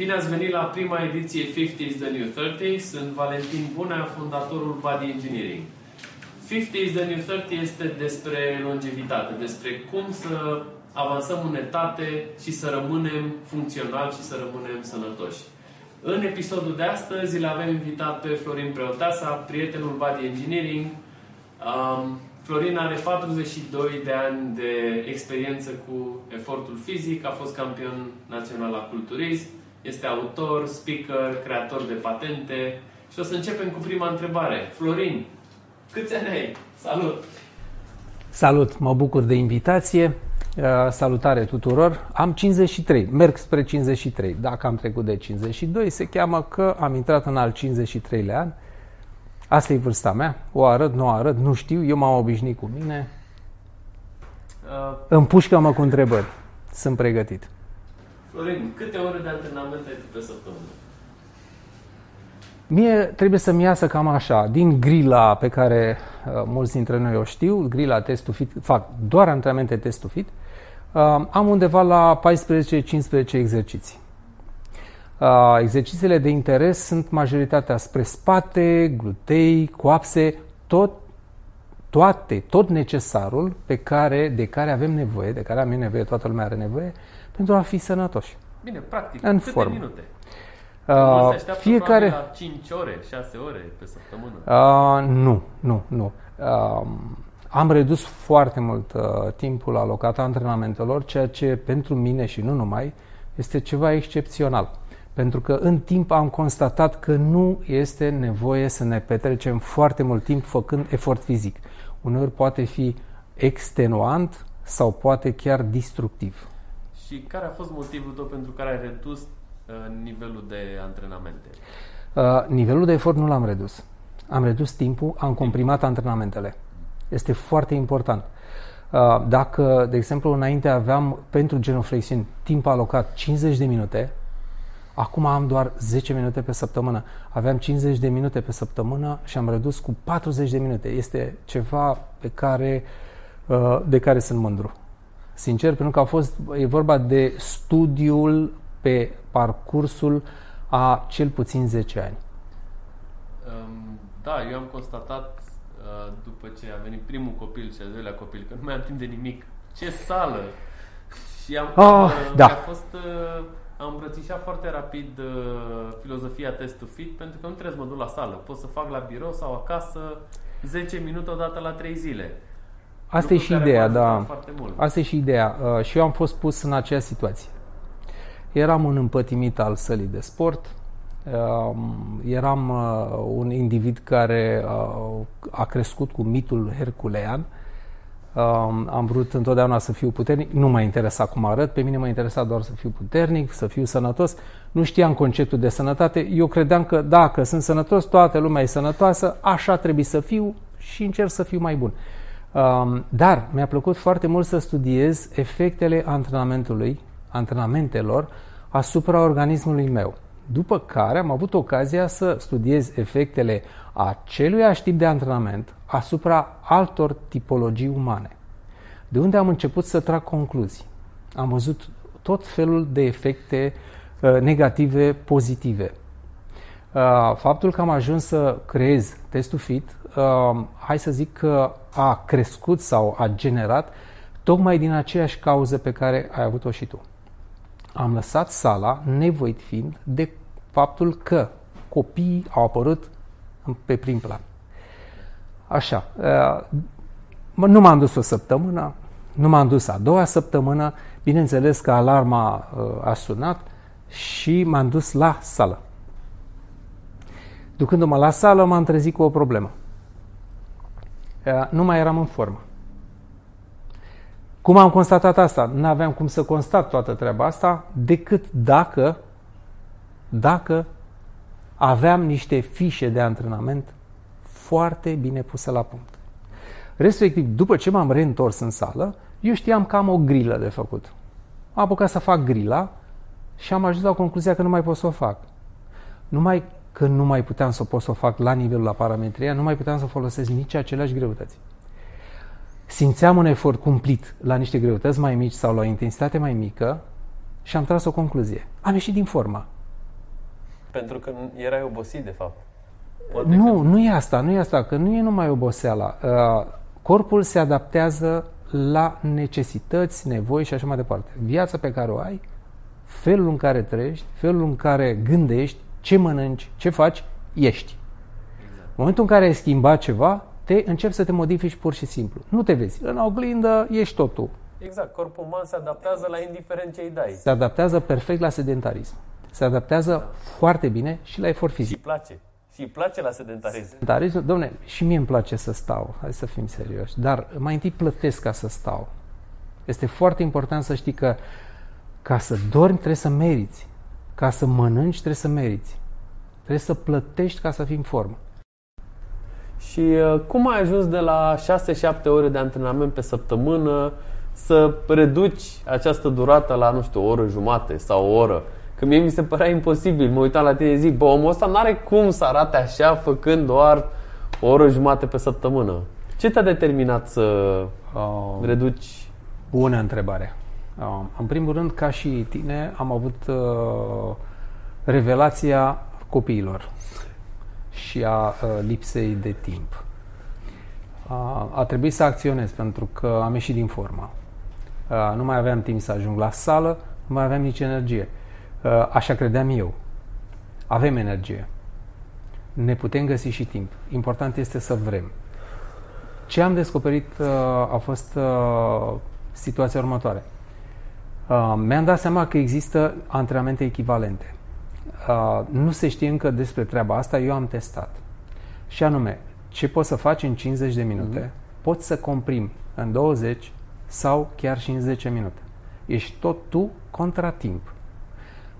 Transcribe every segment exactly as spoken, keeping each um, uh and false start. Bine ați venit la prima ediție cincizeci is the new treizeci. Sunt Valentin Bunea, fondatorul Body Engineering. cincizeci is the new treizeci este despre longevitate, despre cum să avansăm în etate și să rămânem funcționali și să rămânem sănătoși. În episodul de astăzi îl avem invitat pe Florin Preoteasa, prietenul Body Engineering. Um, Florin are patruzeci și doi de ani de experiență cu efortul fizic, a fost campion național la culturism, este autor, speaker, creator de patente și o să începem cu prima întrebare. Florin, câți ani ai? Salut! Salut! Mă bucur de invitație. Salutare tuturor! Am cincizeci și trei, merg spre cincizeci și trei. Dacă am trecut de cincizeci și doi, se cheamă că am intrat în al cincizeci și treilea an. Asta e vârsta mea. O arăt, nu o arăt, nu știu. Eu m-am obișnuit cu mine. Uh, Împușcă-mă cu întrebări. Sunt pregătit. Florin, câte ore de antrenament ai tu pe săptămână? Mie trebuie să-mi iasă cam așa, din grila pe care uh, mulți dintre noi o știu, grila Test to Fit, fac doar antrenamente Test to Fit, uh, am undeva la paisprezece cincisprezece exerciții. Uh, exercițiile de interes sunt majoritatea spre spate, glutei, coapse, tot, toate, tot necesarul pe care, de care avem nevoie, de care am eu nevoie, toată lumea are nevoie, pentru a fi sănătoși. Bine, practic, în câte formă. Minute? Uh, fiecare la cinci ore, șase ore pe săptămână. Uh, nu, nu, nu. Uh, am redus foarte mult uh, timpul alocat antrenamentelor, ceea ce pentru mine și nu numai este ceva excepțional. Pentru că în timp am constatat că nu este nevoie să ne petrecem foarte mult timp făcând efort fizic. Uneori poate fi extenuant sau poate chiar destructiv. Și care a fost motivul tău pentru care ai redus nivelul de antrenamente? Uh, nivelul de efort nu l-am redus. Am redus timpul, am comprimat antrenamentele. Este foarte important. Uh, dacă, de exemplu, înainte aveam pentru genoflexiuni timp alocat cincizeci de minute, acum am doar zece minute pe săptămână. Aveam cincizeci de minute pe săptămână și am redus cu patruzeci de minute. Este ceva pe care, uh, de care sunt mândru. Sincer, pentru că a fost, e vorba de studiul pe parcursul a cel puțin zece ani. Da, eu am constatat după ce a venit primul copil și al doilea copil că nu mai am timp de nimic. Ce sală! Și am oh, da. a fost am îmbrățișat foarte rapid filozofia Test to Fit, pentru că nu trebuie să mă duc la sală. Pot să fac la birou sau acasă zece minute odată la trei zile. Asta e și ideea, da. Asta e și ideea. Și eu am fost pus în aceeași situație. Eram un împătimit al sălii de sport, eram un individ care a crescut cu mitul herculean, am vrut întotdeauna să fiu puternic, nu m-a interesat cum arăt, pe mine m-a interesat doar să fiu puternic, să fiu sănătos, nu știam conceptul de sănătate, eu credeam că dacă sunt sănătos, toată lumea e sănătoasă, așa trebuie să fiu și încerc să fiu mai bun. Dar mi-a plăcut foarte mult să studiez efectele antrenamentului antrenamentelor asupra organismului meu. După care am avut ocazia să studiez efectele aceluiași tip de antrenament asupra altor tipologii umane. De unde am început să trag concluzii. Am văzut tot felul de efecte uh, negative, pozitive. Uh, faptul că am ajuns să creez Test to Fit, uh, hai să zic că a crescut sau a generat tocmai din aceeași cauză pe care ai avut-o și tu. Am lăsat sala, nevoit fiind, de faptul că copiii au apărut pe prim plan. Așa, nu m-am dus o săptămână, nu m-am dus a doua săptămână, bineînțeles că alarma a sunat și m-am dus la sală. Ducându-mă la sală, m-am trezit cu o problemă. Nu mai eram în formă. Cum am constatat asta? Nu aveam cum să constat toată treaba asta decât dacă, dacă aveam niște fișe de antrenament foarte bine puse la punct. Respectiv, după ce m-am reîntors în sală, eu știam că am o grilă de făcut. Am apucat să fac grila și am ajuns la concluzia că nu mai pot să o fac. Numai că nu mai puteam să pot să o fac la nivelul la parametria, nu mai puteam să folosesc nici aceleași greutăți. Simțeam un efort cumplit la niște greutăți mai mici sau la o intensitate mai mică și am tras o concluzie. Am ieșit din formă. pentru că erai obosit, de fapt. Poate nu, că... nu e asta, nu e asta, că nu e numai oboseala. Corpul se adaptează la necesități, nevoi și așa mai departe. Viața pe care o ai, felul în care trăiești, felul în care gândești, ce mănânci, ce faci, ești. Exact. În momentul în care ai schimbat ceva, te începi să te modifici pur și simplu. Nu te vezi. În oglindă ești totul. Exact. Corpul uman se adaptează la indiferent ce îi dai. Se adaptează perfect la sedentarism. Se adaptează da. foarte bine și la efort fizic. Și place. Și îi place la sedentarism. Sedentarism, dom'le, și mie îmi place să stau. Hai să fim serioși. Dar mai întâi plătesc ca să stau. Este foarte important să știi că ca să dormi trebuie să meriți. Ca să mănânci trebuie să meriți. Trebuie să plătești ca să fii în formă. Și uh, cum ai ajuns de la șase șapte ore de antrenament pe săptămână să reduci această durată la, nu știu, o oră jumate sau o oră? Că mie mi se părea imposibil. Mă uitam la tine și zic, bă, omul ăsta n-are cum să arate așa făcând doar o oră jumate pe săptămână. Ce te-a determinat să uh, reduci? Bună întrebare. Uh, în primul rând, ca și tine, am avut uh, revelația copiilor și a uh, lipsei de timp. Uh, a trebuit să acționez pentru că am ieșit din formă. Uh, nu mai aveam timp să ajung la sală, nu mai aveam nici energie. Uh, așa credeam eu. Avem energie. Ne putem găsi și timp. Important este să vrem. Ce am descoperit uh, a fost uh, situația următoare. Uh, mi-am dat seama că există antrenamente echivalente. Uh, nu se știe încă despre treaba asta, eu am testat. Și anume, ce poți să faci în cincizeci de minute, mm-hmm. poți să comprimi în douăzeci sau chiar și în zece minute. Ești tot tu contra timp.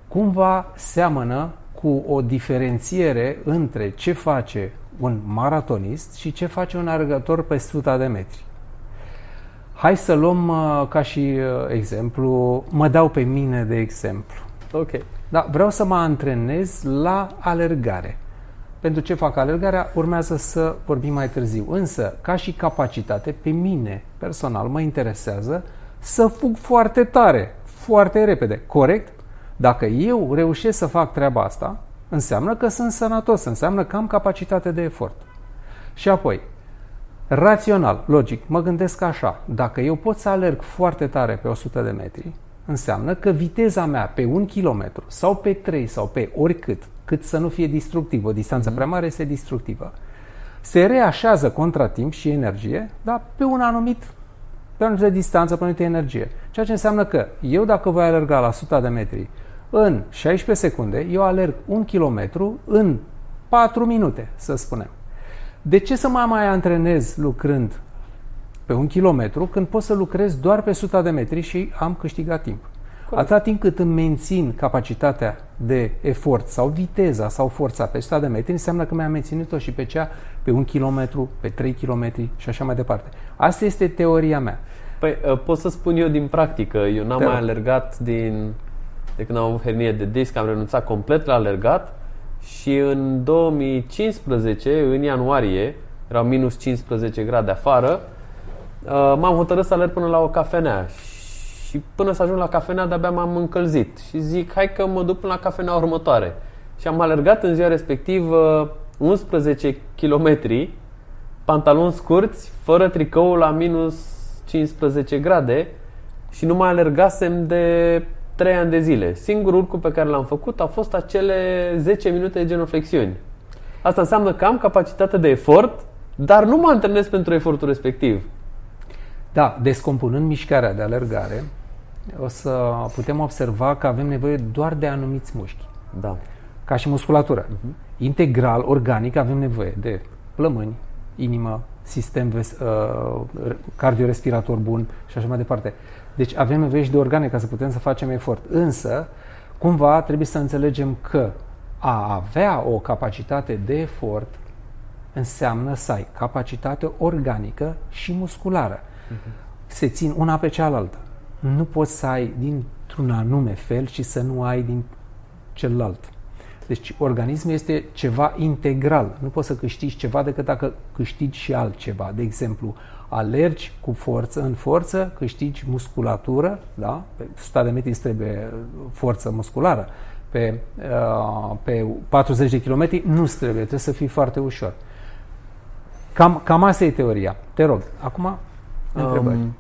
Cumva seamănă cu o diferențiere între ce face un maratonist și ce face un alergător pe suta de metri. Hai să luăm uh, ca și uh, exemplu, mă dau pe mine de exemplu. Ok. Da, vreau să mă antrenez la alergare. Pentru ce fac alergarea, urmează să vorbim mai târziu. Însă, ca și capacitate, pe mine personal mă interesează să fug foarte tare, foarte repede. Corect? Dacă eu reușesc să fac treaba asta, înseamnă că sunt sănătos, înseamnă că am capacitate de efort. Și apoi, rațional, logic, mă gândesc așa. Dacă eu pot să alerg foarte tare pe o sută de metri, înseamnă că viteza mea pe un kilometru sau pe trei sau pe oricât, cât să nu fie distructivă, o distanță mm-hmm. prea mare este distructivă, se reașează contra timp și energie, dar pe un anumit, pe anumită distanță, pe anumită energie. Ceea ce înseamnă că eu, dacă voi alerga la o sută de metri în șaisprezece secunde, eu alerg un kilometru în patru minute, să spunem. De ce să mă mai antrenez lucrând pe un kilometru, când pot să lucrez doar pe o sută de metri și am câștigat timp? Corect. Atâta timp cât îmi mențin capacitatea de efort sau viteza sau forța pe o sută de metri, înseamnă că mi-am menținut-o și pe cea pe un kilometru, pe trei kilometri și așa mai departe. Asta este teoria mea. Păi pot să spun eu din practică. Eu n-am Teori. mai alergat din, de când am avut hernie de disc, am renunțat complet la alergat și în două mii cincisprezece, în ianuarie, erau minus cincisprezece grade afară, m-am hotărât să alerg până la o cafenea și până să ajung la cafenea de-abia m-am încălzit și zic, hai că mă duc până la cafenea următoare. Și am alergat în ziua respectivă unsprezece kilometri, pantaloni scurți, fără tricou, la minus cincisprezece grade și nu mai alergasem de trei ani de zile. Singurul lucru pe care l-am făcut a fost acele zece minute de genoflexiuni. Asta înseamnă că am capacitate de efort, dar nu mă antrenez pentru efortul respectiv. Da, descompunând mișcarea de alergare, o să putem observa că avem nevoie doar de anumiți mușchi. Da. Ca și musculatură. Uh-huh. Integral, organic, avem nevoie de plămâni, inimă, sistem ves- uh, cardiorespirator bun și așa mai departe. Deci avem nevoie și de organe ca să putem să facem efort. Însă, cumva trebuie să înțelegem că a avea o capacitate de efort înseamnă să ai capacitate organică și musculară. Se țin una pe cealaltă. Nu poți să ai dintr-un anume fel și să nu ai din celălalt. Deci organismul este ceva integral. Nu poți să câștigi ceva decât dacă câștigi și altceva. De exemplu, alergi cu forță în forță, câștigi musculatură, da? Pe o sută de metri trebuie forță musculară. pe, uh, pe patruzeci de kilometri, nu-ți trebuie, trebuie să fii foarte ușor. Cam, cam asta e teoria. Te rog, acum întrebări. Um,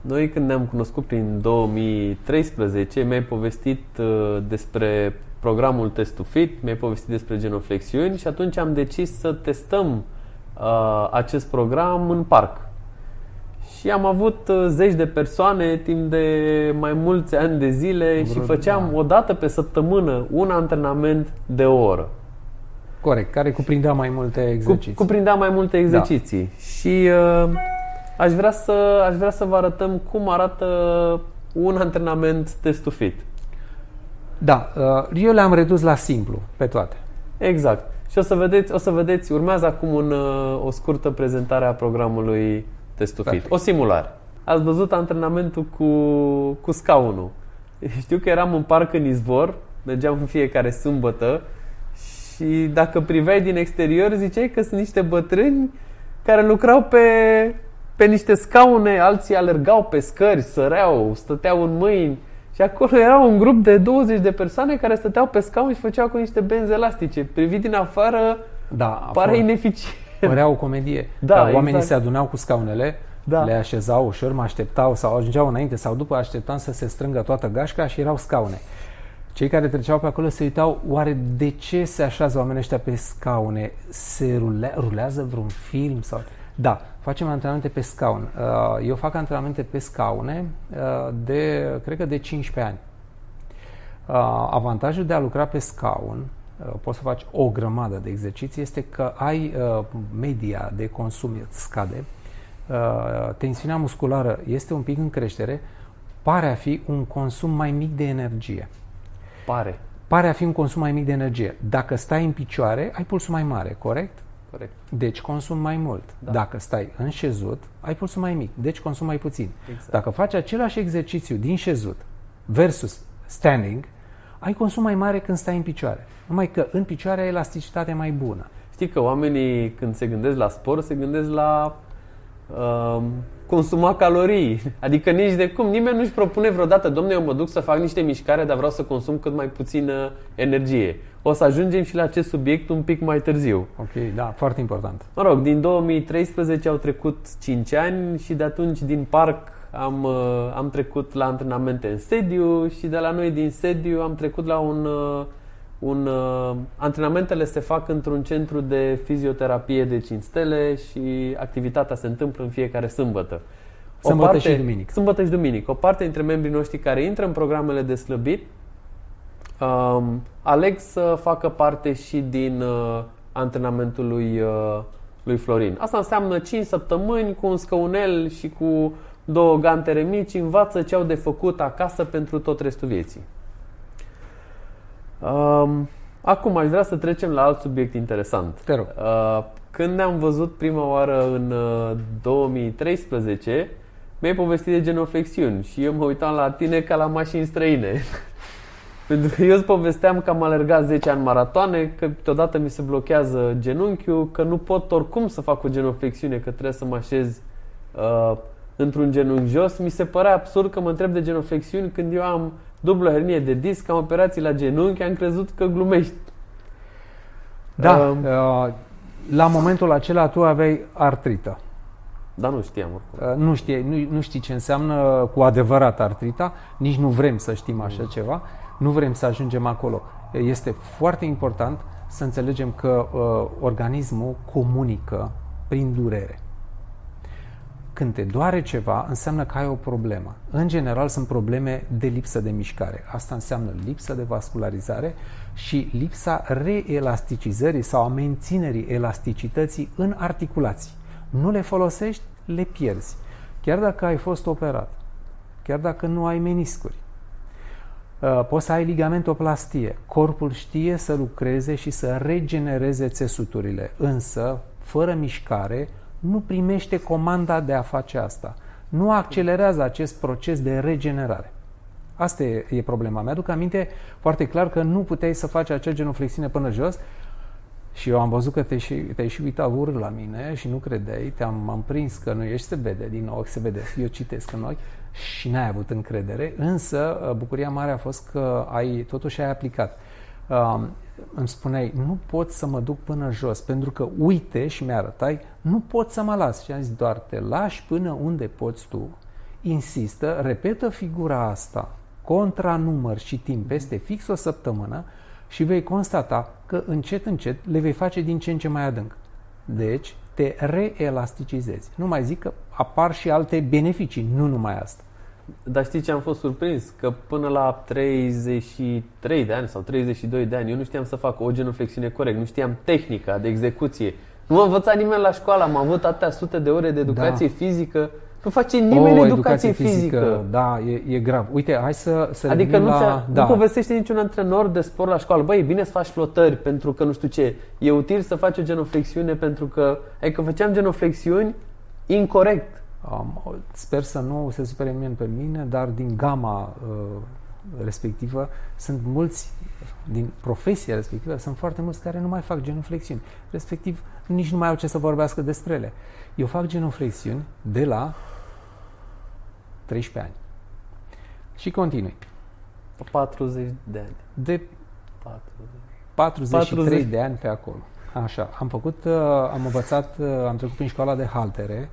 noi când ne-am cunoscut prin două mii treisprezece, mi-ai povestit uh, despre programul Test to Fit, mi-ai povestit despre genoflexiuni și atunci am decis să testăm uh, acest program în parc. Și am avut zeci de persoane timp de mai mulți ani de zile. Vreo, și făceam da. o dată pe săptămână un antrenament de o oră. Corect, care cuprindea mai multe exerciții. Cu, cuprindea mai multe exerciții. Da. Și uh, aș, vrea să, aș vrea să vă arătăm cum arată un antrenament Test to Fit. Da, uh, eu le-am redus la simplu pe toate. Exact. Și o să vedeți, o să vedeți urmează acum un, uh, o scurtă prezentare a programului Test to Fit. O simulare. Ați văzut antrenamentul cu, cu scaunul. Știu că eram în parc în izvor, mergeam în fiecare sâmbătă și dacă priveai din exterior ziceai că sunt niște bătrâni care lucrau pe, pe niște scaune, alții alergau pe scări, săreau, stăteau în mâini și acolo era un grup de douăzeci de persoane care stăteau pe scaun și făceau cu niște benzi elastice. Privit din afară, da, pare ineficient. Părea o comedie. Da, Dar oamenii exact. se adunau cu scaunele, da. le așezau ușor, mă așteptau sau ajungeau înainte sau după, așteptam să se strângă toată gașca și erau scaune. Cei care treceau pe acolo se uitau, oare de ce se așează oamenii ăștia pe scaune? Se rule- rulează vreun film? sau? Da, facem antrenamente pe scaun. Eu fac antrenamente pe scaune de, cred că de cincisprezece ani. Avantajul de a lucra pe scaun, poți să faci o grămadă de exerciții, este că ai uh, media de consum scade, uh, tensiunea musculară este un pic în creștere, pare a fi un consum mai mic de energie. Pare. Pare a fi un consum mai mic de energie. Dacă stai în picioare, ai pulsul mai mare, corect? Corect. Deci consumi mai mult. Da. Dacă stai în șezut, ai pulsul mai mic, deci consumi mai puțin. Exact. Dacă faci același exercițiu din șezut versus standing, ai consum mai mare când stai în picioare. Numai că în picioare ai elasticitatea mai bună. Știi că oamenii când se gândesc la sport, se gândesc la uh, consuma calorii. Adică nici de cum. Nimeni nu-și propune vreodată, domne, eu mă duc să fac niște mișcare, dar vreau să consum cât mai puțină energie. O să ajungem și la acest subiect un pic mai târziu. Ok, da, foarte important. Mă rog, din două mii treisprezece au trecut cinci ani și de atunci din parc Am, am trecut la antrenamente în sediu și de la noi din sediu am trecut la un, un... Antrenamentele se fac într-un centru de fizioterapie de cinci stele și activitatea se întâmplă în fiecare sâmbătă. O sâmbătă parte, și duminică. Sâmbătă și duminică. O parte dintre membrii noștri care intră în programele de slăbit um, aleg să facă parte și din uh, antrenamentul lui, uh, lui Florin. Asta înseamnă cinci săptămâni cu un scăunel și cu două gantere mici, învață ce au de făcut acasă pentru tot restul vieții. Acum aș vrea să trecem la alt subiect interesant. Te rog. Când ne-am văzut prima oară în două mii treisprezece, mi-ai povestit de genoflexiuni și eu mă uitam la tine ca la mașini străine. Pentru că eu îți povesteam că am alergat zece ani maratoane, că câteodată mi se blochează genunchiul, că nu pot oricum să fac o genoflexiune, că trebuie să mă așez uh, într-un genunchi jos. Mi se părea absurd că mă întreb de genoflexiuni când eu am dublă hernie de disc, am operații la genunchi, am crezut că glumești. Da, uh, uh, la momentul acela tu aveai artrită. Dar nu știam oricum. Uh, nu, știi, nu, nu știi ce înseamnă cu adevărat artrita, nici nu vrem să știm așa mm. ceva, nu vrem să ajungem acolo. Este foarte important să înțelegem că uh, organismul comunică prin durere. Când te doare ceva, înseamnă că ai o problemă. În general sunt probleme de lipsă de mișcare. Asta înseamnă lipsă de vascularizare și lipsa reelasticizării sau a menținerii elasticității în articulații. Nu le folosești, le pierzi. Chiar dacă ai fost operat, chiar dacă nu ai meniscuri, poți să ai ligamentoplastie. Corpul știe să lucreze și să regenereze țesuturile, însă, fără mișcare, nu primește comanda de a face asta. Nu accelerează acest proces de regenerare. Asta e, e problema. Mi-aduc aminte foarte clar că nu puteai să faci acea genoflexiune până jos Și eu am văzut că te-ai și, te-ai și uitat urât la mine și nu credeai, te-am prins că nu ești, se vede din ochi, se vede, eu citesc în ochi și n-ai avut încredere, însă bucuria mare a fost că ai, totuși ai aplicat. Uh, îmi spuneai, nu pot să mă duc până jos, pentru că uite, și mi-arătai, nu pot să mă las. Și am zis, doar te lași până unde poți tu, insistă, repetă figura asta, contra număr și timp, peste fix o săptămână, și vei constata că încet, încet le vei face din ce în ce mai adânc. Deci, te reelasticizezi. Nu mai zic că apar și alte beneficii, nu numai asta. Dar știi ce am fost surprins? Că până la treizeci și trei de ani sau treizeci și doi de ani, eu nu știam să fac o genuflexiune corect, nu știam tehnica de execuție. Nu m-a învățat nimeni la școală, am avut atâtea sute de ore de educație da. fizică. Nu face nimeni o, educație, educație fizică. fizică. Da, e, e grav. Uite, hai să... să adică nu, la... nu da. povestește niciun antrenor de sport la școală. Băi, e bine să faci flotări pentru că nu știu ce. E util să faci o genoflexiune pentru că... Adică făceam genoflexiuni incorect. Um, sper să nu se supere nimeni pe mine, dar din gama uh, respectivă sunt mulți, din profesia respectivă, sunt foarte mulți care nu mai fac genoflexiuni. Respectiv, nici nu mai au ce să vorbească despre ele. Eu fac genoflexiuni de la treisprezece ani. Și continui. patruzeci de ani. De patruzeci și trei de ani pe acolo. Așa. Am făcut, am învățat, am trecut prin școala de haltere.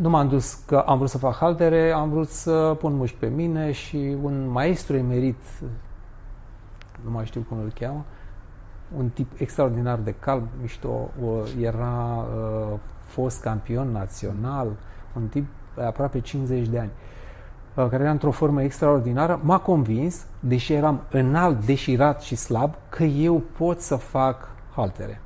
Nu m-am dus că am vrut să fac haltere, am vrut să pun mușchi pe mine și un maestru emerit, nu mai știu cum îl cheamă, un tip extraordinar de calm, mișto, era fost campion național, un tip aproape cincizeci de ani, care era într-o formă extraordinară, m-a convins, deși eram înalt, deșirat și slab, că eu pot să fac haltere.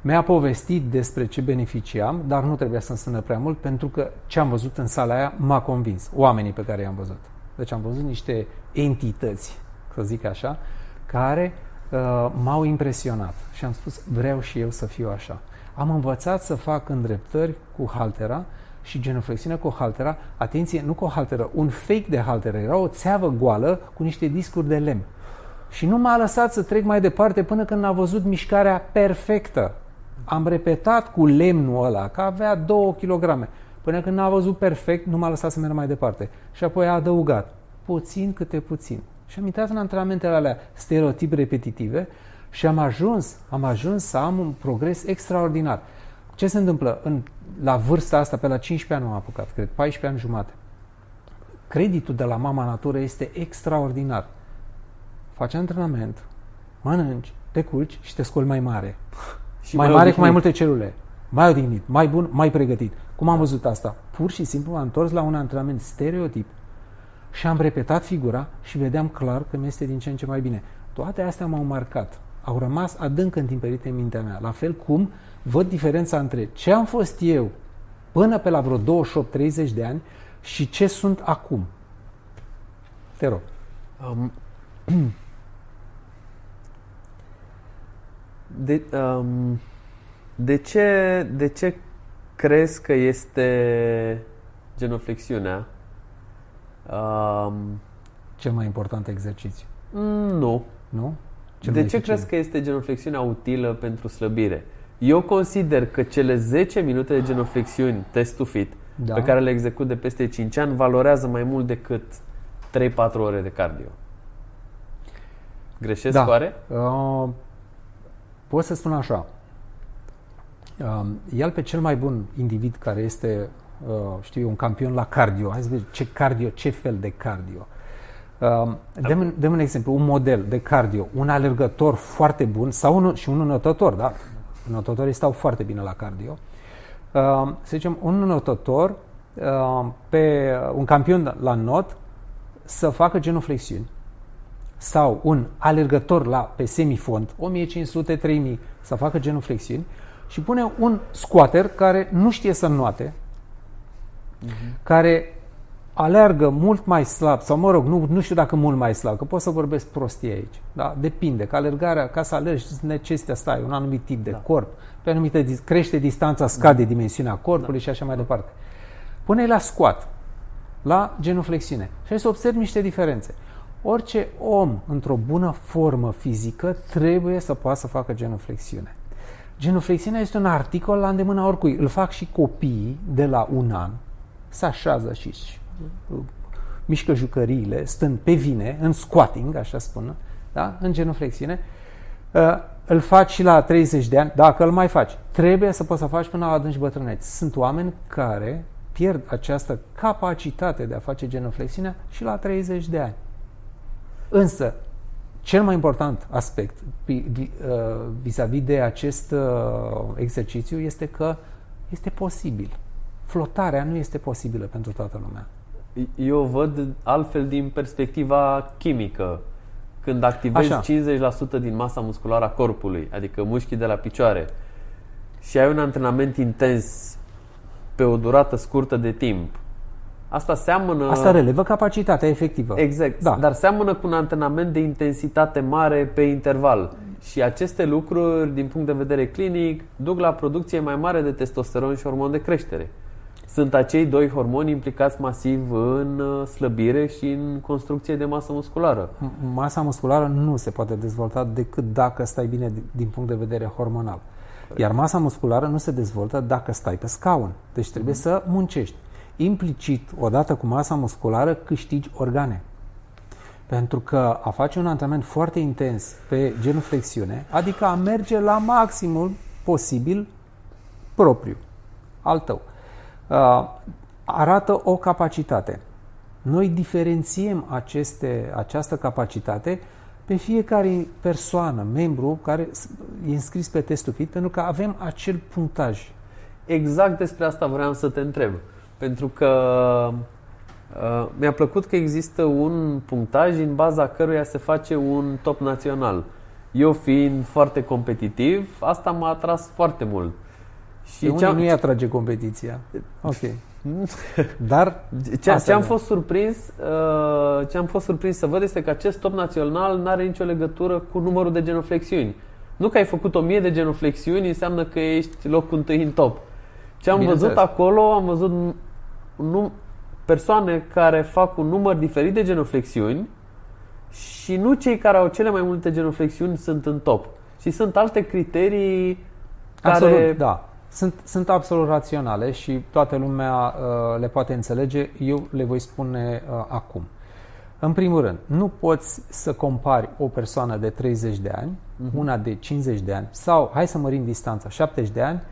Mi-a povestit despre ce beneficiam, dar nu trebuia să însemnă prea mult, pentru că ce am văzut în sala aia m-a convins, oamenii pe care i-am văzut. Deci am văzut niște entități, să zic așa, care uh, m-au impresionat și am spus, vreau și eu să fiu așa. Am învățat să fac îndreptări cu haltera și genuflexiunea cu haltera, atenție, nu cu halteră, un fake de halteră, era o țeavă goală cu niște discuri de lemn. Și nu m-a lăsat să trec mai departe până când n-a văzut mișcarea perfectă. Am repetat cu lemnul ăla, că avea două kilograme, până când n-a văzut perfect, nu m-a lăsat să merg mai departe. Și apoi a adăugat, puțin câte puțin. Și am intrat în antrenamentele alea stereotip repetitive și am ajuns, am ajuns să am un progres extraordinar. Ce se întâmplă? În, la vârsta asta, pe la cincisprezece ani m-am apucat, cred, paisprezece ani jumate. Creditul de la mama natură este extraordinar. Faci antrenament, mănânci, te culci și te scoli mai mare. Și mai, mai mare, cu mai multe celule. Mai odihnit, mai bun, mai pregătit. Cum am văzut asta? Pur și simplu m-am întors la un antrenament stereotip și am repetat figura și vedeam clar că mi este din ce în ce mai bine. Toate astea m-au marcat. Au rămas adânc întimperite în mintea mea. La fel cum văd diferența între ce am fost eu până pe la vreo douăzeci și opt treizeci de ani și ce sunt acum. Te rog. Um. De, um, de, ce, de ce crezi că este genoflexiunea um, cel mai important exercițiu? Nu. Nu? Cel de ce crezi cel? că este genoflexiunea utilă pentru slăbire? Eu consider că cele zece minute de genoflexiuni Test to Fit, da, pe care le execut de peste cinci ani, valorează mai mult decât trei patru ore de cardio. Greșesc, da, oare? Uh, Pot să spun așa, ia-l pe cel mai bun individ care este, știu eu, un campion la cardio. Hai să vedem ce cardio, ce fel de cardio. Dăm, dăm un exemplu, un model de cardio, un alergător foarte bun sau un, și un înotător, da? Înotătorii stau foarte bine la cardio. Să zicem, un înotător, pe un campion la înot, să facă genuflexiuni. Sau un alergător la, pe semifond, o mie cinci sute - trei mii, să facă genuflexiuni, și pune un squatter care nu știe să înoate, uh-huh, care alergă mult mai slab, sau mă rog, nu, nu știu dacă mult mai slab, că pot să vorbesc prostie aici. Da? Depinde, că alergarea, ca să alergi, necesită să ai un anumit tip de da. corp, pe anumită, crește distanța, scade da. dimensiunea corpului da. și așa mai departe. Pune-i la squat, la genuflexiune, și să observi niște diferențe. Orice om într-o bună formă fizică trebuie să poată să facă genuflexiune. Genuflexiunea este un articol la îndemâna oricui. Îl fac și copiii de la un an, se așează și mișcă jucăriile, stând pe vine, în squatting, așa spun, da? În genuflexiune. Îl faci și la treizeci de ani, dacă îl mai faci. Trebuie să poți să faci până la adânci bătrâneți. Sunt oameni care pierd această capacitate de a face genuflexiunea și la treizeci de ani. Însă, cel mai important aspect vis-a-vis de acest exercițiu este că este posibil. Flotarea nu este posibilă pentru toată lumea. Eu văd altfel din perspectiva chimică. Când activezi așa cincizeci la sută din masa musculară a corpului, adică mușchii de la picioare, și ai un antrenament intens pe o durată scurtă de timp, asta seamănă... Asta relevă capacitatea efectivă. Exact, da. Dar seamănă cu un antrenament de intensitate mare pe interval. Și aceste lucruri, din punct de vedere clinic, duc la producție mai mare de testosteron și hormon de creștere. Sunt acei doi hormoni implicați masiv în slăbire și în construcție de masă musculară. Masa musculară nu se poate dezvolta decât dacă stai bine din punct de vedere hormonal. Iar masa musculară nu se dezvoltă dacă stai pe scaun. Deci trebuie mm-hmm. să muncești. Implicit, odată cu masa musculară, câștigi organe. Pentru că a face un antrenament foarte intens pe genuflexiune, adică a merge la maximul posibil propriu, al tău, Uh, arată o capacitate. Noi diferențiem aceste, această capacitate pe fiecare persoană, membru care e înscris pe testul Fit, pentru că avem acel punctaj. Exact despre asta vreau să te întreb. Pentru că uh, mi-a plăcut că există un punctaj în baza căruia se face un top național. Eu fiind foarte competitiv, asta m-a atras foarte mult. Și unii nu-i atrage competiția. Ok. Dar ce, ce, am fost surprins, uh, ce am fost surprins să văd este că acest top național nu are nicio legătură cu numărul de genuflexiuni. Nu că ai făcut o mie de genuflexiuni înseamnă că ești locul întâi în top. Ce am Bine văzut înțeles. acolo, am văzut num- persoane care fac un număr diferit de genuflexiuni și nu cei care au cele mai multe genuflexiuni sunt în top. Și sunt alte criterii care... Absolut, da. Sunt, sunt absolut raționale și toată lumea uh, le poate înțelege. Eu le voi spune uh, acum. În primul rând, nu poți să compari o persoană de treizeci de ani, uh-huh. una de cincizeci de ani sau, hai să mărim distanța, șaptezeci de ani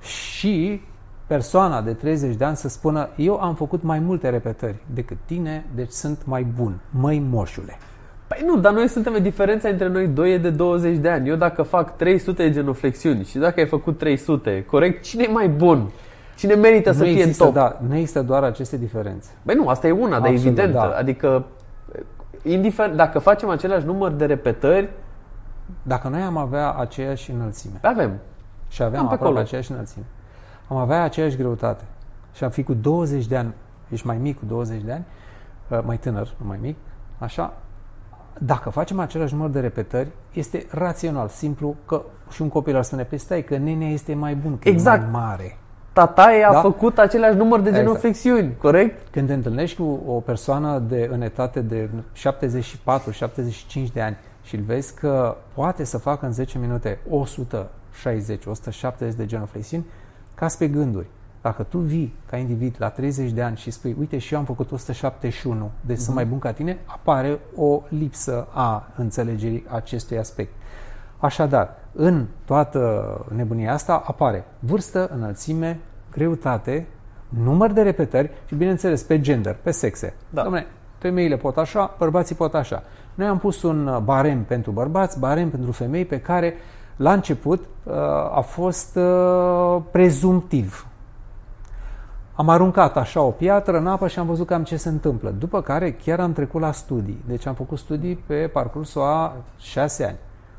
și persoana de treizeci de ani să spună eu am făcut mai multe repetări decât tine, deci sunt mai bun, măi moșule. Păi nu, dar noi suntem, diferența între noi doi e de douăzeci de ani. Eu dacă fac trei sute de genuflexiuni și dacă ai făcut trei sute, corect, cine e mai bun? Cine merită nu să fie există, în top? Da, nu există doar aceste diferențe. Băi nu, asta e una, dar evidentă. Da. Adică, indiferent, dacă facem același număr de repetări... Dacă noi am avea aceeași înălțime. Avem. Și aveam aproape acolo. aceeași înălțime. Am avea aceeași greutate. Și am fi cu douăzeci de ani, ești mai mic cu douăzeci de ani, mai tânăr, nu mai mic, așa... Dacă facem același număr de repetări, este rațional, simplu, că și un copil ar spune, pe stai, că nenea este mai bun, că exact. e mai mare. Tataie da? a făcut același număr de genuflexiuni, exact. corect? Când te întâlnești cu o persoană de, în etate de șaptezeci și patru șaptezeci și cinci de ani și îl vezi că poate să facă în zece minute o sută șaizeci o sută șaptezeci de genuflexiuni, cazi pe gânduri. Dacă tu vii ca individ la treizeci de ani și spui, uite și eu am făcut o sută șaptezeci și unu, deci uh-huh. sunt mai bun ca tine, apare o lipsă a înțelegerii acestui aspect. Așadar, în toată nebunia asta apare vârstă, înălțime, greutate, număr de repetări și, bineînțeles, pe gender, pe sexe. Da. Dom'le, femeile pot așa, bărbații pot așa. Noi am pus un barem pentru bărbați, barem pentru femei, pe care la început a fost prezumptiv. Am aruncat așa o piatră în apă și am văzut cam ce se întâmplă. După care chiar am trecut la studii. Deci am făcut studii pe parcursul a șase ani.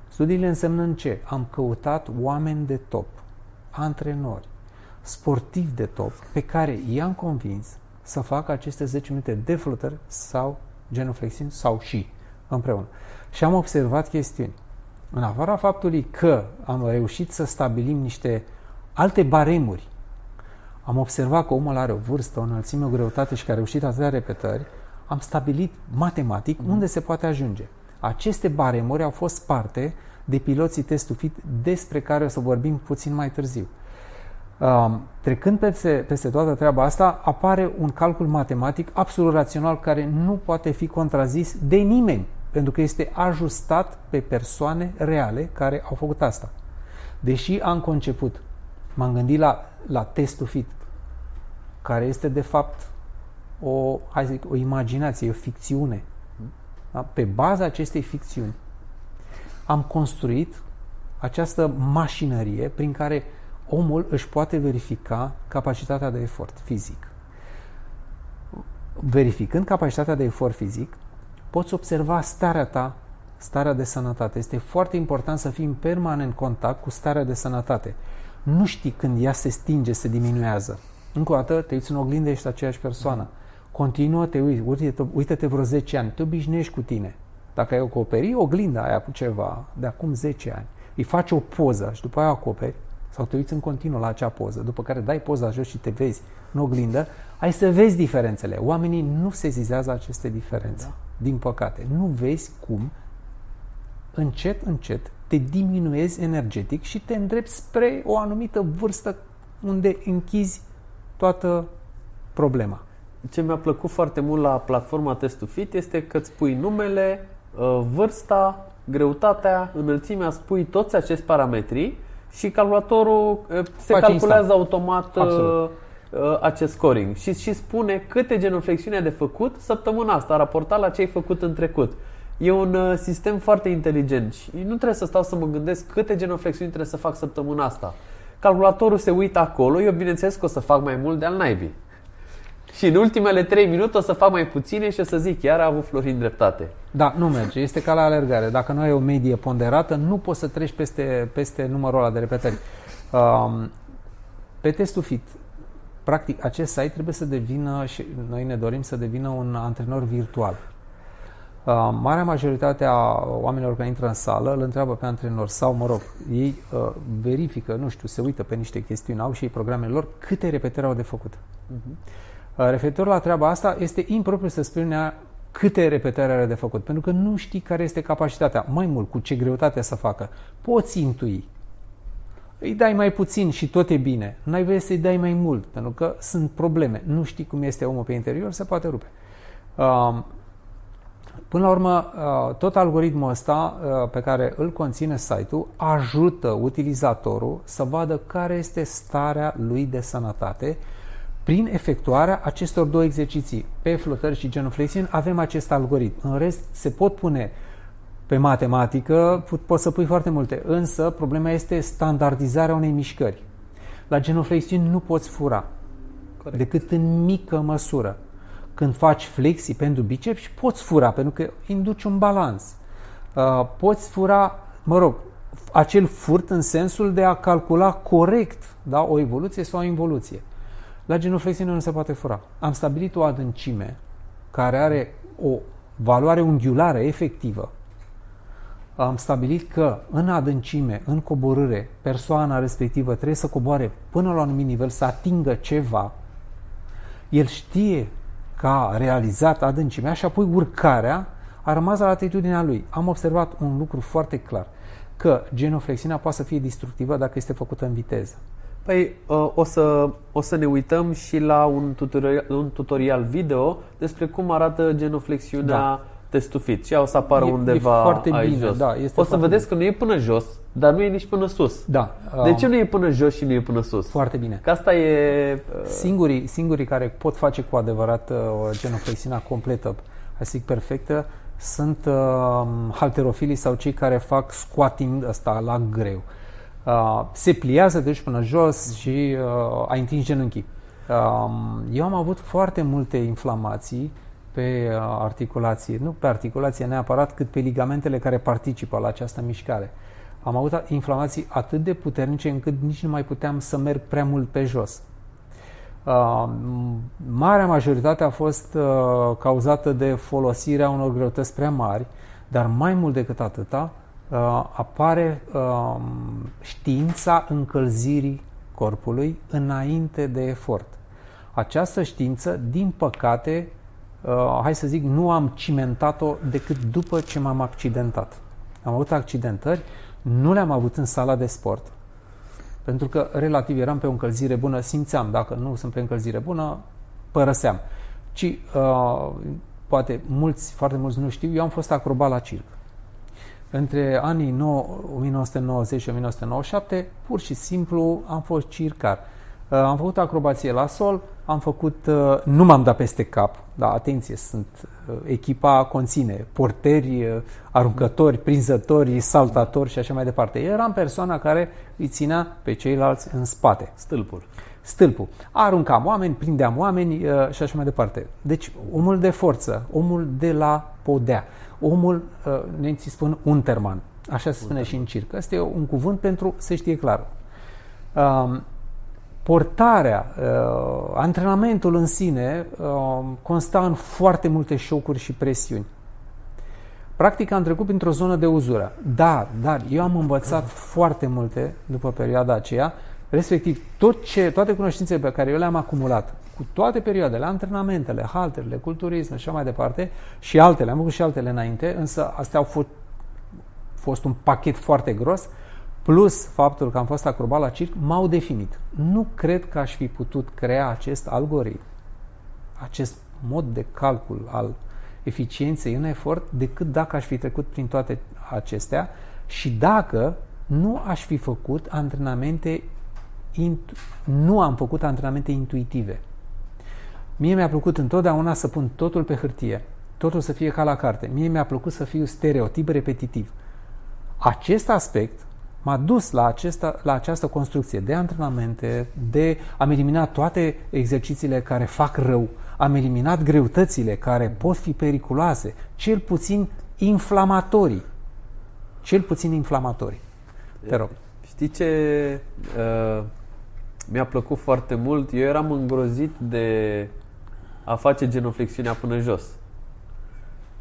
Studiile însemnând ce? Am căutat oameni de top, antrenori, sportivi de top, pe care i-am convins să facă aceste zece minute de flotări sau genuflexiuni sau și împreună. Și am observat chestiuni. În afara faptului că am reușit să stabilim niște alte baremuri, am observat că omul are o vârstă, o înălțime, o greutate și că a reușit atâtea repetări, am stabilit matematic mm. unde se poate ajunge. Aceste baremuri au fost sparte de piloții Test to Fit, despre care o să vorbim puțin mai târziu. Um, trecând peste, peste toată treaba asta, apare un calcul matematic absolut rațional care nu poate fi contrazis de nimeni, pentru că este ajustat pe persoane reale care au făcut asta. Deși am conceput, m-am gândit la, la Test to Fit, care este de fapt o, hai zic, o imaginație, o ficțiune. Da? Pe baza acestei ficțiuni am construit această mașinărie prin care omul își poate verifica capacitatea de efort fizic. Verificând capacitatea de efort fizic, poți observa starea ta, starea de sănătate. Este foarte important să fii în permanent contact cu starea de sănătate. Nu știi când ea se stinge, se diminuează. Încă o dată, te uiți în oglindă, ești aceeași persoană. Continuă, te uiți, uită-te vreo zece ani, te obișnuiești cu tine. Dacă ai acoperi oglinda aia cu ceva de acum zece ani, îi faci o poză și după aia acoperi, sau te uiți în continuu la acea poză, după care dai poza jos și te vezi în oglindă, ai să vezi diferențele. Oamenii nu sesizează aceste diferențe, da. Din păcate. Nu vezi cum încet, încet te diminuezi energetic și te îndrepți spre o anumită vârstă unde închizi toată problema. Ce mi-a plăcut foarte mult la platforma Test to Fit este că îți pui numele, vârsta, greutatea, înălțimea, spui toți acești parametri și calculatorul se Face calculează instant. automat Absolut. acest scoring și, și spune câte genuflexiuni ai de făcut săptămâna asta, raportat la ce ai făcut în trecut. E un sistem foarte inteligent și nu trebuie să stau să mă gândesc câte genuflexiuni trebuie să fac săptămâna asta. Calculatorul se uită acolo, eu bineînțeles că o să fac mai mult de al naibii. Și în ultimele trei minute o să fac mai puține și o să zic, iar a avut Florin dreptate. Da, nu merge. Este ca la alergare. Dacă nu ai o medie ponderată, nu poți să treci peste, peste numărul ăla de repetări. Um, pe Test to Fit, practic, acest site trebuie să devină, și noi ne dorim să devină un antrenor virtual. Uh, marea majoritate a oamenilor care intră în sală îl întreabă pe antrenor sau, mă rog, ei uh, verifică, nu știu, se uită pe niște chestiuni, au și ei programele lor, câte repetări au de făcut. Uh-huh. Referitor la treaba asta, este impropriu să spunem câte repetări are de făcut, pentru că nu știi care este capacitatea. Mai mult, cu ce greutate să facă. Poți intui. Îi dai mai puțin și tot e bine. N-ai voie să-i dai mai mult, pentru că sunt probleme. Nu știi cum este omul pe interior, se poate rupe. Până la urmă, tot algoritmul ăsta pe care îl conține site-ul ajută utilizatorul să vadă care este starea lui de sănătate prin efectuarea acestor două exerciții, pe flotări și genuflexiuni, avem acest algoritm. În rest, se pot pune pe matematică, poți pot să pui foarte multe, însă problema este standardizarea unei mișcări. La genuflexiuni nu poți fura, Corect. decât în mică măsură. Când faci flexii pentru biceps, poți fura, pentru că induci un balans. Uh, poți fura, mă rog, acel furt în sensul de a calcula corect, da, o evoluție sau o involuție. La genuflexiune nu se poate fura. Am stabilit o adâncime care are o valoare unghiulară efectivă. Am stabilit că în adâncime, în coborâre, persoana respectivă trebuie să coboare până la un anumit nivel, să atingă ceva. El știe că a realizat adâncimea și apoi urcarea a rămas la atitudinea lui. Am observat un lucru foarte clar, că genuflexiunea poate să fie destructivă dacă este făcută în viteză. Păi o să, o să ne uităm și la un tutorial, un tutorial video despre cum arată genuflexiunea da. Test to Fit. Și o să apară e, undeva e foarte aici bine, jos. Da, este o să vedeți bine. Că nu e până jos, dar nu e nici până sus. Da. De ce nu e până jos și nu e până sus? Foarte bine. Că asta e... Singurii, singurii care pot face cu adevărat o genuflexiunea completă, asic perfectă, sunt uh, halterofilii sau cei care fac squatting ăsta la greu. Uh, se pliază, te duci până jos și uh, ai întins genunchii. Uh, eu am avut foarte multe inflamații pe uh, articulație, nu pe articulație neapărat, cât pe ligamentele care participă la această mișcare. Am avut inflamații atât de puternice încât nici nu mai puteam să merg prea mult pe jos. Uh, marea majoritate a fost uh, cauzată de folosirea unor greutăți prea mari, dar mai mult decât atâta, Uh, apare uh, știința încălzirii corpului înainte de efort. Această știință, din păcate, uh, hai să zic, nu am cimentat-o decât după ce m-am accidentat. Am avut accidentări, nu le-am avut în sala de sport, pentru că relativ eram pe o încălzire bună, simțeam, dacă nu sunt pe încălzire bună, părăseam. Ci, uh, poate mulți, foarte mulți nu știu, eu am fost acrobat la circ. Între anii nouă, nouăsprezece nouăzeci și nouăsprezece nouăzeci și șapte, pur și simplu am fost circar. Uh, am făcut acrobație la sol, am făcut, uh, nu m-am dat peste cap, dar atenție, sunt, uh, echipa conține porteri, uh, aruncători, prinzători, saltatori și așa mai departe. Eu eram persoana care îi ținea pe ceilalți în spate. Stâlpul. Stâlpul. Aruncam oameni, prindeam oameni uh, și așa mai departe. Deci omul de forță, omul de la podea, omul, uh, nemții spun Unterman, așa se spune și în circ. Asta e un cuvânt pentru să știe clar. Uh, Portarea, uh, antrenamentul în sine uh, consta în foarte multe șocuri și presiuni. Practic am trecut printr-o zonă de uzură, dar, dar eu am învățat foarte multe după perioada aceea, respectiv tot ce, toate cunoștințele pe care eu le-am acumulat, cu toate perioadele, antrenamentele, halterele, culturism și așa mai departe, și altele, am făcut și altele înainte, însă astea au fost, fost un pachet foarte gros, plus faptul că am fost acrobat la circ, m-au definit. Nu cred că aș fi putut crea acest algoritm, acest mod de calcul al eficienței în efort, decât dacă aș fi trecut prin toate acestea și dacă nu aș fi făcut antrenamente, nu am făcut antrenamente intuitive. Mie mi-a plăcut întotdeauna să pun totul pe hârtie, totul să fie ca la carte. Mie mi-a plăcut să fiu stereotip repetitiv. Acest aspect m-a dus la, acesta, la această construcție de antrenamente, de am eliminat toate exercițiile care fac rău, am eliminat greutățile care pot fi periculoase, cel puțin inflamatorii. Cel puțin inflamatorii. Te rog. Știi ce uh, mi-a plăcut foarte mult? Eu eram îngrozit de a face genoflexiunea până jos.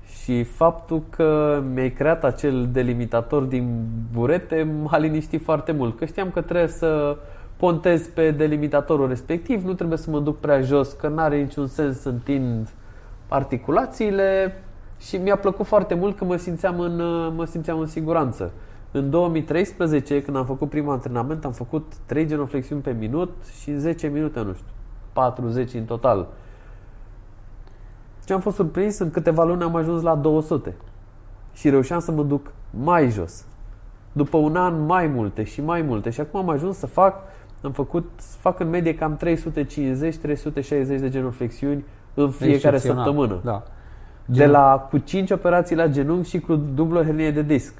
Și faptul că mi-ai creat acel delimitator din burete m-a liniștit foarte mult. Că știam că trebuie să pontez pe delimitatorul respectiv, nu trebuie să mă duc prea jos, că n-are niciun sens să întind articulațiile. Și mi-a plăcut foarte mult că mă simțeam în, mă simțeam în siguranță. În două mii treisprezece, când am făcut primul antrenament, am făcut trei genoflexiuni pe minut și zece minute, nu știu, patruzeci în total. Și am fost surprins, în câteva luni am ajuns la două sute și reușeam să mă duc mai jos. După un an mai multe și mai multe și acum am ajuns să fac, am făcut, fac în medie cam trei sute cincizeci trei sute șaizeci de genoflexiuni în fiecare săptămână. Da. De la cu cinci operații la genunchi și cu dublă hernie de disc.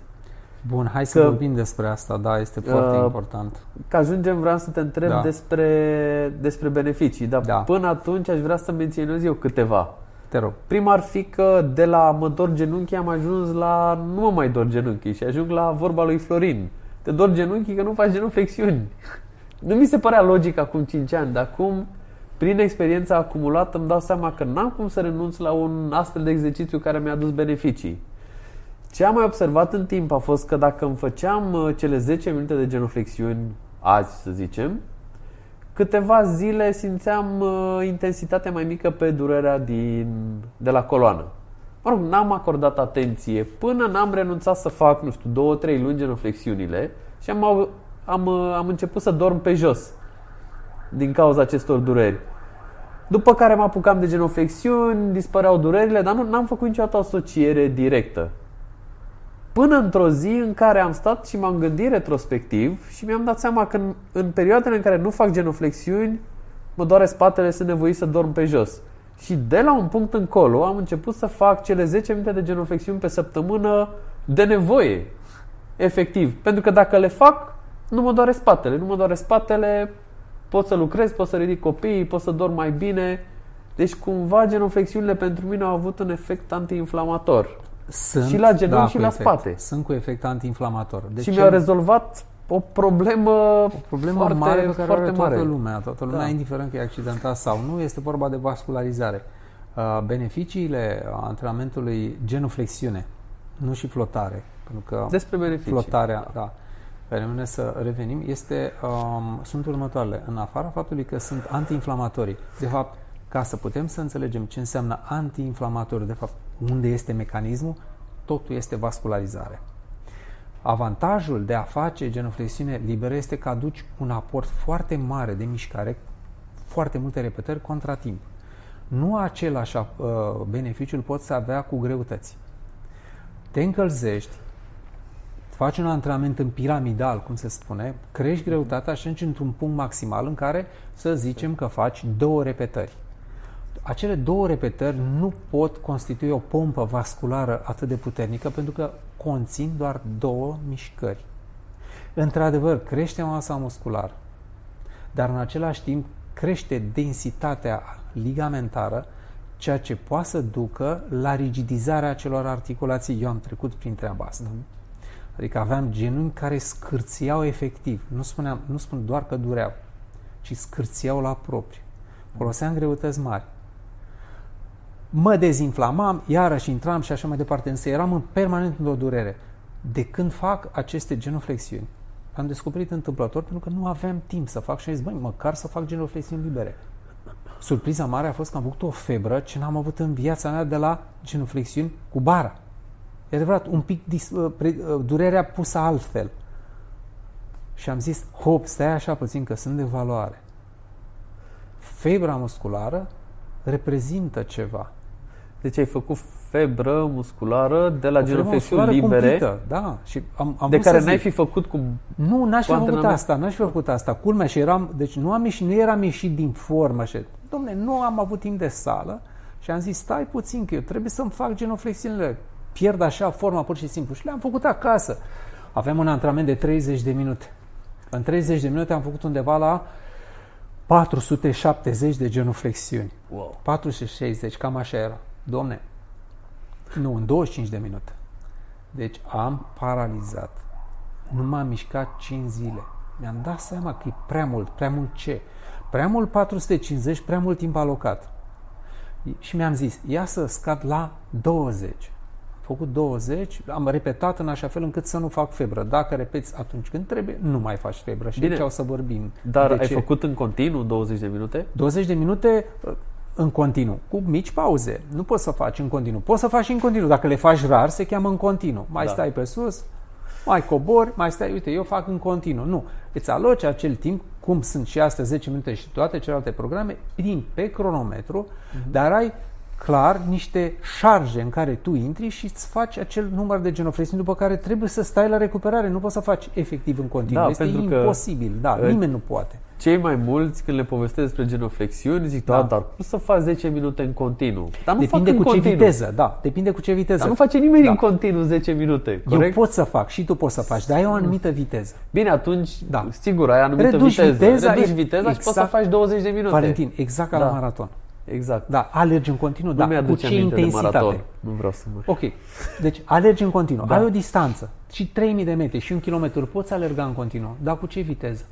Bun, hai să că, vorbim despre asta, da, este foarte uh, important. Că ajungem, vreau să te întreb da. despre, despre beneficii, dar da. până atunci aș vrea să menționez eu câteva. Te rog. Prima ar fi că de la mă dor genunchii am ajuns la nu mă mai dor genunchii și ajung la vorba lui Florin. Te dor genunchii că nu faci genuflexiuni. Nu mi se părea logic acum cinci ani, dar acum, prin experiența acumulată, îmi dau seama că n-am cum să renunț la un astfel de exercițiu care mi-a adus beneficii. Ce am mai observat în timp a fost că dacă îmi făceam cele zece minute de genuflexiuni azi, să zicem, câteva zile simțeam uh, intensitatea mai mică pe durerea din, de la coloană. Mă rog, n-am acordat atenție până n-am renunțat să fac, nu știu, două, trei luni genoflexiunile și am, am, am început să dorm pe jos din cauza acestor dureri. După care mă apucam de genoflexiuni, dispăreau durerile, dar nu n-am făcut niciodată asociere directă. Până într-o zi în care am stat și m-am gândit retrospectiv și mi-am dat seama că în, în perioadele în care nu fac genoflexiuni, mă doare spatele, sunt nevoit să dorm pe jos. Și de la un punct încolo am început să fac cele zece minute de genoflexiuni pe săptămână de nevoie, efectiv. Pentru că dacă le fac, nu mă doare spatele. Nu mă doare spatele, pot să lucrez, pot să ridic copiii, pot să dorm mai bine. Deci cumva genoflexiunile pentru mine au avut un efect antiinflamator. Sunt, și la genunchi da, și la efect. Spate. Sunt cu efect antiinflamator. Deci și mi-a rezolvat o problemă, o problemă foarte mare pe care foarte are toată mare. lumea. Toată lumea, da. indiferent că e accidentat sau nu, este vorba de vascularizare. Uh, beneficiile antrenamentului genuflexiune, nu și flotare. Pentru că Despre beneficii. Flotarea, da. da pe mine să revenim, este, um, sunt următoarele. În afara faptului că sunt antiinflamatorii, de fapt, ca să putem să înțelegem ce înseamnă antiinflamatoriu, de fapt, unde este mecanismul, totul este vascularizare. Avantajul de a face genoflexiune liberă este că aduci un aport foarte mare de mișcare, foarte multe repetări contra timp. Nu același uh, beneficiu îl poți avea cu greutăți. Te încălzești, faci un antrenament în piramidal, cum se spune, crești greutatea și ajungi într-un punct maximal în care să zicem că faci două repetări. Acele două repetări nu pot constitui o pompă vasculară atât de puternică pentru că conțin doar două mișcări. Într-adevăr, crește masa musculară, dar în același timp crește densitatea ligamentară, ceea ce poate să ducă la rigidizarea acelor articulații. Eu am trecut prin treaba asta. Adică aveam genunchi care scârțiau efectiv. Nu spuneam, nu spun doar că dureau, ci scârțiau la propriu. Foloseam greutăți mari. Mă dezinflamam, iarăși intram și așa mai departe, însă eram în permanent într-o durere. De când fac aceste genoflexiuni? Am descoperit întâmplător pentru că nu aveam timp să fac și am zis, băi, măcar să fac genoflexiuni libere. Surpriza mare a fost că am avut o febră ce n-am avut în viața mea de la genoflexiuni cu bara. E adevărat, un pic dis, durerea pusă altfel. Și am zis, hop, stai așa puțin că sunt de valoare. Febra musculară reprezintă ceva. Deci ai făcut febră musculară de la genoflexiuni libere. Cumplită, da. Și am, am de care n-ai fi făcut cu... Nu, n-aș fi făcut asta, n-aș fi făcut asta. Culmea și eram... Deci nu, am ieșit, nu eram ieșit din formă. Și, dom'le, nu am avut timp de sală și am zis, stai puțin că eu trebuie să-mi fac genoflexiunile. Pierd așa forma pur și simplu. Și le-am făcut acasă. Aveam un antrenament de treizeci de minute. În treizeci de minute am făcut undeva la patru sute șaptezeci de genoflexiuni. Wow. patru sute șaizeci, cam așa era. Domne, nu, în douăzeci și cinci de minute. Deci am paralizat. Nu m-am mișcat cinci zile. Mi-am dat seama că e prea mult. Prea mult ce? Prea mult patru sute cincizeci, prea mult timp alocat. Și mi-am zis, ia să scad la douăzeci. Am făcut douăzeci, am repetat în așa fel încât să nu fac febră. Dacă repeți atunci când trebuie, nu mai faci febră. Și aici o să vorbim. Dar de ai ce? Făcut în continuu douăzeci de minute? douăzeci de minute în continuu, cu mici pauze. Nu poți să faci în continuu. Poți să faci în continuu. Dacă le faci rar, se cheamă în continuu. Mai da. Stai pe sus, mai cobori, mai stai. Uite, eu fac în continuu. Nu. Îți aloci acel timp, cum sunt și astea zece minute și toate celelalte programe, prin pe cronometru, mm-hmm. dar ai clar, niște șarje în care tu intri și îți faci acel număr de genoflexiuni după care trebuie să stai la recuperare. Nu poți să faci efectiv în continuu. Da, este imposibil. Da, nimeni nu poate. Cei mai mulți, când le povestesc despre genoflexiuni, zic, da, da dar cum să faci zece minute în continuu? Dar nu depinde fac cu continuu. Ce viteză, da. Depinde cu ce viteză. Dar nu face nimeni da. În continuu zece minute, corect? Eu pot să fac și tu poți să faci, dar ai o anumită viteză. Bine, atunci, da. Sigur, ai anumită Reduși viteză. Viteza, Reduci viteza exact, și poți să faci douăzeci de minute. Valentin, exact ca da. La maraton. Exact. Da, alergi în continuu, nu dar cu ce intensitate? Nu vreau să mă... Ok, deci alergi în continuu, da. Ai o distanță și trei mii de metri și un kilometru poți alerga în continuu, dar cu ce viteză?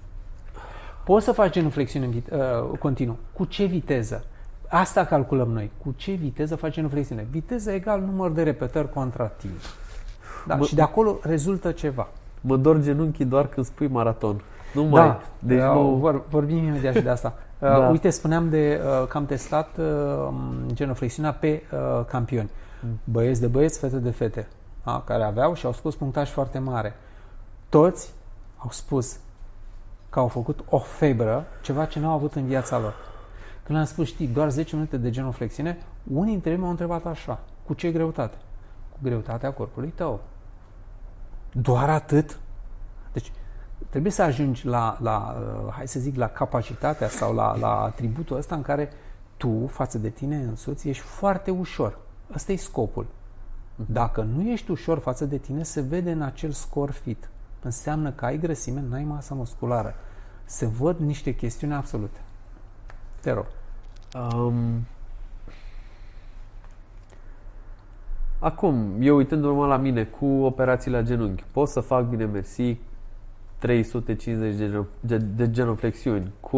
Poți să faci genuflexiune în vite- uh, continuu, cu ce viteză? Asta calculăm noi, cu ce viteză faci genuflexiune? Viteză egal număr de repetări contra timp. Da, mă... Și de acolo rezultă ceva. Mă dor genunchii doar când spui maraton. Nu mai. Da, deci uh, nu... vorbim imediat și de asta. Uh, da. Uite, spuneam de, uh, că am testat uh, genoflexiunea pe uh, campioni. Băieți de băieți, fete de fete, a, care aveau și au scos punctaj foarte mare. Toți au spus că au făcut o febră, ceva ce n-au avut în viața lor. Când am spus, știi, doar zece minute de genoflexiune, unii dintre ei m-au întrebat așa, cu ce greutate? Cu greutatea corpului tău. Doar atât? Deci, trebuie să ajungi la, la, hai să zic, la capacitatea sau la, la atributul ăsta în care tu, față de tine însuți, ești foarte ușor. Ăsta e scopul. Dacă nu ești ușor față de tine, se vede în acel scor fit. Înseamnă că ai grăsime, n-ai masă musculară. Se văd niște chestiuni absolute. Te rog. Um... Acum, eu uitându-mă la mine cu operații la genunchi, pot să fac, bine mersi, trei sute cincizeci de genoflexiuni. Cu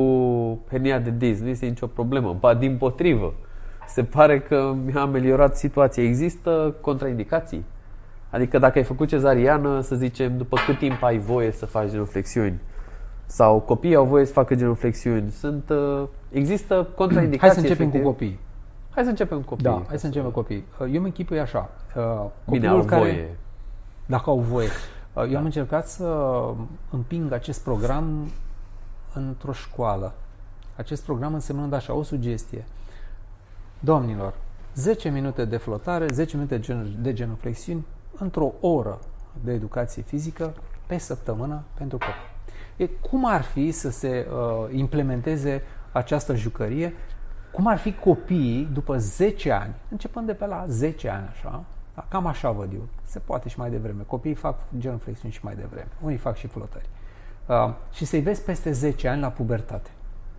hernia de disc nu este nicio problemă, ba dimpotrivă. Se pare că mi-a ameliorat situația. Există contraindicații? Adică dacă ai făcut cezariană, să zicem, după cât timp ai voie să faci genoflexiuni? sau copiii au voie să facă genuflexiuni. Sunt, uh, există contraindicații. Hai să începem efectiv. cu copiii. Hai să începem cu copiii. Da, hai să începem cu copiii. Eu mă închipui așa. Uh, Bine, au care, voie. Dacă au voie. Uh, eu da. am încercat să împing acest program într-o școală. Acest program însemnând așa, o sugestie. Domnilor, zece minute de flotare, zece minute de genuflexiuni, într-o oră de educație fizică pe săptămână pentru copii. E, cum ar fi să se uh, implementeze această jucărie? Cum ar fi copiii după zece ani, începând de pe la zece ani așa, da, cam așa văd eu, se poate și mai devreme, copiii fac genuflexiuni și mai devreme, unii fac și flotări. Uh, și să-i vezi peste zece ani la pubertate.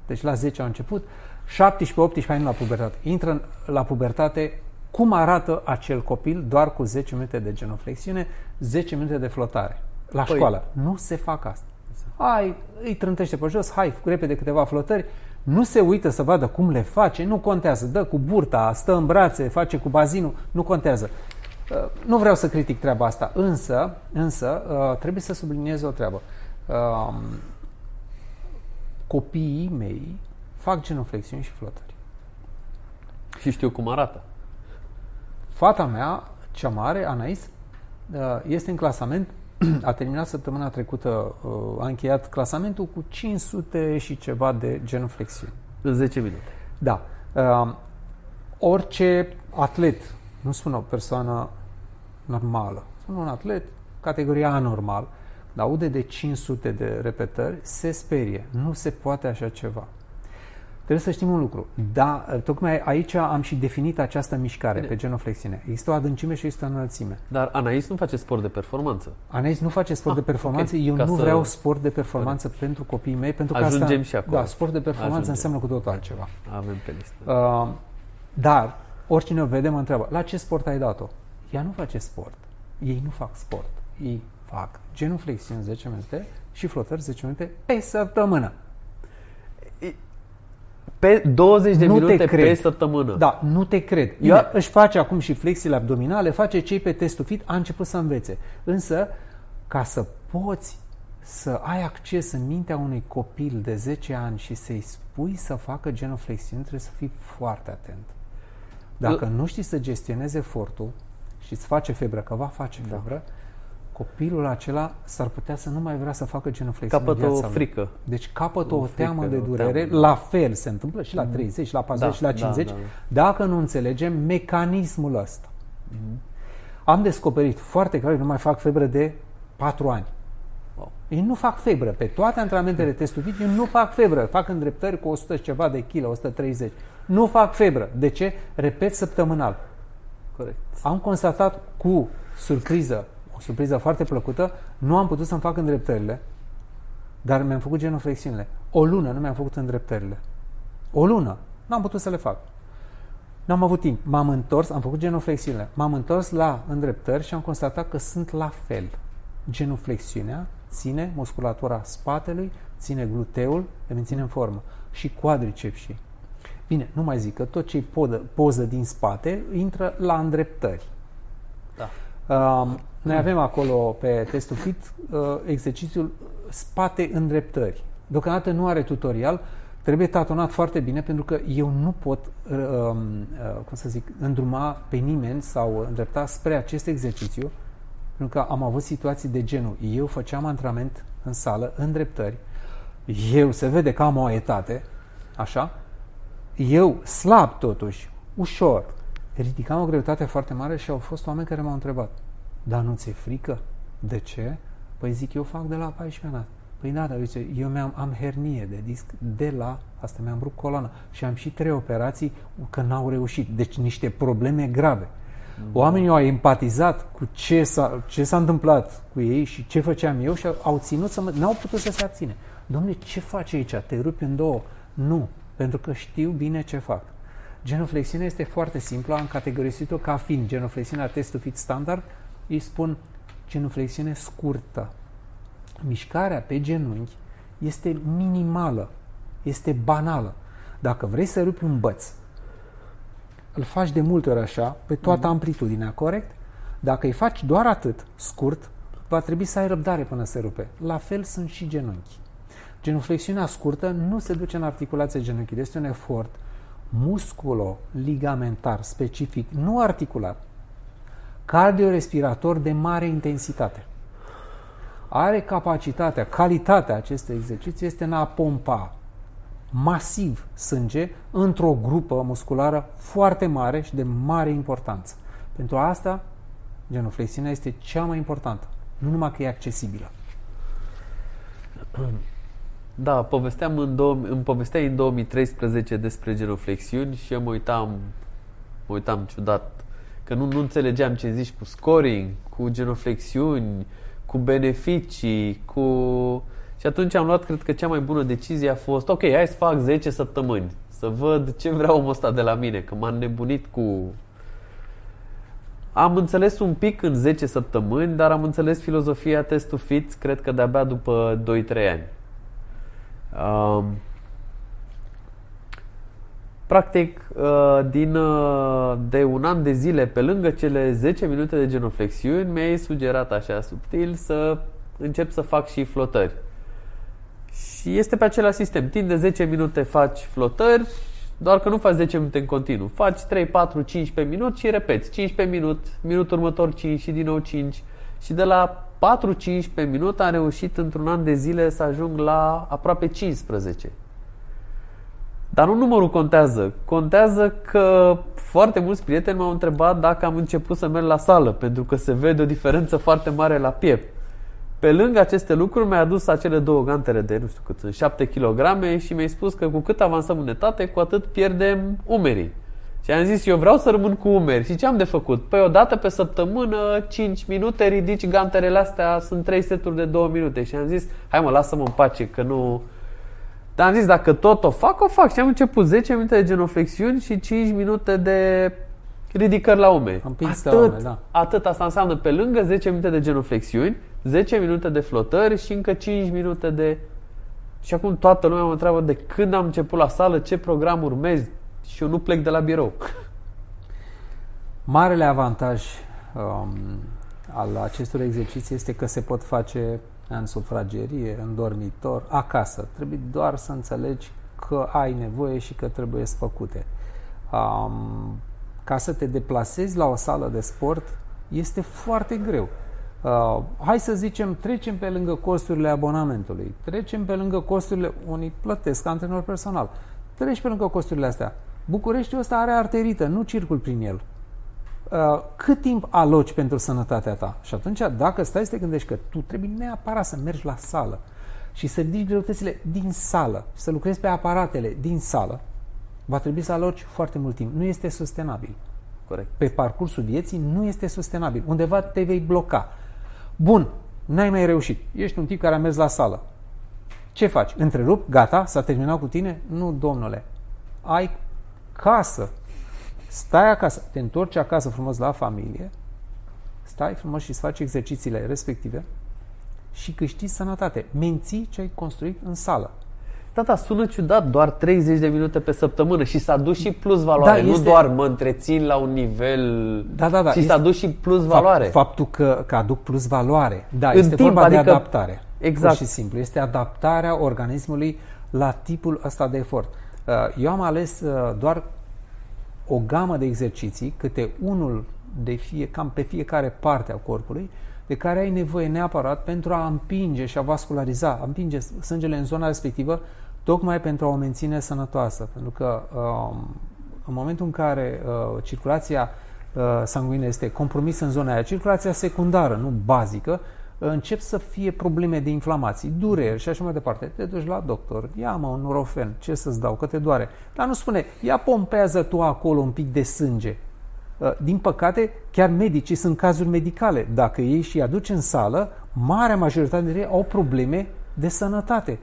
Deci la zece au început, șaptesprezece-optsprezece ani la pubertate. Intră în, la pubertate, cum arată acel copil doar cu zece minute de genuflexiune, zece minute de flotare la păi, școală. Nu se fac asta. Hai, îi trântește pe jos, hai, repede câteva flotări, nu se uită să vadă cum le face, nu contează, dă cu burta, stă în brațe, face cu bazinul, nu contează. Nu vreau să critic treaba asta, însă, însă trebuie să subliniez o treabă. Copiii mei fac genuflexiuni și flotări. Și știu cum arată. Fata mea, cea mare, Anaïs, este în clasament. A terminat săptămâna trecută, a încheiat clasamentul cu cinci sute și ceva de genuflexiuni. În zece minute. Da. Orice atlet, nu spun o persoană normală, spun un atlet, categoria anormal, dar aude de cinci sute de repetări, se sperie. Nu se poate așa ceva. Trebuie să știm un lucru. Da, tocmai aici am și definit această mișcare. Bine. Pe genoflexiune. Există o adâncime și există o înălțime. Dar Anaïs nu face sport de performanță. Anaïs nu face sport ah, de performanță. Okay. Eu Ca nu să... vreau sport de performanță Bine. pentru copiii mei. Pentru că Ajungem asta, și acolo. Da, sport de performanță Ajungem. înseamnă cu totul altceva. Avem pe listă. Uh, dar oricine o vede mă întreabă, la ce sport ai dat-o? Ea nu face sport. Ei nu fac sport. Ei fac genuflexiuni zece minute și flotări zece minute pe săptămână. Pe douăzeci de minute pe săptămână. Da, nu te cred. Bine. Ea își face acum și flexiile abdominale, face cei pe Test to Fit, a început să învețe. Însă, ca să poți să ai acces în mintea unui copil de zece ani și să-i spui să facă genuflexiuni, trebuie să fii foarte atent. Dacă nu știi să gestionezi efortul și îți face febră, că va face febră, da. Copilul acela s-ar putea să nu mai vrea să facă genuflexiune în viața lui. Capătă o frică. Deci capătă o, o frică, teamă de durere. Teamă. La fel se întâmplă și la treizeci, la patruzeci, da, și la cincizeci. Da, da. Dacă nu înțelegem mecanismul ăsta. Mm-hmm. Am descoperit foarte clar că nu mai fac febră de patru ani. Wow. Ei nu fac febră. Pe toate antrenamentele Test to Fit, eu nu fac febră. Fac îndreptări cu o sută ceva de kg, o sută treizeci. Nu fac febră. De ce? Repet săptămânal. Corect. Am constatat cu surpriză surpriză foarte plăcută, nu am putut să-mi fac îndreptările, dar mi-am făcut genuflexiunile. O lună nu mi-am făcut îndreptările. O lună. N-am putut să le fac. N-am avut timp. M-am întors, am făcut genuflexiunile. M-am întors la îndreptări și am constatat că sunt la fel. Genuflexiunea ține musculatura spatelui, ține gluteul, le menține în formă. Și quadricepsii. Bine, nu mai zic că tot ce-i podă, poză din spate intră la îndreptări. Da. Um, Noi avem acolo pe Test to Fit uh, exercițiul spate-îndreptări. Deocamdată nu are tutorial, trebuie tatonat foarte bine pentru că eu nu pot uh, uh, cum să zic, îndruma pe nimeni sau îndrepta spre acest exercițiu pentru că am avut situații de genul. Eu făceam antrenament în sală, îndreptări, eu se vede că am o etate, așa, eu slab totuși, ușor, ridicam o greutate foarte mare și au fost oameni care m-au întrebat: dar nu ți-e frică? De ce? Păi zic, eu fac de la paisprezece ani. Păi da, dar zice, eu mi-am, am hernie de disc de la, asta mi-am rupt coloana și am și trei operații că n-au reușit. Deci niște probleme grave. Mm-hmm. Oamenii au empatizat cu ce s-a, ce s-a întâmplat cu ei și ce făceam eu și au ținut să mă, n-au putut să se abține. Dom'le, ce faci aici? Te rupi în două? Nu, pentru că știu bine ce fac. Genuflexiunea este foarte simplă, am categorisit-o ca fiind genuflexiunea Test to Fit standard. Îi spun genuflexiune scurtă. Mișcarea pe genunchi este minimală, este banală. Dacă vrei să rupi un băț, îl faci de multe ori așa, pe toată amplitudinea, corect? Dacă îi faci doar atât, scurt, va trebui să ai răbdare până se rupe. La fel sunt și genunchi. Genuflexiunea scurtă nu se duce în articulația genunchiului. Este un efort musculo-ligamentar specific, nu articular, cardiorespirator de mare intensitate. Are capacitatea, calitatea acestui exercițiu este în a pompa masiv sânge într-o grupă musculară foarte mare și de mare importanță. Pentru asta, genuflexiunea este cea mai importantă, nu numai că e accesibilă. Da, povesteam în dou- îmi povesteai în două mii treisprezece despre genuflexiuni și eu mă uitam, mă uitam ciudat, că nu, nu înțelegeam ce zici cu scoring, cu genuflexiuni, cu beneficii, cu... Și atunci am luat, cred că cea mai bună decizie a fost, ok, hai să fac zece săptămâni, să văd ce vrea omul ăsta de la mine, că m-am nebunit cu... Am înțeles un pic în zece săptămâni, dar am înțeles filozofia Test to Fit, cred că de-abia după doi trei ani. Um, practic, uh, din, uh, de un an de zile, pe lângă cele zece minute de genuflexiuni, mi-ai sugerat așa subtil să încep să fac și flotări. Și este pe același sistem. Timp de zece minute faci flotări, doar că nu faci zece minute în continuu. Faci trei, patru, cinci pe minut și repeți. cinci pe minut, minutul următor cinci și din nou cinci. Și de la patru-cinci pe minut am reușit într-un an de zile să ajung la aproape cincisprezece. Dar nu numărul contează. Contează că foarte mulți prieteni m-au întrebat dacă am început să merg la sală, pentru că se vede o diferență foarte mare la piept. Pe lângă aceste lucruri mi-a adus acele două gantere de, nu știu cât sunt, șapte kilograme și mi-ai spus că cu cât avansăm în etate, cu atât pierdem umerii. Și am zis, eu vreau să rămân cu umeri. Și ce am de făcut? Păi odată pe săptămână, cinci minute, ridici ganterele astea, sunt trei seturi de două minute. Și am zis, hai mă, lasă-mă în pace, că nu... Dar am zis, dacă tot o fac, o fac. Și am început zece minute de genuflexiuni și cinci minute de ridicări la umeri. Atât, ume, da. Atât, asta înseamnă pe lângă zece minute de genuflexiuni, zece minute de flotări și încă cinci minute de... Și acum toată lumea mă întreabă de când am început la sală, ce program urmezi. Și eu nu plec de la birou. Marele avantaj um, al acestor exerciții este că se pot face în sufragerie, în dormitor, acasă. Trebuie doar să înțelegi că ai nevoie și că trebuie să făcute. Um, ca să te deplasezi la o sală de sport este foarte greu. Uh, hai să zicem, trecem pe lângă costurile abonamentului, trecem pe lângă costurile, unii plătesc antrenor personal, treci pe lângă costurile astea. Bucureștiul ăsta are arterită, nu circul prin el. Cât timp aloci pentru sănătatea ta? Și atunci, dacă stai să te gândești că tu trebuie neapărat să mergi la sală și să ridici greutățile din sală, să lucrezi pe aparatele din sală, va trebui să aloci foarte mult timp. Nu este sustenabil. Corect. Pe parcursul vieții nu este sustenabil. Undeva te vei bloca. Bun, n-ai mai reușit. Ești un tip care a mers la sală. Ce faci? Întrerup? Gata? S-a terminat cu tine? Nu, domnule. Ai casă. Stai acasă. Te întorci acasă frumos la familie. Stai frumos și îți faci exercițiile respective și câștigi sănătate. Menții ce ai construit în sală. Da, da, sună ciudat. Doar treizeci de minute pe săptămână și s-a dus și plus valoare. Da, este... Nu doar mă întrețin la un nivel... Da, da, da. Și este... s-a dus și plus valoare. Faptul că, că aduc plus valoare. Da, în este timp, vorba adică... de adaptare. Exact. Pur și simplu. Este adaptarea organismului la tipul ăsta de efort. Eu am ales doar o gamă de exerciții, câte unul de fie, cam pe fiecare parte a corpului, de care ai nevoie neapărat pentru a împinge și a vasculariza, a împinge sângele în zona respectivă, tocmai pentru a o menține sănătoasă. Pentru că în momentul în care circulația sanguină este compromisă în zona aia, circulația secundară, nu bazică, încep să fie probleme de inflamații, dureri și așa mai departe. Te duci la doctor, ia-mă un Nurofen, ce să-ți dau, că te doare. Dar nu spune, ia pompează tu acolo un pic de sânge. Din păcate, chiar medicii sunt cazuri medicale. Dacă ei și aduci în sală, marea majoritate dintre ei au probleme de sănătate.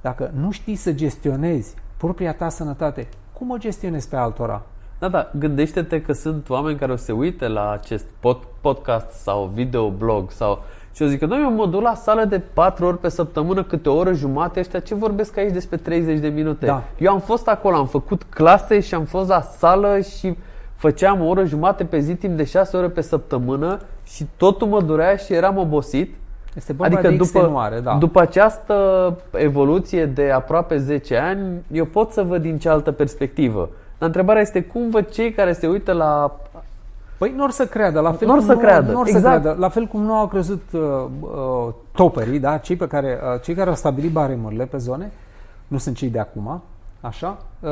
Dacă nu știi să gestionezi propria ta sănătate, cum o gestionezi pe altora? Da, da, gândește-te că sunt oameni care o se uite la acest pod- podcast sau videoblog sau... Și eu zic că noi eu mă duc la sală de patru ori pe săptămână, câte o oră jumate, ăștia ce vorbesc aici despre treizeci de minute? Da. Eu am fost acolo, am făcut clase și am fost la sală și făceam o oră jumate pe zi timp de șase ore pe săptămână și totul mă durea și eram obosit Este vorba adică de după, extenuare, da. După această evoluție de aproape zece ani, eu pot să văd din cealaltă perspectivă. Dar întrebarea este cum văd cei care se uită la... Păi nu or să creadă, la fel, n-or cum, să nu, creadă. N-or exact. Să creadă. La fel cum nu au crezut uh, uh, toperii, da? Cei, pe care, uh, cei care au stabilit baremurile pe zone, nu sunt cei de acum, așa, uh,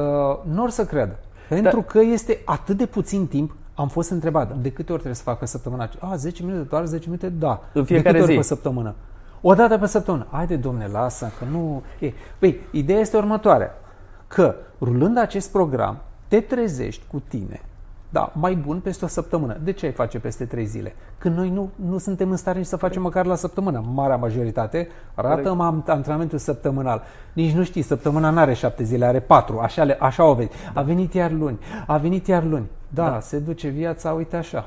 nu or să creadă. Pentru da. Că este atât de puțin timp. Am fost întrebat, de câte ori trebuie să facă săptămâna? A, zece minute doar, zece minute, da. În fiecare zi. Ori pe săptămână? O dată pe săptămână. Haide, domne, lasă, că nu... Ei, păi, ideea este următoarea, că rulând acest program, te trezești cu tine, da, mai bun peste o săptămână. De ce ai face peste trei zile? Când noi nu, nu suntem în stare nici să facem măcar la săptămână. Marea majoritate ratăm antrenamentul săptămânal. Nici nu știi, săptămâna nu are șapte zile, are patru. Așa, le, așa o vezi. Da. A venit iar luni, a venit iar luni. Da, da, se duce viața, uite așa.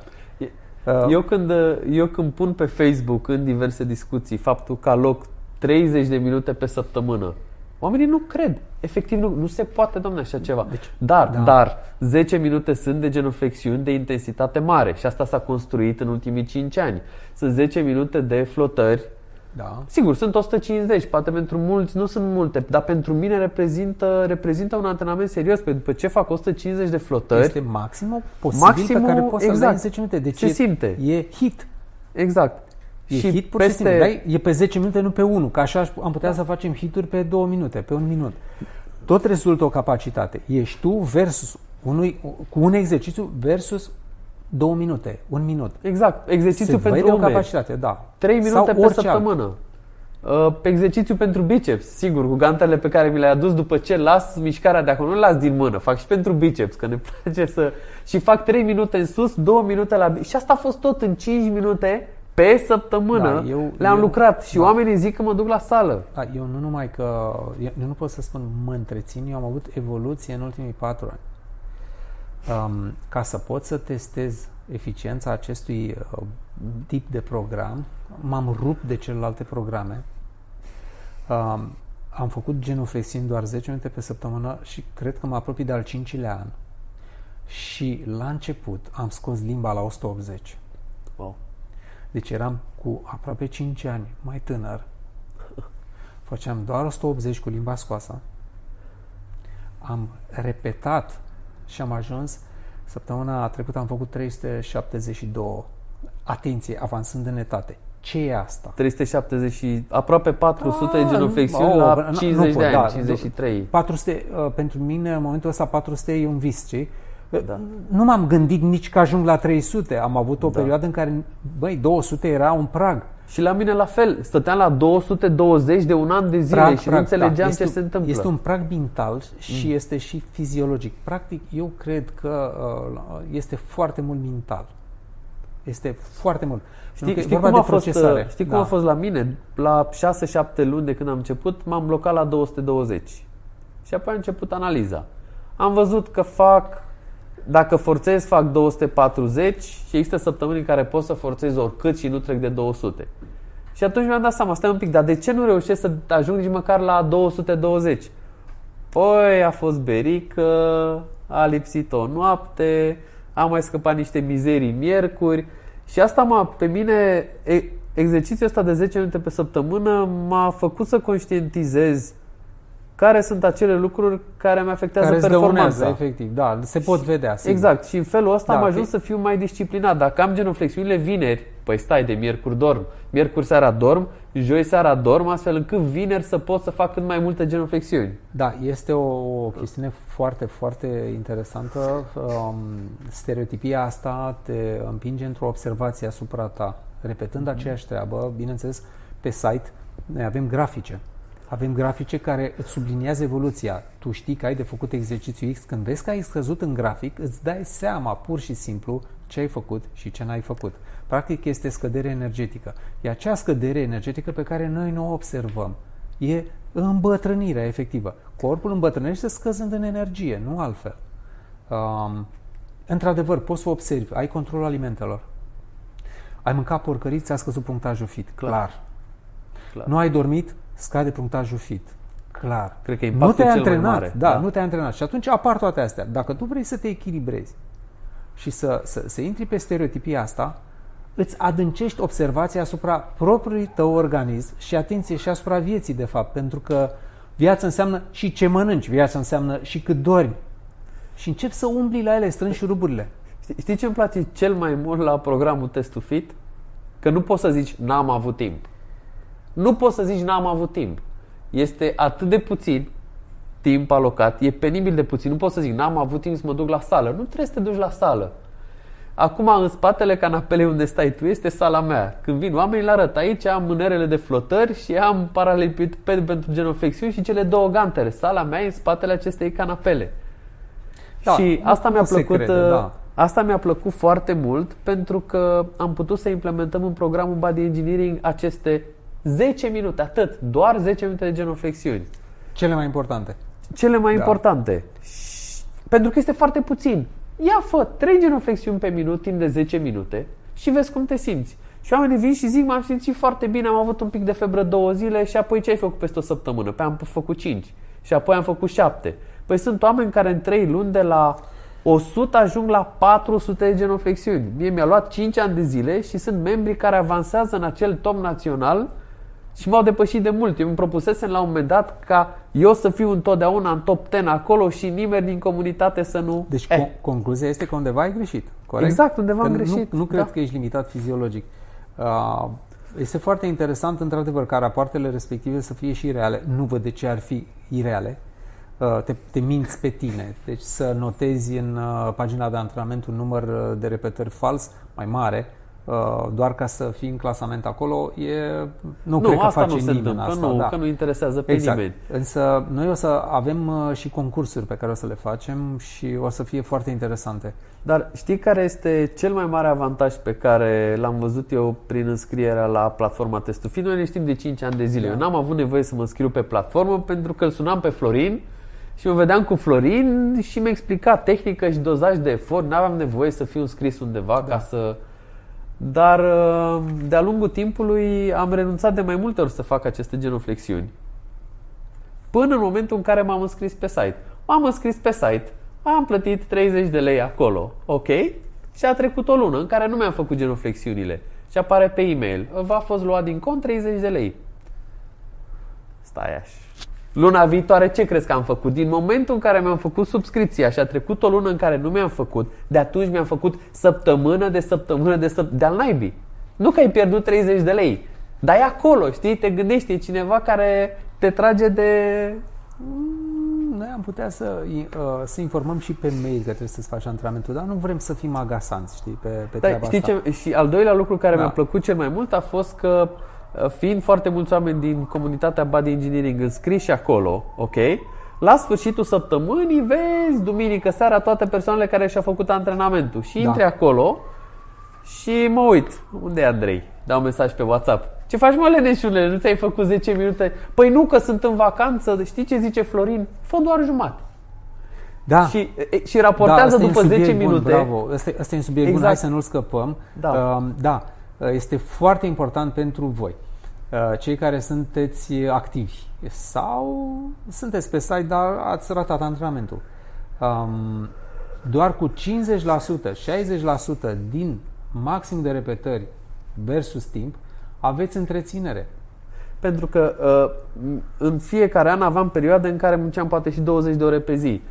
Eu când, eu când pun pe Facebook în diverse discuții faptul că aloc treizeci de minute pe săptămână, oamenii nu cred. Efectiv, nu, nu se poate, domne, așa ceva. Deci, dar, da. dar, zece minute sunt de genuflexiuni de intensitate mare și asta s-a construit în ultimii cinci ani. Sunt zece minute de flotări. Da. Sigur, sunt o sută cincizeci, poate pentru mulți nu sunt multe, dar pentru mine reprezintă, reprezintă un antrenament serios, pentru că ce fac o sută cincizeci de flotări... Este maximul posibil maximul, pe care poți exact, să dai în zece minute. Deci se simte. E hit. Exact. E și hit pur peste... și dai, e pe zece minute, nu pe unu, că așa am putea da. Să facem hituri pe două minute, pe un minut. Tot rezultă o capacitate. Ești tu versus unui, cu un exercițiu versus două minute, un minut. Exact, exercițiu se pentru o capacitate, da. trei minute sau pe săptămână. Uh, exercițiu pentru biceps, sigur, cu gantele pe care mi le-ai adus după ce las mișcarea de acolo, nu las din mână, fac și pentru biceps, că ne place să și fac trei minute în sus, două minute la biceps. Și asta a fost tot în cinci minute pe săptămână. Da, eu, le-am eu, lucrat și da. Oamenii zic că mă duc la sală. Da, eu nu numai că eu nu pot să spun mă întrețin, eu am avut evoluție în ultimii patru ani. Um, ca să pot să testez eficiența acestui uh, tip de program, m-am rupt de celelalte programe. Um, am făcut genuflexiuni doar zece minute pe săptămână și cred că mă apropii de al cincilea an. Și la început am scos limba la o sută optzeci. Wow. Deci eram cu aproape cinci ani mai tânăr. Făceam doar o sută optzeci cu limba scoasă. Am repetat și am ajuns, săptămâna trecută am făcut trei sute șaptezeci și doi. Atenție, avansând în etate. Ce e asta? trei sute șaptezeci, aproape patru sute de genuflexiuni la cincizeci de ani, da, cincizeci și trei. patru sute, pentru mine, în momentul ăsta, patru sute e un vis, ce? Da. Nu m-am gândit nici că ajung la trei sute. Am avut o da. Perioadă în care, băi, două sute era un prag. Și la mine la fel. Stăteam la două sute douăzeci de un an de zile prag, și prag, nu înțelegeam da. ce este, se întâmplă. Este un prag mental și mm. este și fiziologic. Practic, eu cred că este foarte mult mental. Este foarte mult. Știi, știi, cum, a fost, știi da. cum a fost la mine? La șase șapte luni de când am început, m-am blocat la două sute douăzeci. Și apoi a început analiza. Am văzut că fac... Dacă forțez, fac două sute patruzeci și există săptămâni în care pot să forțez oricât și nu trec de două sute. Și atunci mi-am dat seama, stai un pic, dar de ce nu reușesc să ajung nici măcar la două sute douăzeci? Păi a fost berică, a lipsit o noapte, am mai scăpat niște mizerii miercuri și asta m-a, pe mine, exercițiul ăsta de zece minute pe săptămână m-a făcut să conștientizez care sunt acele lucruri care îmi afectează care performanța. Care efectiv, da, se pot vedea. Sigur. Exact, și în felul ăsta da, am ajuns fi... să fiu mai disciplinat. Dacă am genuflexiunile vineri, păi stai, de miercuri dorm, miercuri seara dorm, joi seara dorm, astfel încât vineri să pot să fac cât mai multe genuflexiuni. Da, este o, o chestiune foarte, foarte interesantă. Um, stereotipia asta te împinge într-o observație asupra ta. Repetând aceeași treabă, bineînțeles, pe site noi avem grafice. Avem grafice care îți subliniază evoluția. Tu știi că ai de făcut exercițiu X. Când vezi că ai scăzut în grafic, îți dai seama pur și simplu ce ai făcut și ce n-ai făcut. Practic este scădere energetică. E acea scădere energetică pe care noi nu o observăm. E îmbătrânirea efectivă. Corpul îmbătrânește scăzând în energie, nu altfel. Um, într-adevăr, poți să observi. Ai controlul alimentelor. Ai mâncat porcării, ți-a scăzut punctajul F I T. Clar. Clar. Nu ai dormit? Scade punctajul F I T. Clar. Cred că impactul nu te-ai cel antrenat, mai mare. Da, da, nu te-ai antrenat. Și atunci apar toate astea. Dacă tu vrei să te echilibrezi și să, să, să intri pe stereotipia asta, îți adâncești observația asupra propriului tău organism și atenție și asupra vieții, de fapt, pentru că viața înseamnă și ce mănânci, viața înseamnă și cât dormi. Și începi să umbli la ele, strângi șuruburile. Știi ce îmi place cel mai mult la programul Test to Fit? Că nu poți să zici n-am avut timp. Nu poți să zici n-am avut timp. Este atât de puțin timp alocat, e penibil de puțin. Nu pot să zic n-am avut timp să mă duc la sală. Nu trebuie să te duci la sală. Acum, în spatele canapelei unde stai tu, este sala mea. Când vin oamenii, le arăt. Aici am mânerele de flotări și am paralimpiped pentru genoflexiuni și cele două gantere. Sala mea e în spatele acestei canapele. Da, și asta mi-a plăcut, crede, da. Asta mi-a plăcut foarte mult, pentru că am putut să implementăm în programul Body Engineering aceste zece minute, atât, doar zece minute de genoflexiuni. Cele mai importante. Cele mai da. importante. Și, pentru că este foarte puțin. Ia fă trei genoflexiuni pe minut timp de zece minute și vezi cum te simți. Și oamenii vin și zic, m-am simțit foarte bine, am avut un pic de febră două zile și apoi ce ai făcut peste o săptămână? Păi am făcut cinci și apoi am făcut șapte. Păi sunt oameni care în trei luni de la o sută ajung la patru sute de genoflexiuni. Mie mi-a luat cinci ani de zile și sunt membri care avansează în acel top național și m-au depășit de mult. Eu îmi propusesem la un moment dat ca eu să fiu întotdeauna în top zece acolo și nimeni din comunitate să nu... Deci eh. concluzia este că undeva ai greșit, corect? Exact, undeva că am greșit. Nu, nu cred da? că ești limitat fiziologic. Uh, este foarte interesant, într-adevăr, ca rapoartele respective să fie și reale. Nu văd de ce ar fi ireale. Te, te minți pe tine. Deci să notezi în uh, pagina de antrenament un număr de repetări fals mai mare, uh, doar ca să fii în clasament acolo, e... nu, nu cred că face nimeni întâmplă, asta. Nu, da. Că nu interesează pe exact. nimeni. Însă noi o să avem uh, și concursuri pe care o să le facem și o să fie foarte interesante. Dar știi care este cel mai mare avantaj pe care l-am văzut eu prin înscrierea la platforma Test to Fit? Noi ne știm de cinci ani de zile. Da. Eu n-am avut nevoie să mă înscriu pe platformă pentru că îl sunam pe Florin și mă vedeam cu Florin și mi-a explicat tehnică și dozaj de efort. N-aveam nevoie să fiu înscris undeva da. ca să... Dar de-a lungul timpului am renunțat de mai multe ori să fac aceste genoflexiuni. Până în momentul în care m-am înscris pe site. M-am înscris pe site, am plătit treizeci de lei acolo, ok? Și a trecut o lună în care nu mi-am făcut genoflexiunile. Și apare pe e-mail, v-a fost luat din cont treizeci de lei. Stai așa. Luna viitoare ce crezi că am făcut? Din momentul în care mi-am făcut subscripția și a trecut o lună în care nu mi-am făcut, de atunci mi-am făcut săptămână de săptămână de săptămână, de-al naibii. Nu că ai pierdut treizeci de lei, dar e acolo, știi? Te gândești, e cineva care te trage de... Noi am putea să, să informăm și pe mail că trebuie să-ți faci antrenamentul, dar nu vrem să fim agasanți, știi, pe, pe da, treaba știi asta. Ce, și al doilea lucru care da. mi-a plăcut cel mai mult a fost că fiind foarte mulți oameni din comunitatea Body Engineering înscriși acolo, ok? La sfârșitul săptămânii vezi, duminică seara, toate persoanele care și-au făcut antrenamentul. Și da. intri acolo și mă uit. Unde e Andrei? Dau mesaj pe WhatsApp. Ce faci, mă, leneșule? Nu ți-ai făcut zece minute? Păi nu, că sunt în vacanță. Știi ce zice Florin? Fă doar jumate. Da. Și, și raportează da, după zece minute. Bun, bravo. Asta, asta e un subiect exact. bun. Hai să nu-l scăpăm. Da. Uh, da. Este foarte important pentru voi, cei care sunteți activi sau sunteți pe site, dar ați ratat antrenamentul. Doar cu cincizeci la sută, șaizeci la sută din maxim de repetări versus timp aveți întreținere. Pentru că în fiecare an aveam perioade în care munceam poate și douăzeci de ore pe zi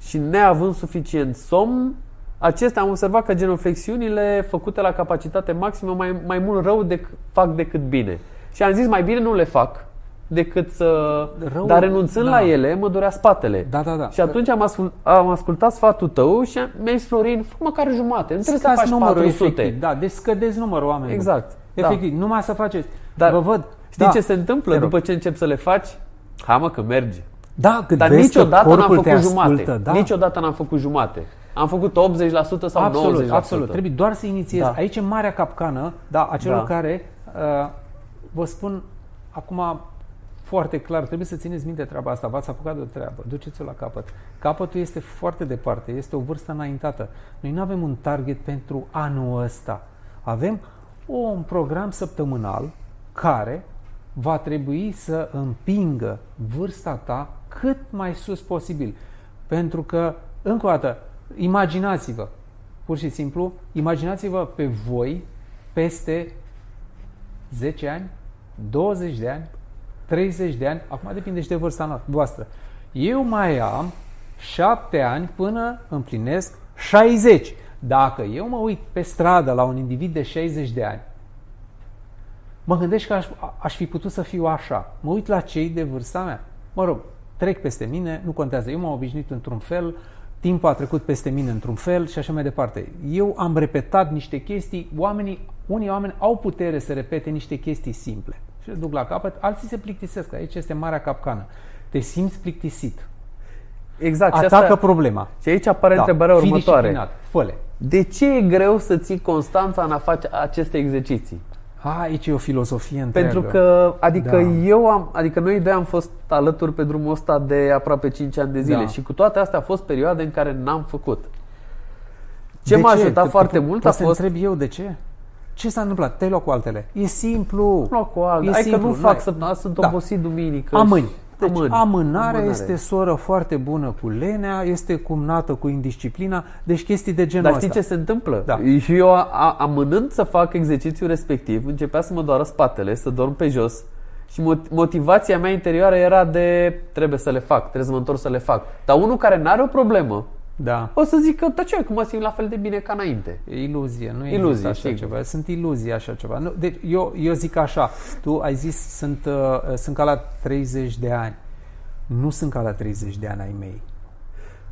și neavând suficient somn, acestea am observat că genoflexiunile făcute la capacitate maximă mai, mai mult rău dec- fac decât bine. Și am zis, mai bine nu le fac decât să... Rău, dar renunțând da. la ele, mă durea spatele. Da, da, da. Și atunci am, ascult, am ascultat sfatul tău și mi-a zis, Florin, fă măcar jumate. Nu trebuie Scați să faci patru sute. Efectiv, da, deci scădeți numărul oamenilor. Exact. Efectiv, da. numai să faceți. Dar vă văd. Știi da. ce se întâmplă după ce încep să le faci? Ha, mă, că merge. Da, cât Dar niciodată n-am făcut ascultă, jumate. Da. Niciodată n-am făcut jumate. Am făcut optzeci la sută sau absolut, nouăzeci la sută. Absolut, trebuie doar să inițiezi. Da. Aici e marea capcană da, a celor da. care, uh, vă spun acum foarte clar, trebuie să țineți minte treaba asta, v-ați apucat de o treabă, duceți-o la capăt. Capătul este foarte departe, este o vârstă înaintată. Noi nu avem un target pentru anul ăsta. Avem un program săptămânal care va trebui să împingă vârsta ta cât mai sus posibil. Pentru că, încă o dată, imaginați-vă, pur și simplu, imaginați-vă pe voi peste zece ani, douăzeci de ani, treizeci de ani, acum depinde și de vârsta voastră. Eu mai am șapte ani până împlinesc șaizeci. Dacă eu mă uit pe stradă la un individ de șaizeci de ani, mă gândesc că aș, aș fi putut să fiu așa. Mă uit la cei de vârsta mea. Mă rog, trec peste mine, nu contează. Eu m-am obișnuit într-un fel, timpul a trecut peste mine într-un fel și așa mai departe. Eu am repetat niște chestii. Oamenii, unii oameni au putere să repete niște chestii simple și le duc la capăt, alții se plictisesc. Aici este marea capcană. Te simți plictisit. Exact. Atacă și asta, problema. Și aici apare da, întrebarea următoare. De ce e greu să ții constanța în a face aceste exerciții? A, aici e o filozofie întreagă. Pentru că, adică da. eu am, adică noi doi am fost alături pe drumul ăsta de aproape cinci ani de zile da. și cu toate astea a fost perioade în care n-am făcut. Ce de m-a ce? ajutat te, foarte te, mult a fost... întreb eu de ce? Ce s-a întâmplat? Te-ai luat cu altele. E simplu. Luat cu altele. E simplu. Că nu fac săptămâna, sunt obosit da. duminică. Amâni. Deci, Amân. amânarea Amânare. este soră foarte bună cu lenea, este cumnată cu indisciplina, deci chestii de genul ăsta. Dar știi asta. ce se întâmplă? Da. Și eu, a, amânând să fac exercițiul respectiv, începea să mă doară spatele, să dorm pe jos și motivația mea interioară era de trebuie să le fac, trebuie să mă întorc să le fac. Dar unul care n-are o problemă, da. o să zic că, da ce, că mă simt la fel de bine ca înainte. E iluzie, nu e așa ceva. Sunt iluzii așa ceva. Nu, deci eu, eu zic așa, tu ai zis sunt, uh, sunt ca la treizeci de ani. Nu sunt ca la treizeci de ani ai mei.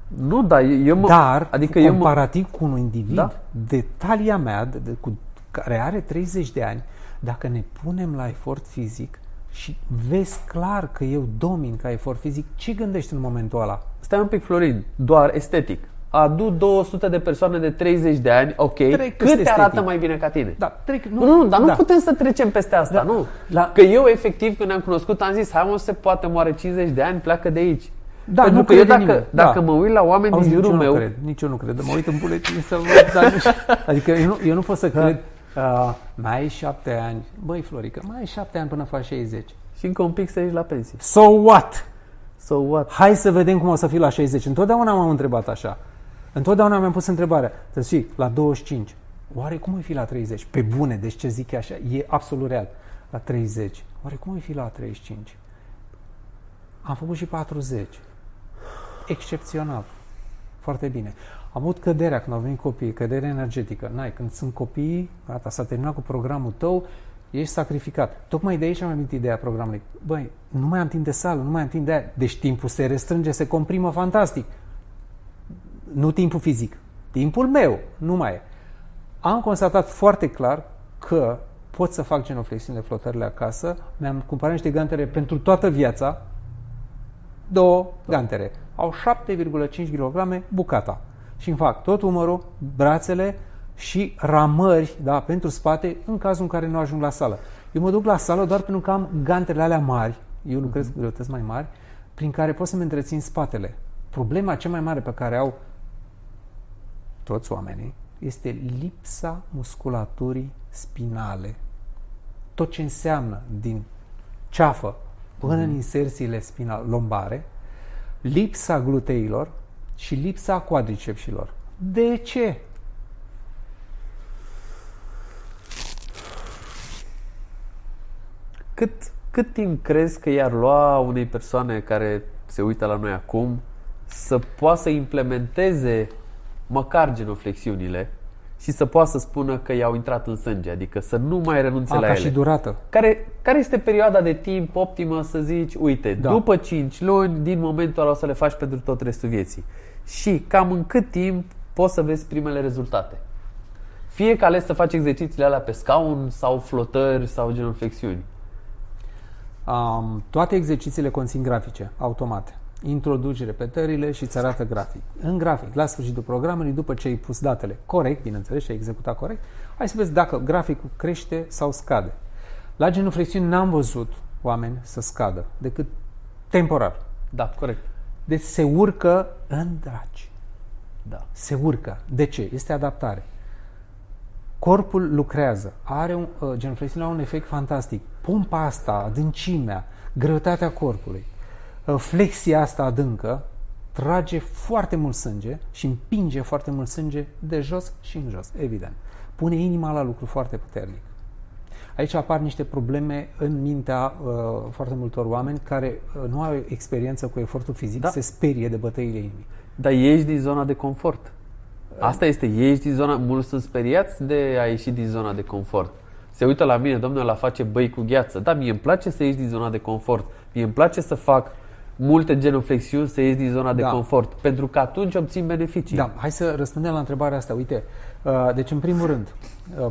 Nu, da, eu mă, dar adică comparativ eu mă, cu un individ da? de talia mea, de, de, cu, care are treizeci de ani, dacă ne punem la efort fizic și vezi clar că eu domin ca efort fizic, ce gândești în momentul ăla? Stai un pic, Florin, doar estetic. Adu două sute de persoane de treizeci de ani, ok, trec cât te arată mai bine ca tine. Da, trec, nu, nu, nu, dar da. nu putem să trecem peste asta, da. nu. La... Că eu, efectiv, când am cunoscut, am zis, hai mă, se poate, moare cincizeci de ani, pleacă de aici. Da, Pentru nu că eu dacă, dacă da. mă uit la oameni din jurul meu... Cred, nici eu nu cred, mă uit în buletin să văd, dar nu știu. Adică eu nu, eu nu pot să cred... Uh, mai ai șapte ani, băi Florica, mai ai șapte ani până faci șaizeci. Și încă un pic să ieși la pensie. So what? So what? Hai să vedem cum o să fii la șaizeci. Întotdeauna m-am întrebat așa. Întotdeauna mi-am pus întrebarea. Să zic, la douăzeci și cinci, oare cum ai fi la treizeci? Pe bune, deci ce zic așa, e absolut real. La treizeci, oare cum ai fi la treizeci și cinci? Am făcut și patruzeci. Excepțional. Foarte bine. Am avut căderea când au venit copiii, căderea energetică. N-ai, când sunt copiii, gata, s-a terminat cu programul tău, ești sacrificat. Tocmai de aici am amintit ideea programului. Băi, nu mai am timp de sală, nu mai am timp de aia. Deci timpul se restrânge, se comprimă fantastic. Nu timpul fizic, timpul meu, nu mai e. Am constatat foarte clar că pot să fac genoflexiune, flotările acasă, mi-am cumpărat niște gantere pentru toată viața, două gantere. Au șapte virgulă cinci kilograme bucata. Și îmi fac tot umărul, brațele și ramări da, pentru spate în cazul în care nu ajung la sală. Eu mă duc la sală doar pentru că am gantele alea mari, eu lucrez cu greutăți mai mari, prin care pot să-mi întrețin spatele. Problema cea mai mare pe care au toți oamenii este lipsa musculaturii spinale. Tot ce înseamnă din ceafă până în inserțiile spinale lombare, lipsa gluteilor și lipsa quadricepsilor. De ce? Cât, cât timp crezi că i-ar lua unei persoane care se uită la noi acum să poată să implementeze măcar genoflexiunile și să poată să spună că i-au intrat în sânge, adică să nu mai renunțe A, la ca ele? Și durată. Care, care este perioada de timp optimă să zici, uite, da. după cinci luni, din momentul ăla o să le faci pentru tot restul vieții? Și cam în cât timp poți să vezi primele rezultate? Fie că ales să faci exercițiile alea pe scaun sau flotări sau genoflexiuni. Um, toate exercițiile conțin grafice, automate. Introduci repetările și îți arată grafic. În grafic, la sfârșitul programului, după ce ai pus datele corect, bineînțeles, și ai executat corect, hai să vezi dacă graficul crește sau scade. La genuflexiuni n-am văzut oameni să scadă, decât temporar. Da, corect. Deci se urcă în draci. Da. Se urcă. De ce? Este adaptare. Corpul lucrează. Are un, uh, genuflexiunea are un efect fantastic. Pompa asta, adâncimea, greutatea corpului, flexia asta adâncă trage foarte mult sânge și împinge foarte mult sânge de jos și în jos, evident. pune inima la lucru foarte puternic. Aici apar niște probleme în mintea uh, foarte multor oameni care uh, nu au experiență cu efortul fizic, da. Se sperie de bătăile inimii. Dar ieși din zona de confort. Asta este, ieși din zona... Mulți sunt speriați de a ieși din zona de confort. Se uită la mine, domnule, la face băi cu gheață. Da, mie îmi place să ieși din zona de confort. Mie îmi place să fac multe genuflexiuni, să ieși din zona da. de confort. Pentru că atunci obțin beneficii. Da, hai să răspundem la întrebarea asta. Uite, deci în primul rând,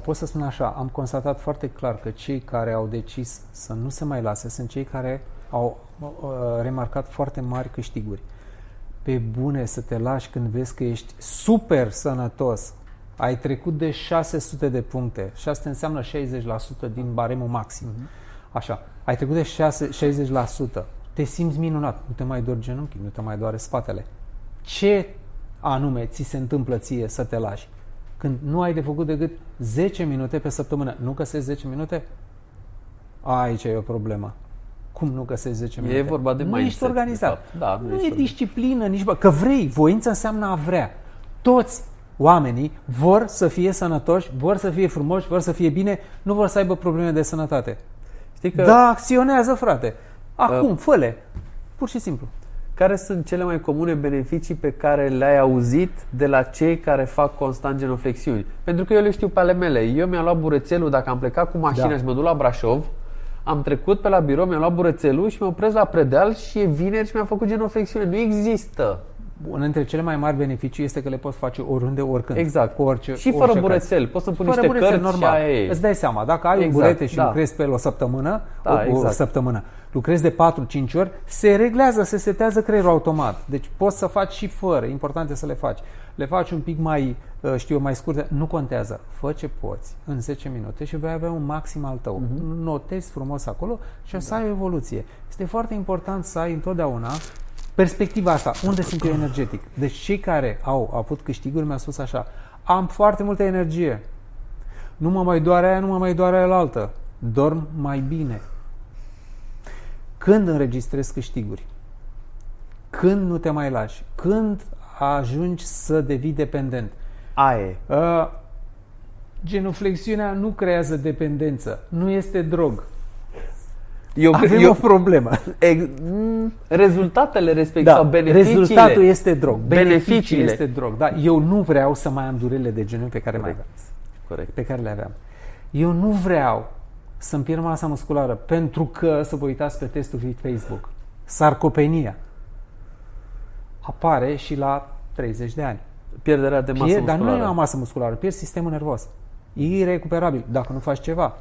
pot să spun așa, am constatat foarte clar că cei care au decis să nu se mai lase sunt cei care au remarcat foarte mari câștiguri. Pe bune să te lași când vezi că ești super sănătos. Ai trecut de șase sute de puncte. Și asta înseamnă șaizeci la sută din baremul maxim. Mm-hmm. Așa. Ai trecut de șase, șaizeci la sută. Te simți minunat. Nu te mai doare genunchii, nu te mai doare spatele. Ce anume ți se întâmplă ție să te lași? Când nu ai de făcut decât zece minute pe săptămână. Nu găsești zece minute? Aici e o problemă. Cum nu găsești zece minute? E vorba de mindset. Nu ești organizat. Da, nu, nu ești e disciplină, nici bă. Că vrei. Voința înseamnă a vrea. Toți oamenii vor să fie sănătoși, vor să fie frumoși, vor să fie bine, nu vor să aibă probleme de sănătate. Știi că... Da, acționează, frate. Acum, uh, fă-le. Pur și simplu. Care sunt cele mai comune beneficii pe care le-ai auzit de la cei care fac constant genoflexiuni? Pentru că eu le știu pe ale mele. Eu mi-am luat burețelul, dacă am plecat cu mașina da. și mă duc la Brașov, am trecut pe la birou, mi-am luat burețelul și mă opresc la predeal și e vineri și mi-am făcut genoflexiune. Nu există. Una dintre cele mai mari beneficii este că le poți face oriunde, oricând. Exact. Cu orice, și fără burețel. Poți să pui niște burețel, cărți normal. Și îți dai seama. Dacă ai exact, un burete și da. lucrezi pe el o săptămână, da, o, exact. o săptămână, lucrezi de patru-cinci ori, se reglează, se setează creierul automat. Deci poți să faci și fără. Important e să le faci. Le faci un pic mai, știu eu, mai scurte. Nu contează. Fă ce poți în zece minute și vei avea un maxim al tău. Mm-hmm. Notezi frumos acolo și o să da. ai o evoluție. Este foarte important să ai întotdeauna perspectiva asta, unde sunt eu energetic? Deci cei care au avut câștiguri mi-au spus așa, am foarte multă energie, nu mă mai doare aia, nu mă mai doare aia altă, dorm mai bine. Când înregistrezi câștiguri? Când nu te mai lași? Când ajungi să devii dependent? Aie. Uh, genuflexiunea nu creează dependență, nu este drog. Eu, Avem eu, o problemă. Ex, rezultatele respective, da, sau beneficiile. Rezultatul este drog. Beneficiile este drog. Da, eu nu vreau să mai am durerile de genunchi pe care Corect. mai aveam. Corect. Pe care le aveam. Eu nu vreau să-mi pierd masa musculară pentru că, să vă uitați pe testul pe Facebook, sarcopenia apare și la treizeci de ani. Pierderea de masă Pier, musculară. Dar nu e la masă musculară, pierd sistemul nervos. E irecuperabil dacă nu faci ceva.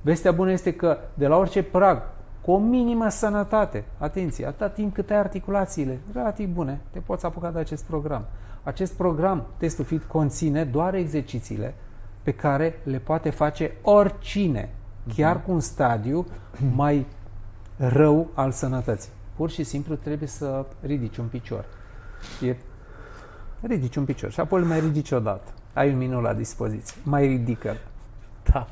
Vestea bună este că de la orice prag, cu o minimă sănătate, atenție, atâta timp cât ai articulațiile relativ bune, te poți apuca de acest program. Acest program, Test to Fit, conține doar exercițiile pe care le poate face oricine, chiar cu un stadiu mai rău al sănătății. Pur și simplu trebuie să ridici un picior. E... Ridici un picior și apoi îl mai ridici odată. Ai un minut la dispoziție. Mai ridică-l. Da.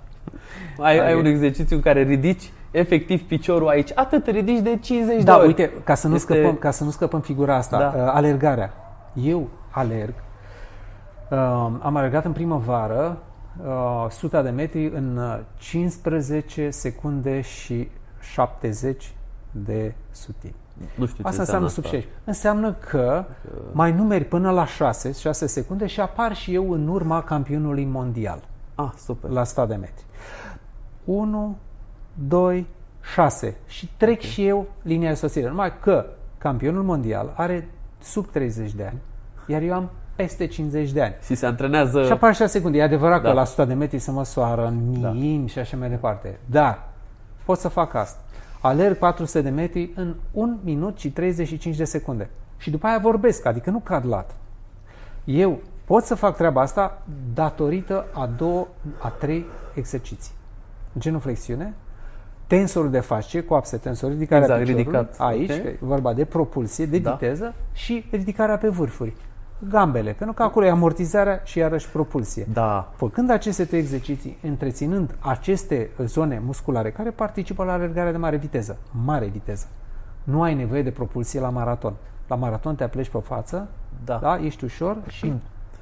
Ai, ai un exercițiu în care ridici efectiv piciorul aici. Atât ridici de cincizeci da, de ori. Da, uite, ca să nu este... scăpăm, ca să nu scăpăm figura asta, da. alergarea. Eu alerg. Uh, am alergat în primăvară uh, o sută de metri în cincisprezece secunde și șaptezeci de sutimi. Nu știu asta înseamnă sub șase. Înseamnă că mai numeri până la șase, șase secunde și apar și eu în urma campionului mondial. Ah, super. La sta de metri. unu, doi, șase. Și trec okay. și eu linia de sosire. Numai că campionul mondial are sub treizeci de ani, iar eu am peste cincizeci de ani. Și se antrenează... Și apar șase secunde. E adevărat da. că la o sută de metri se măsoară în minim da. și așa mai departe. Dar pot să fac asta. Alerg patru sute de metri în un minut și treizeci și cinci de secunde. Și după aia vorbesc, adică nu cad lat. Eu... Pot să fac treaba asta datorită a două, a trei exerciții. Genuflexiune, tensorul de fascie, coapse, tensor, ridicarea exact, piciorului, ridicat. aici, okay. e vorba de propulsie, de da. viteză și ridicarea pe vârfuri, gambele, pentru că acolo e amortizarea și iarăși propulsie. Da. Făcând aceste trei exerciții, întreținând aceste zone musculare care participă la alergarea de mare viteză, mare viteză, nu ai nevoie de propulsie la maraton. La maraton te apleci pe față, da. Da, ești ușor și...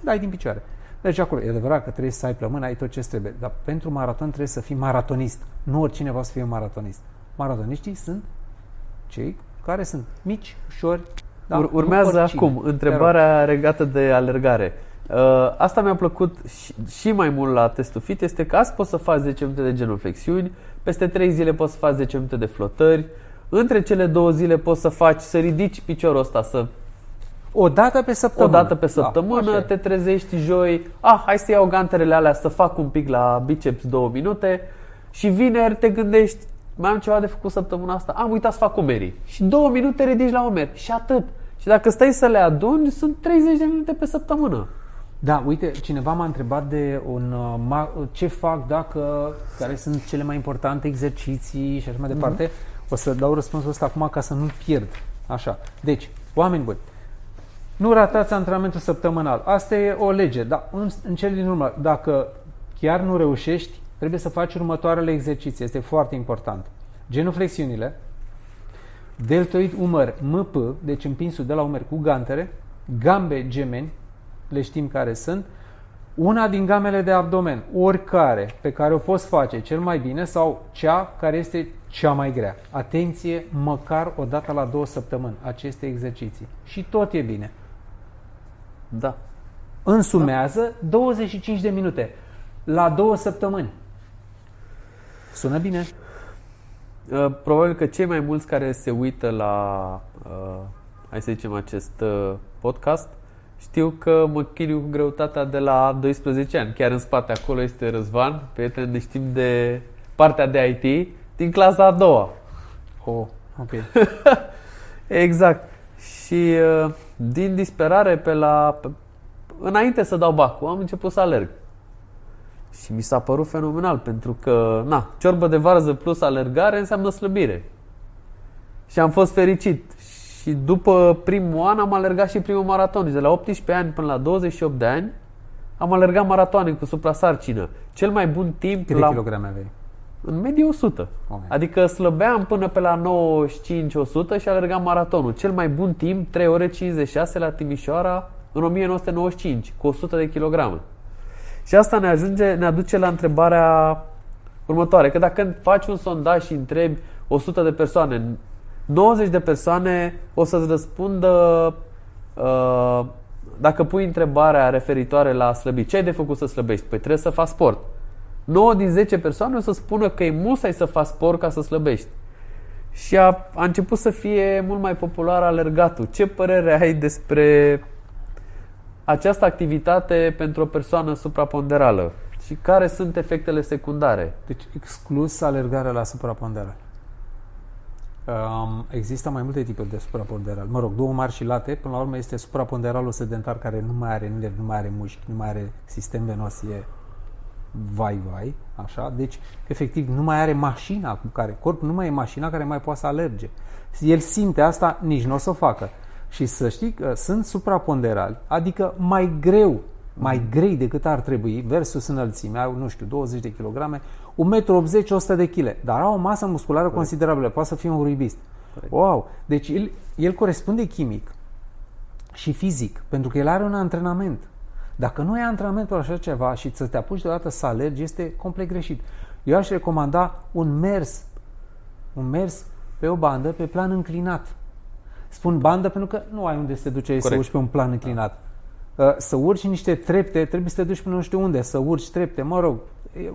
dai din picioare. Deci acolo e adevărat că trebuie să ai plămână, ai tot ce trebuie. Dar pentru maraton trebuie să fii maratonist. Nu oricine va să fie un maratonist. Maratoniștii sunt cei care sunt mici, ușori. Da, Ur- urmează acum întrebarea legată de alergare. Uh, asta mi-a plăcut și, și mai mult la Test to Fit este că azi poți să faci zece minute de genuflexiuni, peste trei zile poți să faci zece minute de flotări, între cele două zile poți să faci, să ridici piciorul ăsta, să... O dată pe săptămână. O dată pe săptămână, da, te trezești joi, ah, hai să iau ganterele alea să fac un pic la biceps două minute și vineri te gândești, mai am ceva de făcut săptămâna asta, am uitat să fac omerii. Și două minute ridici la omeri și atât. Și dacă stai să le aduni, sunt treizeci de minute pe săptămână. Da, uite, cineva m-a întrebat de un ce fac dacă, care sunt cele mai importante exerciții și așa mai departe. Mm-hmm. O să dau răspunsul ăsta acum ca să nu pierd. Așa. Deci, oameni buni, nu ratați antrenamentul săptămânal. Asta e o lege, dar în, în cele din urmă, dacă chiar nu reușești, trebuie să faci următoarele exerciții. Este foarte important. Genuflexiunile, deltoid umăr M P, deci împinsul de la umeri cu gantere, gambe gemeni, le știm care sunt, una din gamele de abdomen, oricare, pe care o poți face cel mai bine sau cea care este cea mai grea. Atenție, măcar o dată la două săptămâni aceste exerciții. Și tot e bine. Da. Însumează douăzeci și cinci de minute la două săptămâni. Sună bine? Probabil că cei mai mulți care se uită la, hai să zicem, acest podcast, știu că mă chinui cu greutatea de la doisprezece ani. Chiar în spate acolo este Răzvan, prieten, ne știm de partea de I T, din clasa a doua. Oh, ok. Exact. Și din disperare pe la... înainte să dau bacul, am început să alerg. Și mi s-a părut fenomenal, pentru că, na, ciorbă de varză plus alergare înseamnă slăbire. Și am fost fericit. Și după primul an am alergat și primul maraton. De la optsprezece ani până la douăzeci și opt de ani am alergat maratoane cu suprasarcină. Cel mai bun timp... Câte la... kilograme aveai? În medie o sută. Okay. Adică slăbeam până pe la nouăzeci și cinci o sută și alergam maratonul. Cel mai bun timp, trei ore cincizeci și șase la Timișoara în o mie nouă sute nouăzeci și cinci, cu o sută de kilograme. Și asta ne ajunge, ne aduce la întrebarea următoare. Că dacă faci un sondaj și întrebi o sută de persoane... nouăzeci de persoane o să-ți răspundă uh, dacă pui întrebarea referitoare la slăbit. Ce ai de făcut să slăbești? Păi trebuie să faci sport. nouă din zece persoane o să spună că e musai să faci sport ca să slăbești. Și a, a început să fie mult mai popular alergatul. Ce părere ai despre această activitate pentru o persoană supraponderală? Și care sunt efectele secundare? Deci exclus alergarea la supraponderală. Um, există mai multe tipuri de supraponderal. Mă rog, două mari și late, până la urmă este supraponderalul sedentar care nu mai are nervi, nu mai are mușchi, nu mai are sistem venos, e vai, vai, așa. Deci, efectiv, nu mai are mașina cu care, corpul nu mai e mașina care mai poate să alerge. El simte asta, nici nu o să o facă. Și să știi că sunt supraponderali, adică mai greu, mai grei decât ar trebui, versus înălțimea, nu știu, douăzeci de kilograme, un metru optzeci, o sută de kilograme, dar au o masă musculară Corect. considerabilă, poate să fie un rugbist. Wow! Deci el, el corespunde chimic și fizic, pentru că el are un antrenament. Dacă nu ai antrenamentul așa ceva și să te apuci deodată să alergi, este complet greșit. Eu aș recomanda un mers, un mers pe o bandă, pe plan înclinat. Spun bandă pentru că nu ai unde să te duce să urci pe un plan înclinat. Da. Să urci niște trepte, trebuie să te duci până nu știu unde, să urci trepte, mă rog.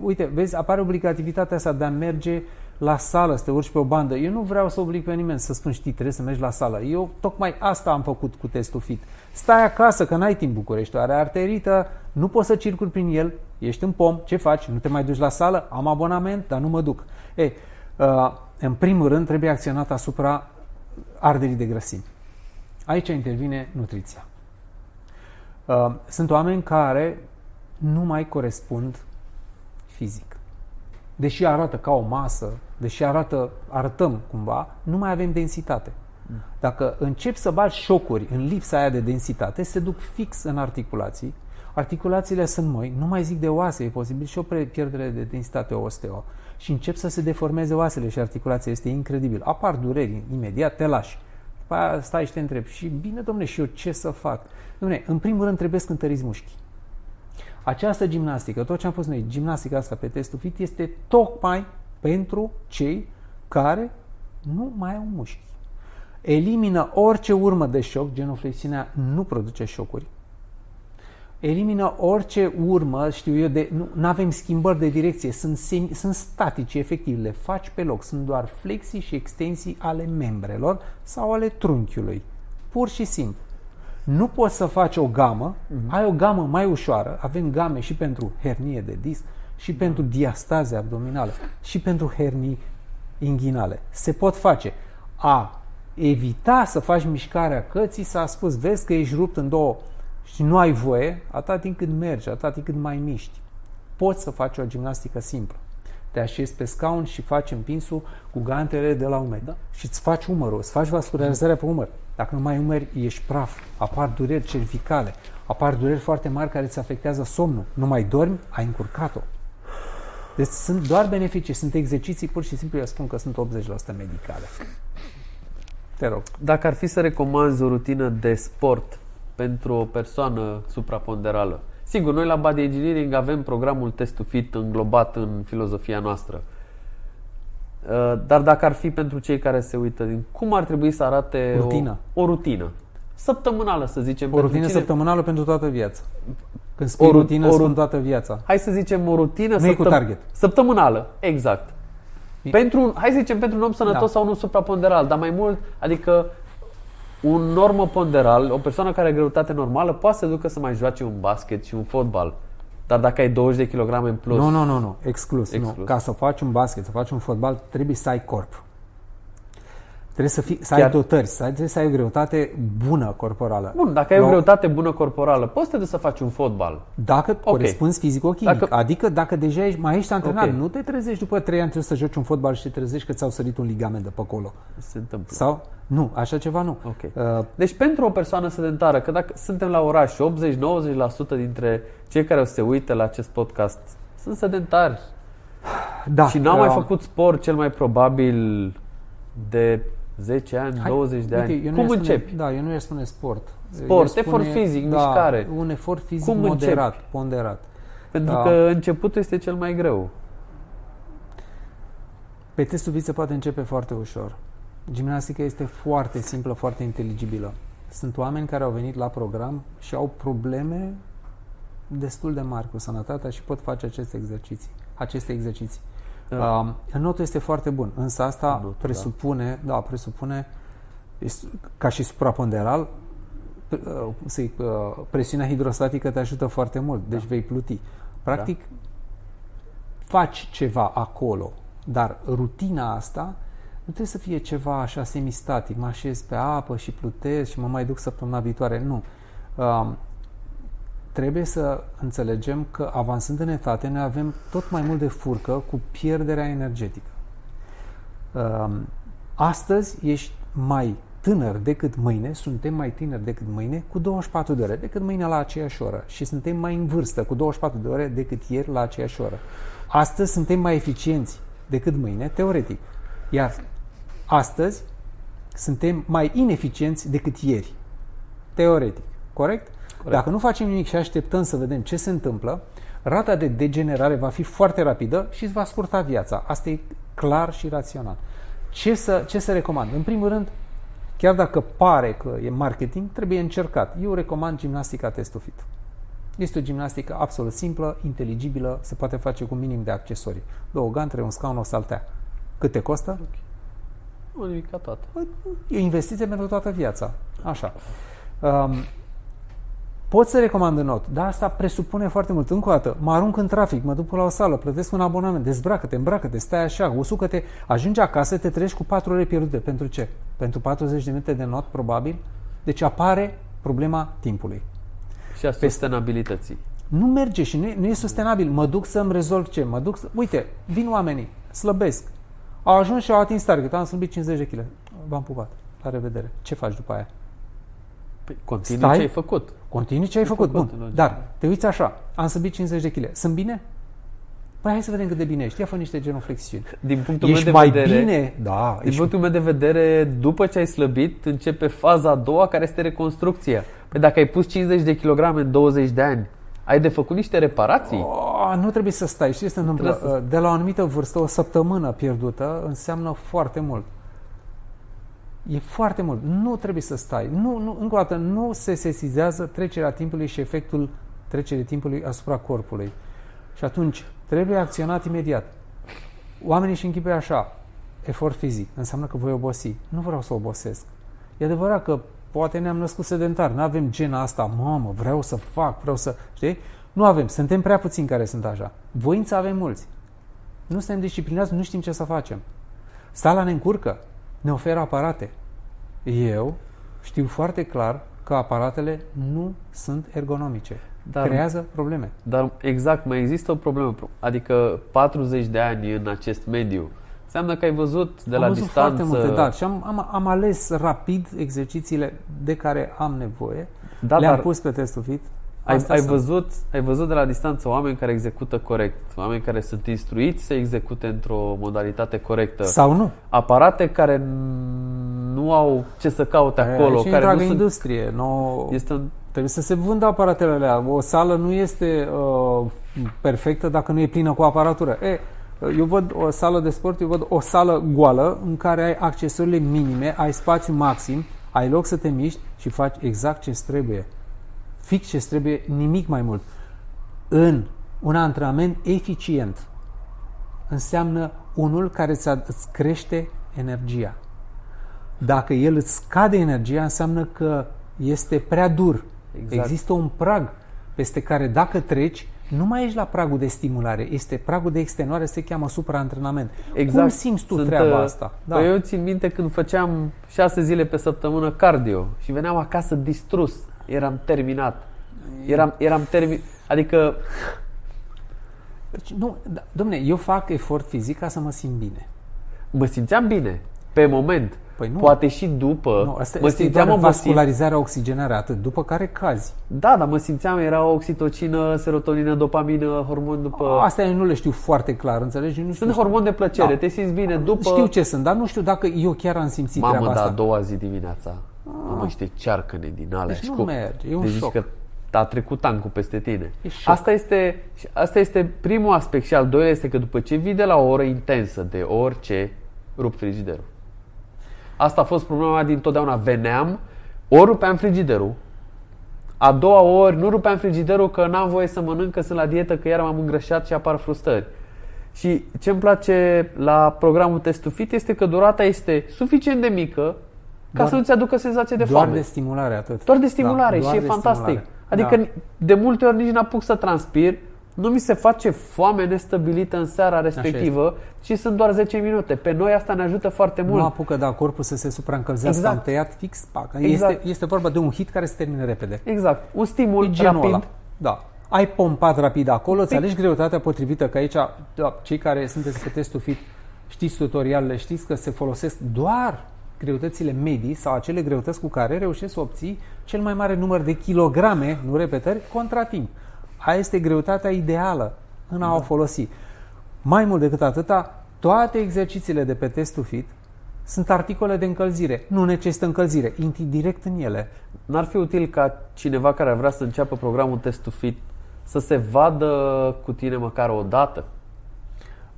Uite, vezi, apare obligativitatea asta de a merge la sală, să te urci pe o bandă. Eu nu vreau să oblig pe nimeni să spun, știi, trebuie să mergi la sală. Eu tocmai asta am făcut cu testul fit. Stai acasă, că n-ai timp, București are arterită, nu poți să circuli prin el, ești în pom, ce faci? Nu te mai duci la sală? Am abonament, dar nu mă duc. Ei, în primul rând trebuie acționat asupra arderii de grăsimi. Aici intervine nutriția. Sunt oameni care nu mai corespund fizic. Deși arată ca o masă, deși arată, arătăm cumva, nu mai avem densitate. Dacă începi să bagi șocuri în lipsa aia de densitate, se duc fix în articulații. Articulațiile sunt moi, nu mai zic de oase, e posibil și o pierdere de densitate osteo. Și încep să se deformeze oasele și articulația, este incredibil. Apar dureri, imediat te lași. După aia stai și te întrebi, și bine, domne, și eu ce să fac? Domne, în primul rând trebuie să întăriți mușchii. această gimnastică, tot ce am fost noi, gimnastica asta pe Test to Fit, este tocmai pentru cei care nu mai au mușchi. Elimină orice urmă de șoc, genuflexiunea nu produce șocuri. Elimină orice urmă, știu eu, de, nu avem schimbări de direcție, sunt, semi, sunt statice, efectiv, le faci pe loc, sunt doar flexii și extensii ale membrelor sau ale trunchiului, pur și simplu. Nu poți să faci o gamă, mm-hmm. ai o gamă mai ușoară, avem game și pentru hernie de disc, și pentru diastaze abdominale, și pentru hernii inghinale. Se pot face. A evita să faci mișcarea cății, s-a spus, vezi că ești rupt în două și nu ai voie, atâta timp cât mergi, atâta timp cât mai miști. Poți să faci o gimnastică simplă. Te așezi pe scaun și faci împinsul cu gantele de la umeri. Da? Și îți faci umărul, îți faci vascularizarea pe umăr. Dacă nu mai umeri, ești praf, apar dureri cervicale, apar dureri foarte mari care îți afectează somnul. Nu mai dormi, ai încurcat-o. Deci sunt doar beneficii, sunt exerciții pur și simplu, eu spun că sunt optzeci la sută medicale. Te rog. Dacă ar fi să recomanzi o rutină de sport pentru o persoană supraponderală. Sigur, noi la Body Engineering avem programul Test to Fit înglobat în filozofia noastră. Dar dacă ar fi pentru cei care se uită, cum ar trebui să arate rutină. O, o rutină? Săptămânală, să zicem. O rutină cine... săptămânală pentru toată viața. Când spui o rutină, o spun toată viața. Hai să zicem o rutină săptăm... cu target. Săptămânală, exact. Pentru, hai să zicem pentru un om sănătos da. Sau un supraponderal, dar mai mult, adică un normoponderal, o persoană care are greutate normală, poate să ducă să mai joace un basket și un fotbal. Dar dacă ai douăzeci de kilograme în plus... Nu, nu, nu, nu. Exclus. Exclus. Nu. Ca să faci un basket, să faci un fotbal, trebuie să ai corp. Trebuie să, fii, să ai Chiar... dotări, să ai, trebuie să ai o greutate bună corporală. Bun, dacă ai o greutate bună corporală, poți să te duci să faci un fotbal. Dacă okay. corespunzi fizico-chimic. Dacă... Adică dacă deja ești, mai ești antrenat, okay. nu te trezești după trei ani să joci un fotbal și te trezești că ți-au sărit un ligament de pe acolo. Se întâmplă. Sau... Nu, așa ceva nu. Okay. Uh, deci pentru o persoană sedentară, că dacă suntem la oraș, optzeci la nouăzeci la sută dintre cei care o se uită la acest podcast sunt sedentari. Da, și n-au uh, mai făcut sport cel mai probabil de zece ani, hai, douăzeci de ani. Uite, cum începi? Spune, da, eu nu i-aș spune sport. Sport, spune, efort fizic, da, mișcare. Un efort fizic cum moderat, începi? Ponderat. Pentru da. Că începutul este cel mai greu. Pe testul viță poate începe foarte ușor. Gimnastica este foarte simplă, foarte inteligibilă. Sunt oameni care au venit la program și au probleme destul de mari cu sănătatea și pot face aceste exerciții. Aceste exerciții. Da. Uh, notul este foarte bun, însă asta notul, presupune, da. Da, presupune ca și supraponderal, presiunea hidrostatică te ajută foarte mult, deci da. Vei pluti. Practic, da. Faci ceva acolo, dar rutina asta nu trebuie să fie ceva așa semistatic, mă așez pe apă și plutesc și mă mai duc săptămâna viitoare. Nu. Uh, trebuie să înțelegem că avansând în etate noi avem tot mai mult de furcă cu pierderea energetică. Uh, astăzi ești mai tânăr decât mâine, suntem mai tineri decât mâine cu douăzeci și patru de ore decât mâine la aceeași oră și suntem mai în vârstă cu douăzeci și patru de ore decât ieri la aceeași oră. Astăzi suntem mai eficienți decât mâine, teoretic. Iar astăzi suntem mai ineficienți decât ieri. Teoretic. Corect? Corect? Dacă nu facem nimic și așteptăm să vedem ce se întâmplă, rata de degenerare va fi foarte rapidă și îți va scurta viața. Asta e clar și rațional. Ce să, ce să recomand? În primul rând, chiar dacă pare că e marketing, trebuie încercat. Eu recomand gimnastica Test to Fit. Este o gimnastică absolut simplă, inteligibilă, se poate face cu minim de accesorii. Două gantre, un scaun, o saltea. Cât te costă? Okay. Nimic ca toată. E o investiție pentru toată viața. Așa. Um, pot să recomand în not, dar asta presupune foarte mult. Încă o dată, mă arunc în trafic, mă duc până la o sală, plătesc un abonament, dezbracă-te, îmbracă-te, stai așa, usucă-te, ajungi acasă, te treci cu patru ore pierdute. Pentru ce? Pentru patruzeci de minute de not, probabil. Deci apare problema timpului. Și a sustenabilității. Nu merge și nu e, nu e sustenabil. Mă duc să-mi rezolv ce? Mă duc să... Uite, vin oamenii, slăbesc. Au ajuns și au atins target. Am slăbit cincizeci de kilograme. V-am pupat. La revedere. Ce faci după aia? Păi, continui Stai, ce ai făcut. Continui ce ai făcut. făcut. Bun. Dar te uiți așa. Am slăbit cincizeci de kilograme. Sunt bine? Păi hai să vedem cât de bine ești. Ia fă niște genuflexiuni. Din punctul ești meu de mai vedere, bine? Da, din ești... punctul meu de vedere, după ce ai slăbit, începe faza a doua care este reconstrucția. Păi dacă ai pus cincizeci de kilograme în douăzeci de ani, ai de făcut niște reparații. Oh, nu trebuie să stai. Știi ce se întâmplă? Să... De la o anumită vârstă, o săptămână pierdută înseamnă foarte mult. E foarte mult. Nu trebuie să stai. Nu, nu, încă o dată, nu se sesizează trecerea timpului și efectul trecerii timpului asupra corpului. Și atunci trebuie acționat imediat. Oamenii își închipuie așa. Efort fizic. Înseamnă că voi obosi. Nu vreau să obosesc. E adevărat că poate ne-am născut sedentari. Nu avem gena asta. Mamă, vreau să fac, vreau să... Știi? Nu avem. Suntem prea puțini care sunt așa. Voința avem mulți. Nu suntem disciplinați, nu știm ce să facem. Sala ne încurcă. Ne oferă aparate. Eu știu foarte clar că aparatele nu sunt ergonomice. Dar, creează probleme. Dar exact, mai există o problemă. Adică patruzeci de ani în acest mediu. Înseamnă că ai văzut de am la văzut distanță... Foarte multe, da. Și am, am, am ales rapid exercițiile de care am nevoie. Da, le-am pus pe testul fit. Ai, ai, văzut, ai văzut de la distanță oameni care execută corect, oameni care sunt instruiți să execute într-o modalitate corectă. Sau nu. Aparate care nu au ce să caute acolo. E, și care întreaga industrie. Sunt, nu... este... Trebuie să se vândă aparatele alea. O sală nu este uh, perfectă dacă nu e plină cu aparatură. E, eu văd o sală de sport, eu văd o sală goală în care ai accesoriile minime, ai spațiu maxim, ai loc să te miști și faci exact ce trebuie. Fix ce trebuie, nimic mai mult. În un antrenament eficient înseamnă unul care îți crește energia. Dacă el îți scade energia, înseamnă că este prea dur. Exact. Există un prag peste care dacă treci, nu mai ești la pragul de stimulare, este pragul de extenuare, se cheamă supraantrenament. Exact. Cum simți tu Sunt, treaba asta? Da. Eu țin minte când făceam șase zile pe săptămână cardio și veneam acasă distrus. Eram terminat. Eram, eram terminat. Adică... Deci, nu, da, domne, eu fac efort fizic ca să mă simt bine. Mă simțeam bine. Pe moment. Păi nu. Poate și după. Nu, asta mă este simțeam doar vascularizarea, oxigenarea, atât. După care cazi. Da, dar mă simțeam, era oxitocină, serotonină, dopamină, hormon după... Asta eu nu le știu foarte clar, înțelegi? Nu știu, sunt hormoni de plăcere, da. Te simți bine după... Știu ce sunt, dar nu știu dacă eu chiar am simțit Mamă, treaba da, asta. Mamă, da, a doua zi dimineața. Am niște cearcăne din alea. Deci și nu merge, e un șoc. Că a trecut tancul peste tine. Asta este, asta este primul aspect și al doilea este că după ce vii de la o oră intensă de orice, rup frigiderul. Asta a fost problema din totdeauna. Veneam, ori rupeam frigiderul, a doua ori nu rupeam frigiderul că n-am voie să mănânc, că sunt la dietă, că iar m-am îngrășat și apar frustrări. Și ce îmi place la programul Test to Fit este că durata este suficient de mică ca doar, să nu-ți aducă senzație de doar foame. Doar de stimulare atât. Doar de stimulare da, doar și de e fantastic. Stimulare. Adică da. De multe ori nici n-apuc să transpir, nu mi se face foame nestabilită în seara respectivă și sunt doar zece minute. Pe noi asta ne ajută foarte mult. Nu apucă, da, corpul să se supraîncălzească. Exact. Am tăiat fix, pac. Exact. Este, este vorba de un hit care se termină repede. Exact. Un stimul rapid. Ăla. Da. Ai pompat rapid acolo, îți alegi greutatea potrivită, că aici da, cei care sunteți pe testul fit știți tutorialele, știți că se folosesc doar greutățile medii sau acele greutăți cu care reușești să obții cel mai mare număr de kilograme, nu repetări, contra timp. Aia este greutatea ideală în a o folosi. Mai mult decât atâta, toate exercițiile de pe testul fit sunt articole de încălzire. Nu necesită încălzire, intri direct în ele. N-ar fi util ca cineva care vrea să înceapă programul Test to Fit să se vadă cu tine măcar o dată?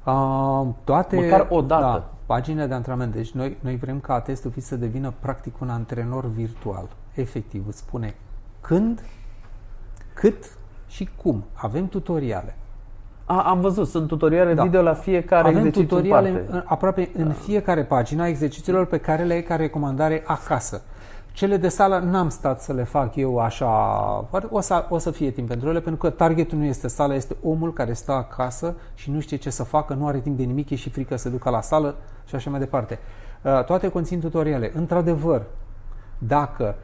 Uh, toate, măcar o dată. Da. Pagina de antrenament. Deci noi, noi vrem ca testul fit să devină practic un antrenor virtual. Efectiv, îți spune când, cât și cum. Avem tutoriale. A, am văzut, sunt tutoriale da. video la fiecare Avem exercițiu în parte. Avem tutoriale aproape da. în fiecare pagină a exercițiilor pe care le ai ca recomandare acasă. Cele de sală n-am stat să le fac eu așa, o să, o să fie timp pentru ele, pentru că targetul nu este sala, este omul care stă acasă și nu știe ce să facă, nu are timp de nimic, e și frică să ducă la sală și așa mai departe. Toate conțin tutoriale. Într-adevăr, dacă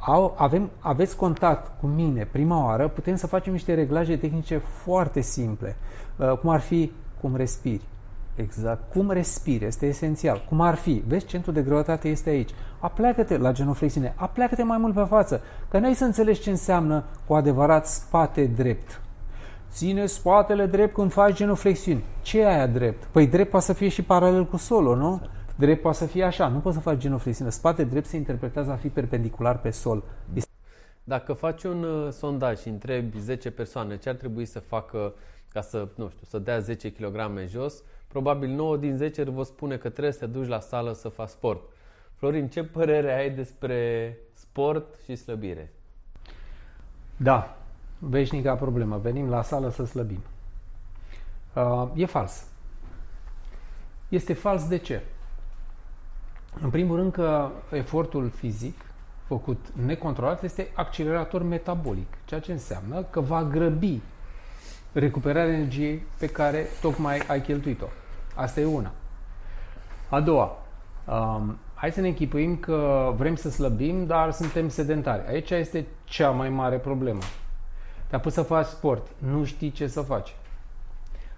au, avem, aveți contact cu mine prima oară, putem să facem niște reglaje tehnice foarte simple, cum ar fi cum respiri. Exact. Cum respiri, este esențial. Cum ar fi? Vezi, centrul de greutate este aici. Apleacă-te la genoflexiune, apleacă-te mai mult pe față, că n-ai să înțelegi ce înseamnă cu adevărat spate drept. Ține spatele drept când faci genoflexiuni. Ce e aia drept? Păi drept poate să fie și paralel cu solul, nu? Drept poate să fie așa, nu poți să faci genoflexiune. Spate drept se interpretează a fi perpendicular pe sol. Dacă faci un sondaj și întrebi zece persoane ce ar trebui să facă ca să, nu știu, să dea zece kilograme jos, probabil nouă din zece vă spune că trebuie să te duci la sală să faci sport. Florin, ce părere ai despre sport și slăbire? Da, veșnica problemă. Venim la sală să slăbim. Uh, e fals. Este fals de ce? În primul rând că efortul fizic făcut necontrolat este accelerator metabolic, ceea ce înseamnă că va grăbi recuperarea energiei pe care tocmai ai cheltuit-o. Asta e una. A doua, um, hai să ne închipuim că vrem să slăbim, dar suntem sedentari. Aici este cea mai mare problemă. Te-a pus să faci sport, nu știi ce să faci.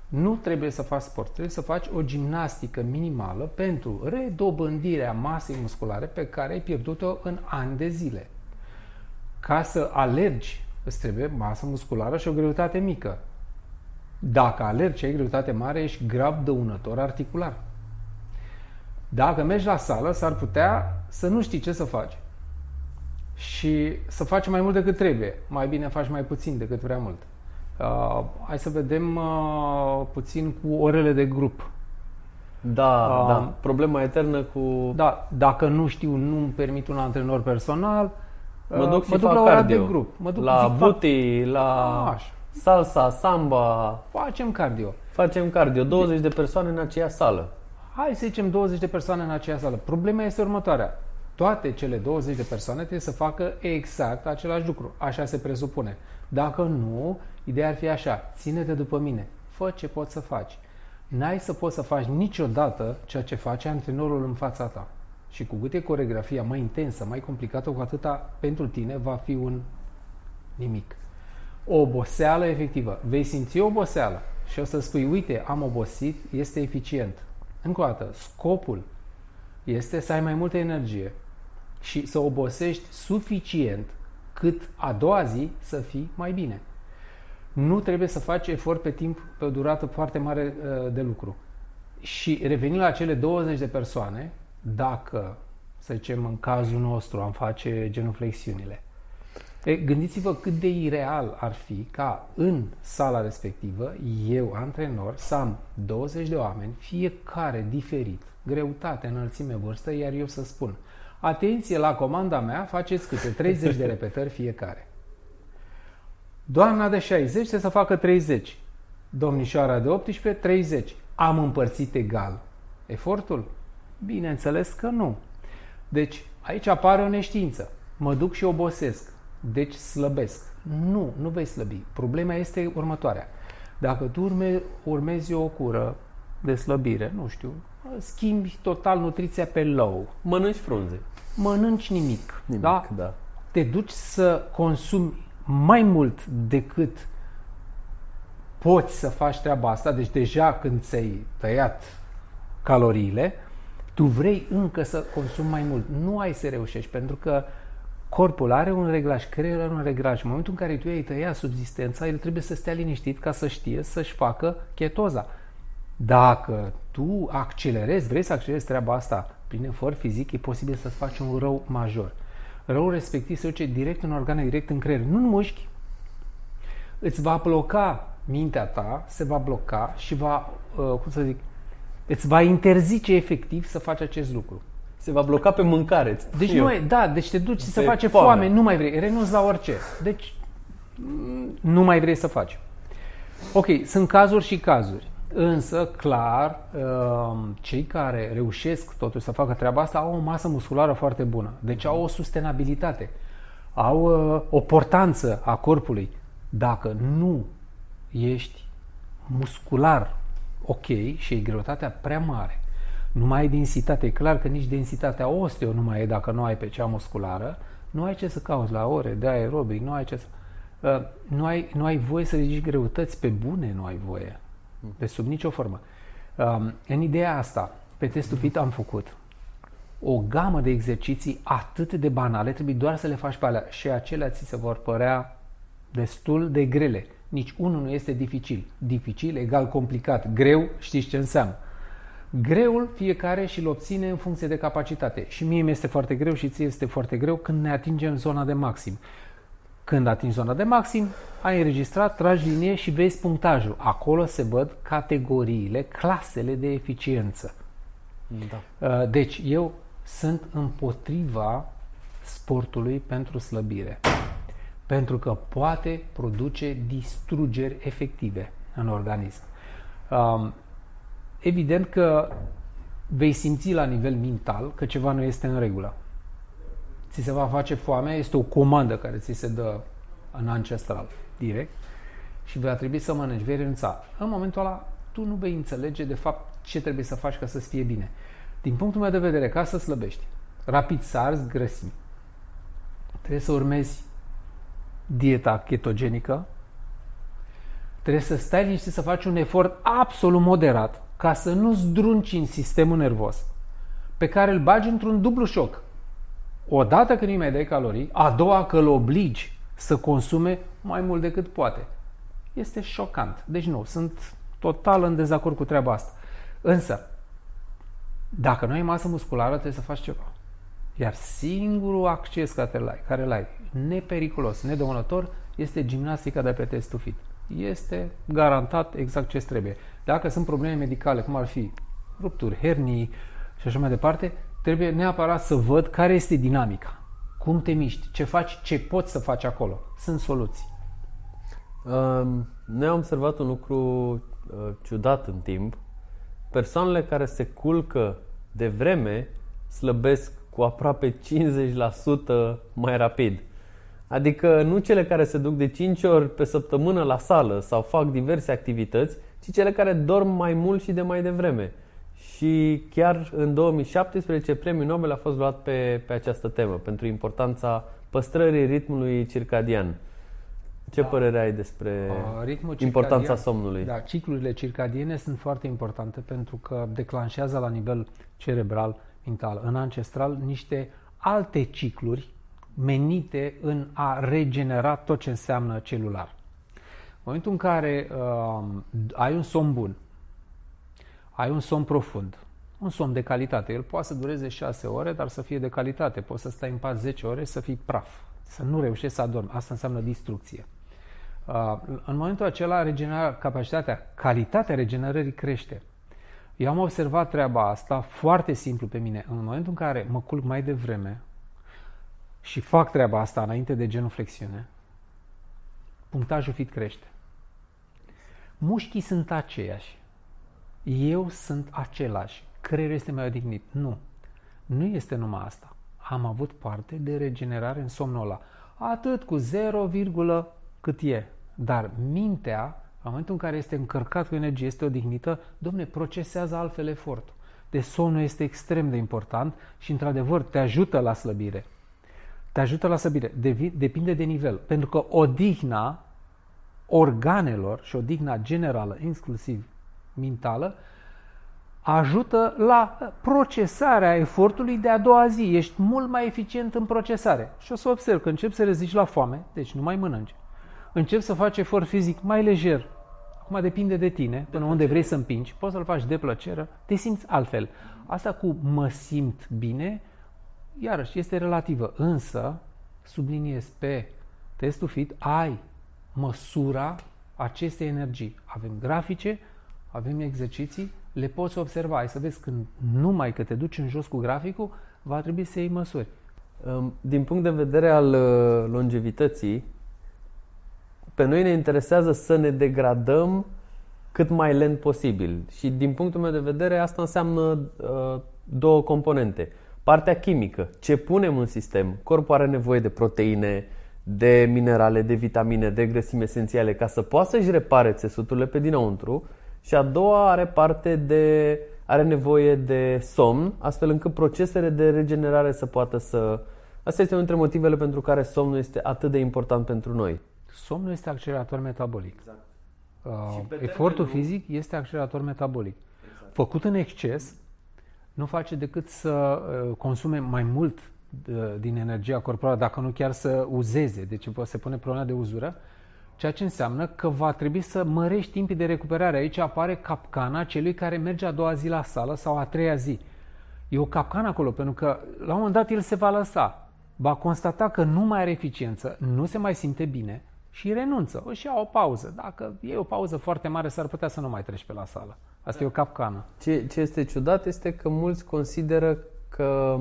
Nu trebuie să faci sport, trebuie să faci o gimnastică minimală pentru redobândirea masei musculare pe care ai pierdut-o în ani de zile. Ca să alergi, îți trebuie masă musculară și o greutate mică. Dacă alergi și ai greutate mare, ești grav dăunător articular. Dacă mergi la sală, s-ar putea să nu știi ce să faci și să faci mai mult decât trebuie. Mai bine faci mai puțin decât prea mult. Uh, hai să vedem uh, puțin cu orele de grup. Da, uh, da. Problema eternă cu... Da, dacă nu știu, nu-mi permit un antrenor personal, uh, mă duc, mă duc la ora de grup. Mă duc la buti, fac... la Aș. salsa, samba. Facem cardio. Facem cardio. douăzeci de persoane în aceeași sală. Hai să zicem douăzeci de persoane în aceeași sală. Problema este următoarea. Toate cele douăzeci de persoane trebuie să facă exact același lucru. Așa se presupune. Dacă nu, ideea ar fi așa, ține-te după mine, fă ce poți să faci. N-ai să poți să faci niciodată ceea ce face antrenorul în fața ta. Și cu cât e coreografia mai intensă, mai complicată, cu atâta pentru tine va fi un nimic. O oboseală efectivă. Vei simți oboseală și o să spui, uite, am obosit, este eficient. Încă o dată, scopul este să ai mai multă energie și să obosești suficient cât a doua zi să fii mai bine. Nu trebuie să faci efort pe timp, pe o durată foarte mare de lucru. Și revenind la cele douăzeci de persoane, dacă, să zicem, în cazul nostru am face genuflexiunile, e, gândiți-vă cât de ireal ar fi ca în sala respectivă, eu, antrenor, să am douăzeci de oameni, fiecare diferit, greutate, înălțime, vârstă, iar eu să spun, atenție, la comanda mea faceți câte treizeci de repetări fiecare. Doamna de șaizeci trebuie să facă treizeci, domnișoara de optsprezece, treizeci. Am împărțit egal efortul? Bineînțeles că nu. Deci aici apare o neștiință. Mă duc și obosesc, deci slăbesc. Nu, nu vei slăbi. Problema este următoarea. Dacă tu urme, urmezi o cură de slăbire, nu știu, schimbi total nutriția pe low. Mănânci frunze. Mănânci nimic. nimic da? Da. Te duci să consumi mai mult decât poți să faci treaba asta, deci deja când ți-ai tăiat caloriile, tu vrei încă să consumi mai mult. Nu ai să reușești, pentru că corpul are un reglaj, creierul are un reglaj. În momentul în care tu ai tăiat subzistența, el trebuie să stea liniștit ca să știe să-și facă chetoza. Dacă tu accelerezi, vrei să accelerezi treaba asta prin efort fizic, e posibil să-ți faci un rău major. Răul respectiv se duce direct în organe, direct în creier, nu în mușchi. Îți va bloca mintea ta, se va bloca și va, cum să zic, îți va interzice efectiv să faci acest lucru. Se va bloca pe mâncare. Deci nu e, da, deci te duci să faci foame. foame, nu mai vrei, renunți la orice. Deci nu mai vrei să faci. Ok, sunt cazuri și cazuri. Însă, clar, cei care reușesc totuși să facă treaba asta au o masă musculară foarte bună. Deci au o sustenabilitate, au o portanță a corpului. Dacă nu ești muscular ok și e greutatea prea mare, nu mai ai densitate, e clar că nici densitatea osteo nu mai e dacă nu ai pe cea musculară, nu ai ce să cauți la ore de aerobic, nu ai ce să... Nu ai, nu ai voie să ridici greutăți pe bune, nu ai voie. De sub nicio formă. Um, în ideea asta, pe Test to Fit am făcut o gamă de exerciții atât de banale, trebuie doar să le faci pe alea și acelea ți se vor părea destul de grele. Nici unul nu este dificil. Dificil egal complicat. Greu, știți ce înseamnă. Greul fiecare și-l obține în funcție de capacitate. Și mie mi-este foarte greu și ție este foarte greu când ne atingem zona de maxim. Când atingi zona de maxim, ai înregistrat, tragi linie și vezi punctajul. Acolo se văd categoriile, clasele de eficiență. Da. Deci eu sunt împotriva sportului pentru slăbire, pentru că poate produce distrugeri efective în organism. Evident că vei simți la nivel mental că ceva nu este în regulă. Ți se va face foamea, este o comandă care ți se dă în ancestral, direct, și va trebui să mănânci, vei renunța. În momentul ăla, tu nu vei înțelege, de fapt, ce trebuie să faci ca să-ți fie bine. Din punctul meu de vedere, ca să slăbești, rapid să arzi grăsimi, trebuie să urmezi dieta ketogenică, trebuie să stai liniștit, să faci un efort absolut moderat, ca să nu zdrunci în sistemul nervos, pe care îl bagi într-un dublu șoc. Odată când îi mai dai calorii, a doua că îl obligi să consume mai mult decât poate. Este șocant. Deci nu, sunt total în dezacord cu treaba asta. Însă, dacă nu ai masă musculară, trebuie să faci ceva. Iar singurul acces care îl ai, care îl ai nepericulos, nedăunător, este gimnastica de pe Test to Fit. Este garantat exact ce trebuie. Dacă sunt probleme medicale, cum ar fi rupturi, hernii și așa mai departe, trebuie neapărat să văd care este dinamica, cum te miști, ce faci, ce poți să faci acolo. Sunt soluții. Uh, noi am observat un lucru uh, ciudat în timp. Persoanele care se culcă de vreme slăbesc cu aproape cincizeci la sută mai rapid. Adică nu cele care se duc de cinci ori pe săptămână la sală sau fac diverse activități, ci cele care dorm mai mult și de mai devreme. Și chiar în două mii șaptesprezece premiul Nobel a fost luat pe, pe această temă, pentru importanța păstrării ritmului circadian. Ce da. părere ai despre ritmul importanța somnului? Da, ciclurile circadiene sunt foarte importante pentru că declanșează la nivel cerebral, mental, în ancestral, niște alte cicluri menite în a regenera tot ce înseamnă celular. În momentul în care uh, ai un somn bun, ai un somn profund, un somn de calitate. El poate să dureze șase ore, dar să fie de calitate. Poți să stai în pat zece ore și să fii praf, să nu reușești să adormi. Asta înseamnă distrucție. Uh, în momentul acela, regenera, capacitatea, calitatea regenerării crește. Eu am observat treaba asta foarte simplu pe mine. În momentul în care mă culc mai devreme și fac treaba asta înainte de genuflexiune, punctajul fit crește. Mușchii sunt aceiași. Eu sunt același. Creierul este mai odihnit. Nu. Nu este numai asta. Am avut parte de regenerare în somnul ăla. Atât cu zero, cât e. Dar mintea, în momentul în care este încărcat cu energie, este odihnită, domne, procesează altfel efortul. Deci somnul este extrem de important și, într-adevăr, te ajută la slăbire. Te ajută la slăbire. Depinde de nivel. Pentru că odihna organelor și odihna generală, inclusiv mentală, ajută la procesarea efortului de a doua zi. Ești mult mai eficient în procesare. Și o să observ că începi să rezici la foame, deci nu mai mănânci. Începi să faci efort fizic mai lejer. Acum depinde de tine, de până plăcere. Unde vrei să împingi. Poți să-l faci de plăcere, te simți altfel. Asta cu mă simt bine, iarăși, este relativă. Însă, subliniez pe Test to Fit, ai măsura acestei energii. Avem grafice, avem exerciții, le poți observa. Ai să vezi când numai că te duci în jos cu graficul, va trebui să iei măsuri. Din punct de vedere al longevității, pe noi ne interesează să ne degradăm cât mai lent posibil. Și din punctul meu de vedere, asta înseamnă două componente. Partea chimică, ce punem în sistem. Corpul are nevoie de proteine, de minerale, de vitamine, de grăsimi esențiale ca să poată să-și repare țesuturile pe dinăuntru. Și a doua are parte de are nevoie de somn, astfel încât procesele de regenerare să poată să... Asta este unul dintre motivele pentru care somnul este atât de important pentru noi. Somnul este accelerator metabolic. Exact. Uh, efortul termenul... fizic este accelerator metabolic. Exact. Făcut în exces, nu face decât să consume mai mult din energia corporală, dacă nu chiar să uzeze. Deci se pune problema de uzură. Ceea ce înseamnă că va trebui să mărești timpii de recuperare. Aici apare capcana celui care merge a doua zi la sală sau a treia zi. E o capcană acolo, pentru că la un moment dat el se va lăsa. va constata că nu mai are eficiență, nu se mai simte bine și renunță, își ia o pauză. Dacă e o pauză foarte mare, s-ar putea să nu mai treci pe la sală. Asta e o capcană. Ce, ce este ciudat este că mulți consideră că,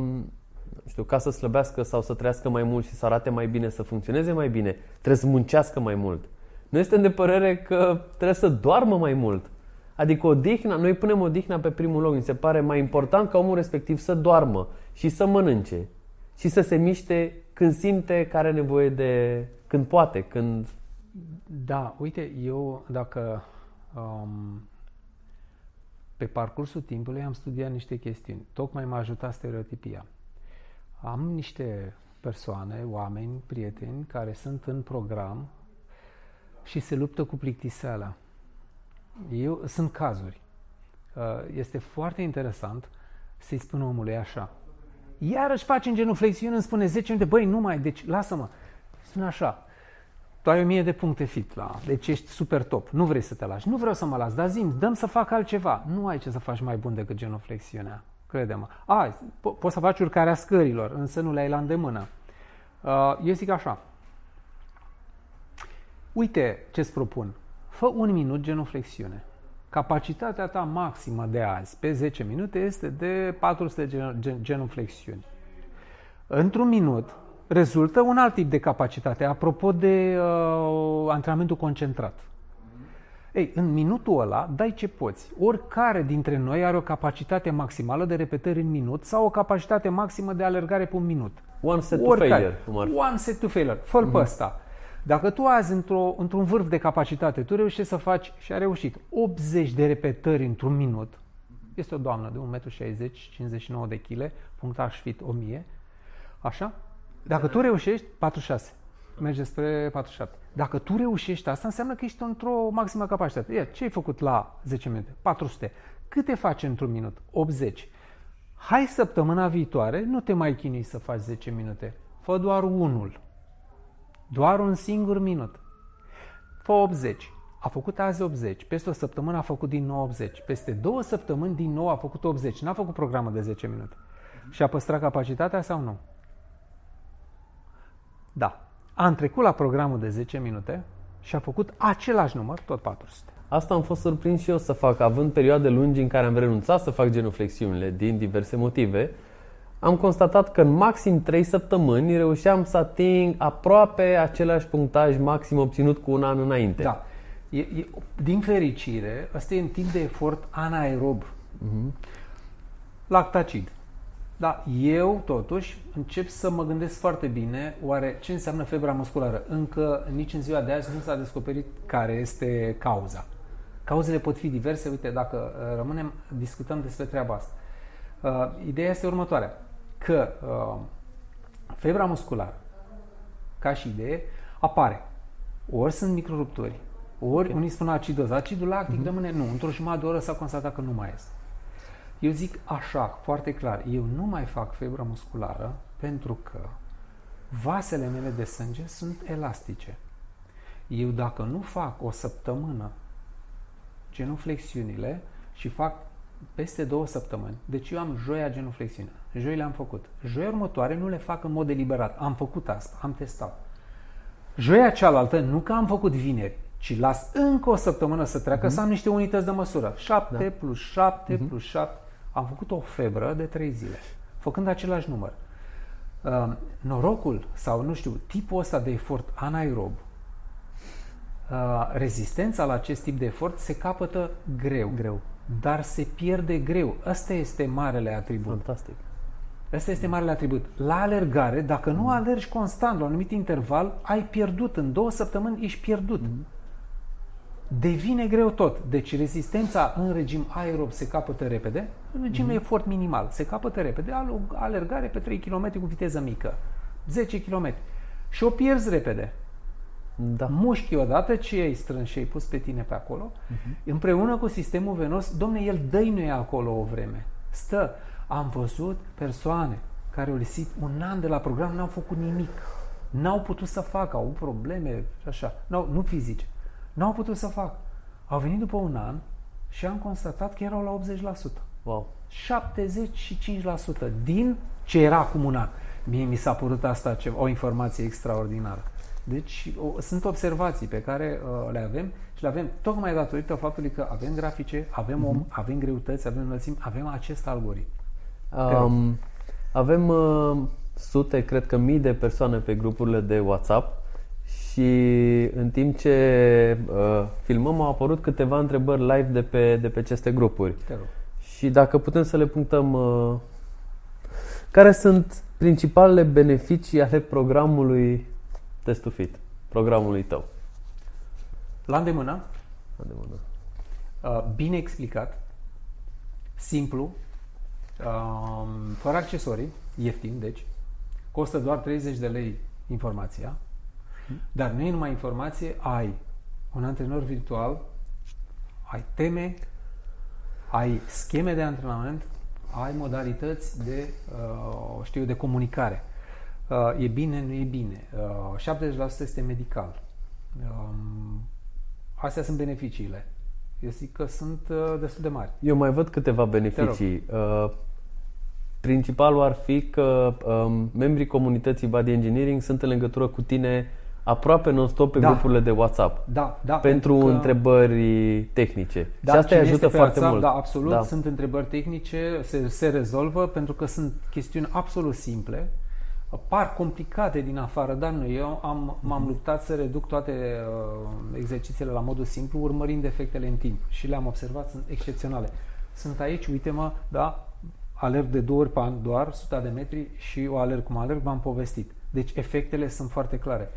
știu, ca să slăbească sau să trăiască mai mult și să arate mai bine, să funcționeze mai bine, trebuie să muncească mai mult. Noi suntem de părere că trebuie să doarmă mai mult. Adică odihna, noi punem odihna pe primul loc. Mi se pare mai important ca omul respectiv să doarmă și să mănânce și să se miște când simte că are nevoie de... când poate, când... Da, uite, eu dacă... Um... Pe parcursul timpului am studiat niște chestiuni. Tocmai m-a ajutat stereotipia. Am niște persoane, oameni, prieteni, care sunt în program și se luptă cu plictiseala. Eu, sunt cazuri. Este foarte interesant să-i spun omului așa. Iarăși facem genuflexiune, îmi spune zece minute, băi, nu mai, deci lasă-mă. Spune așa. Tu ai o mie de puncte fit la, deci ești super top, nu vrei să te lași, nu vreau să mă las, dar zi-mi, dăm să fac altceva. Nu ai ce să faci mai bun decât genuflexiunea, crede-mă. A, po- poți să faci urcarea scărilor, însă nu le ai la îndemână. Eu zic așa, uite ce-ți propun, fă un minut genuflexiune. Capacitatea ta maximă de azi, pe zece minute, este de patru sute de genuflexiuni. Într-un minut rezultă un alt tip de capacitate, apropo de uh, antrenamentul concentrat. Ei, în minutul ăla, dai ce poți. Oricare dintre noi are o capacitate maximală de repetări în minut sau o capacitate maximă de alergare pe un minut. One set to failure. One set to failure. Fă-l pe ăsta. Dacă tu azi, într-o, într-un vârf de capacitate, tu reușești să faci, și a reușit, optzeci de repetări într-un minut, este o doamnă de un metru șaizeci, cincizeci și nouă de kilograme, punctaj fit o mie, așa? Dacă tu reușești, patruzeci și șase, merge spre patruzeci și șapte. Dacă tu reușești asta, înseamnă că ești într-o maximă capacitate. Ia, ce ai făcut la zece minute? patru sute. Câte faci într-un minut? optzeci. Hai săptămâna viitoare, nu te mai chinui să faci zece minute. Fă doar unul. Doar un singur minut. Fă optzeci. A făcut azi optzeci. Peste o săptămână a făcut din nou optzeci. Peste două săptămâni din nou a făcut optzeci. N-a făcut programă de zece minute. Și a păstrat capacitatea sau nu? Da. Am trecut la programul de zece minute și a făcut același număr, tot patru sute. Asta am fost surprins și eu să fac, având perioade lungi în care am renunțat să fac genuflexiunile din diverse motive. Am constatat că în maxim trei săptămâni reușeam să ating aproape același punctaj maxim obținut cu un an înainte. Da. E, e, din fericire, ăsta e un tip de efort anaerob. Uh-huh. Lactacid. Dar eu, totuși, încep să mă gândesc foarte bine oare ce înseamnă febra musculară. Încă nici în ziua de azi nu s-a descoperit care este cauza. Cauzele pot fi diverse. Uite, dacă rămânem, discutăm despre treaba asta. Uh, ideea este următoarea, că uh, febra musculară, ca și idee, apare. Ori sunt microrupturi, ori okay. Unii spun acidoză. Acidul lactic, uh-huh. rămâne, nu, într-o jumătate de oră s-a constatat că nu mai este. Eu zic așa, foarte clar, eu nu mai fac febră musculară pentru că vasele mele de sânge sunt elastice. Eu dacă nu fac o săptămână genuflexiunile și fac peste două săptămâni, deci eu am joia genuflexiunea, joi le-am făcut, joia următoare nu le fac în mod deliberat, am făcut asta, am testat. Joia cealaltă, nu că am făcut vineri, ci las încă o săptămână să treacă, uh-huh. să am niște unități de măsură. șapte da. plus șapte uh-huh. plus șapte. Am făcut o febră de trei zile, făcând același număr. Uh, norocul sau, nu știu, tipul ăsta de efort anaerob, uh, rezistența la acest tip de efort se capătă greu, greu. Dar se pierde greu. Ăsta este marele atribut. Fantastic. Ăsta este marele atribut. La alergare, dacă nu alergi constant la un anumit interval, ai pierdut. În două săptămâni ești pierdut. Uh-huh. Devine greu tot. Deci rezistența în regim aerob se capătă repede, în regim mm-hmm. efort minimal se capătă repede, alergare pe trei kilometri cu viteză mică, zece kilometri. Și o pierzi repede. Da. Mușchii odată ce i-ai strâns și ai pus pe tine pe acolo, mm-hmm. împreună cu sistemul venos, domne, el dăinuie acolo o vreme. Stă. Am văzut persoane care au lipsit un an de la program, n-au făcut nimic. N-au putut să facă, au probleme și așa. Nu, nu fizice. N-au putut să fac. Au venit după un an și am constatat că erau la optzeci la sută. Wow. șaptezeci și cinci la sută din ce era acum un an. Mie mi s-a părut asta ceva, o informație extraordinară. Deci o, sunt observații pe care uh, le avem și le avem tocmai datorită faptului că avem grafice, avem om, mm-hmm. avem greutăți, avem înălțimi, avem acest algoritm. Um, avem uh, sute, cred că mii de persoane pe grupurile de WhatsApp și în timp ce uh, filmăm au apărut câteva întrebări live de pe, de pe aceste grupuri. Te rog. Și dacă putem să le punctăm, uh, care sunt principalele beneficii ale programului Test to Fit, programului tău? La îndemână, la îndemână. Uh, bine explicat, simplu, uh, fără accesorii, ieftin, deci costă doar treizeci de lei informația, hmm. dar nu e numai informație, ai un antrenor virtual, ai teme, ai scheme de antrenament, ai modalități de, uh, știu, de comunicare. Uh, e bine, nu e bine. Uh, șaptezeci la sută este medical. Um, astea sunt beneficiile. Eu zic că sunt uh, destul de mari. Eu mai văd câteva beneficii. Uh, principalul ar fi că um, membrii comunității Body Engineering sunt în legătură cu tine aproape non-stop pe da. grupurile de WhatsApp. Da, da, pentru că... întrebări tehnice. Da, și asta îi ajută foarte WhatsApp, mult. Da, absolut. Da. Sunt întrebări tehnice, se, se rezolvă pentru că sunt chestiuni absolut simple. Par complicate din afară, dar nu. Eu am, m-am luptat să reduc toate uh, exercițiile la modul simplu, urmărind efectele în timp. Și le-am observat, sunt excepționale. Sunt aici, uite-mă, da, alerg de două ori pe an doar, suta de metri și o alerg cum alerg, v-am povestit. Deci efectele sunt foarte clare.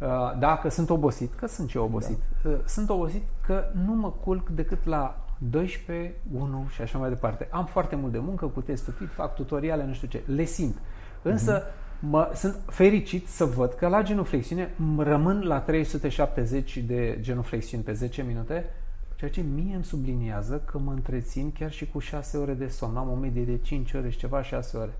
Uh, dacă sunt obosit, că sunt eu obosit, da. uh, sunt obosit că nu mă culc decât la douăsprezece, unu și așa mai departe. Am foarte mult de muncă cu Test to Fit, fac tutoriale, nu știu ce, le simt. Însă mă, sunt fericit să văd că la genuflexiune rămân la trei sute șaptezeci de genuflexiuni pe zece minute, ceea ce mie îmi subliniază că mă întrețin chiar și cu șase ore de somn. Am o medie de cinci ore și ceva, șase ore.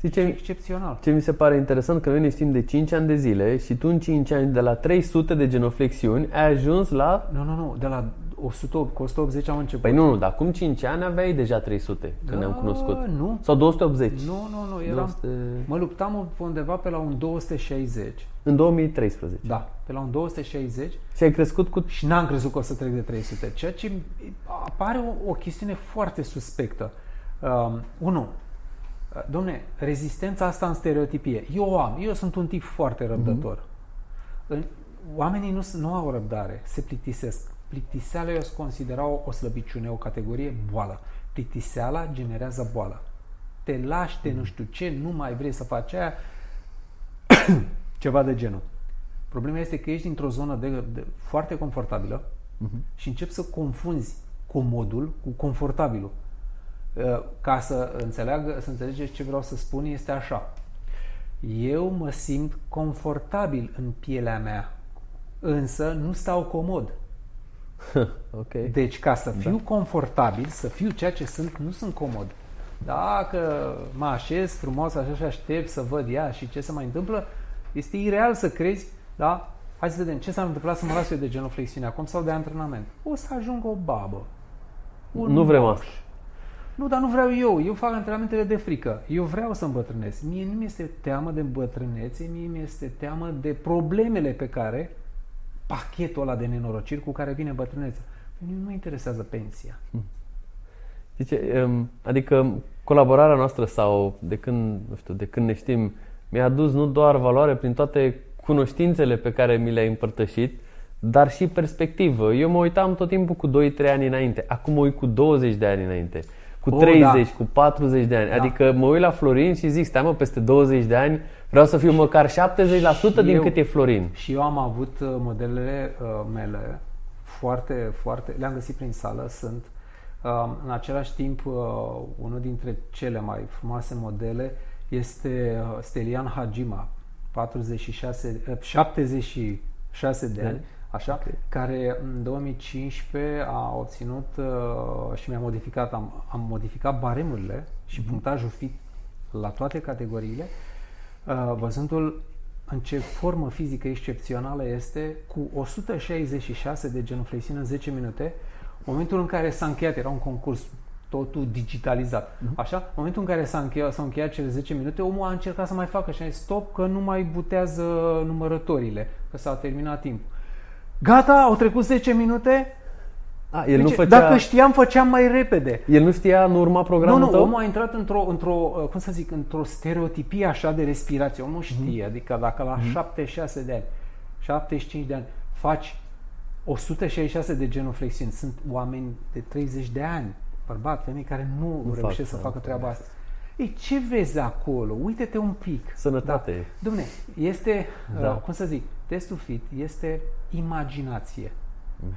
Zice, e excepțional. Ce mi se pare interesant că noi ne știm de cinci ani de zile și tu în cinci ani de la trei sute de genuflexiuni ai ajuns la... Nu, nu, nu, de la o sută, o sută optzeci am început. Păi nu, nu, dar acum cinci ani aveai deja trei sute când da, ne-am cunoscut. Nu. Sau două sute optzeci. Nu, nu, nu, eram, două sute... mă luptam undeva pe la un două sute șaizeci. În două mii treisprezece. Da, pe la un două sute șaizeci. Și ai crescut cu... Și n-am crezut că o să trec de trei sute, ceea ce apare o, o chestiune foarte suspectă. Um, unu, dom'le, rezistența asta în stereotipie. Eu o am, eu sunt un tip foarte răbdător. Mm-hmm. Oamenii nu, nu au răbdare, se plictisesc. Plictiseala eu o considera o slăbiciune, o categorie boală. Plictiseala generează boală. Te lași, te nu știu ce, nu mai vrei să faci aia, ceva de genul. Problema este că ești într-o zonă de, de, foarte confortabilă uh-huh. și începi să confunzi comodul cu confortabilul. Ca să, înțeleagă, să înțelegeți ce vreau să spun, este așa. Eu mă simt confortabil în pielea mea, însă nu stau comod. Okay. Deci ca să fiu da. confortabil, să fiu ceea ce sunt, nu sunt comod. Dacă mă așez frumos așa și aștept să văd ea și ce se mai întâmplă, este ireal să crezi, da? Hai să vedem ce s-a întâmplat să mă las eu de genuflexiune acum sau de antrenament. O să ajung o babă. Un nu vrem asta. Nu, dar nu vreau eu. Eu fac antrenamentele de frică. Eu vreau să îmbătrânesc. Mie nu mi-este teamă de îmbătrânețe, mie mi-este teamă de problemele pe care... pachetul ăla de nenorociri cu care vine bătrânețea. Nu mă interesează pensia. Zice, adică colaborarea noastră sau de când, nu știu, de când ne știm mi-a adus nu doar valoare prin toate cunoștințele pe care mi le-ai împărtășit, dar și perspectivă. Eu mă uitam tot timpul cu doi trei ani înainte. Acum mă uit cu douăzeci de ani înainte. Cu oh, treizeci, da. cu patruzeci de ani. Da. Adică mă uit la Florin și zic, stai mă, peste douăzeci de ani vreau să fiu măcar șaptezeci la sută din eu, cât e Florin. Și eu am avut modelele mele foarte, foarte... Le-am găsit prin sală. Sunt în același timp unul dintre cele mai frumoase modele este Stelian Hajima, patruzeci și șase, șaptezeci și șase de ani. Așa, okay. Care în două mii cincisprezece a obținut uh, și mi-a modificat, am, am modificat baremurile și punctajul fit la toate categoriile, uh, văzându-l în ce formă fizică excepțională este, cu o sută șaizeci și șase de genuflexiuni în zece minute, momentul în care s-a încheiat, era un concurs totul digitalizat. Uh-huh. Așa? În momentul în care s-au încheiat, încheiat cele zece minute, omul a încercat să mai facă și a zis stop că nu mai butează numărătorile, că s-a terminat timpul. Gata, au trecut zece minute. A, el deci, nu făcea... Dacă știam, făceam mai repede. El nu știa, nu urma programul Nu, nu, tău? Omul a intrat într-o, într-o, cum să zic, într-o stereotipie așa de respirație. Omul știe, mm-hmm. adică dacă la mm-hmm. șaptezeci și șase de ani, șaptezeci și cinci de ani, faci o sută șaizeci și șase de genuflexiuni, sunt oameni de treizeci de ani, bărbați, femei, care nu, nu reușesc fac, să facă treaba asta. Ei, ce vezi acolo? Uite-te un pic. Sănătate. Da. Dom'le, este, da. uh, cum să zic, testul fit este imaginație. Mm.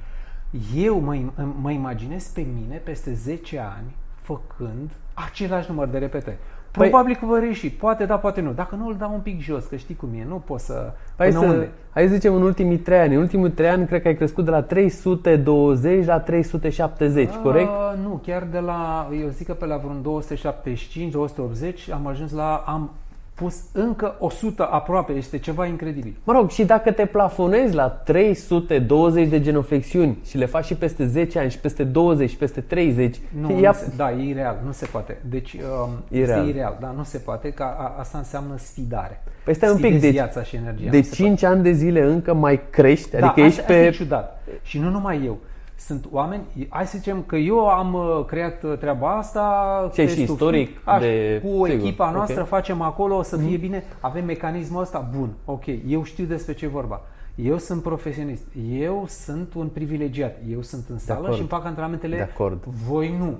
Eu mă, mă imaginez pe mine peste zece ani făcând același număr de repetări. Probabil păi, că vă reși, poate da, poate nu. Dacă nu, îl dau un pic jos, că știi cum e, nu pot să... Hai să, hai să zicem în ultimii trei ani. În ultimii trei ani cred că ai crescut de la trei sute douăzeci la trei sute șaptezeci, A, corect? Nu, chiar de la, eu zic că pe la vreun două sute șaptezeci și cinci, două sute optzeci am ajuns la... am pus încă o sută aproape, este ceva incredibil. Mă rog, și dacă te plafonezi la trei sute douăzeci de genuflexiuni și le faci și peste zece ani și peste douăzeci și peste treizeci... Nu, ia... nu se, da, e ireal, nu se poate. Deci um, ireal. Este ireal, dar nu se poate, că a, asta înseamnă sfidare. Păi stai un pic, deci, viața și energia, de cinci ani de zile încă mai crești, da, adică ești pe... e ciudat. Și nu numai eu. Sunt oameni, hai să zicem că eu am creat treaba asta și și istoric fit, așa, de... cu sigur, echipa noastră, okay. facem acolo să fie mm-hmm. bine, avem mecanismul ăsta, bun, ok, eu știu despre ce e vorba, eu sunt profesionist, eu sunt un privilegiat, eu sunt în sală și îmi fac antrenamentele, de-acord. Voi nu.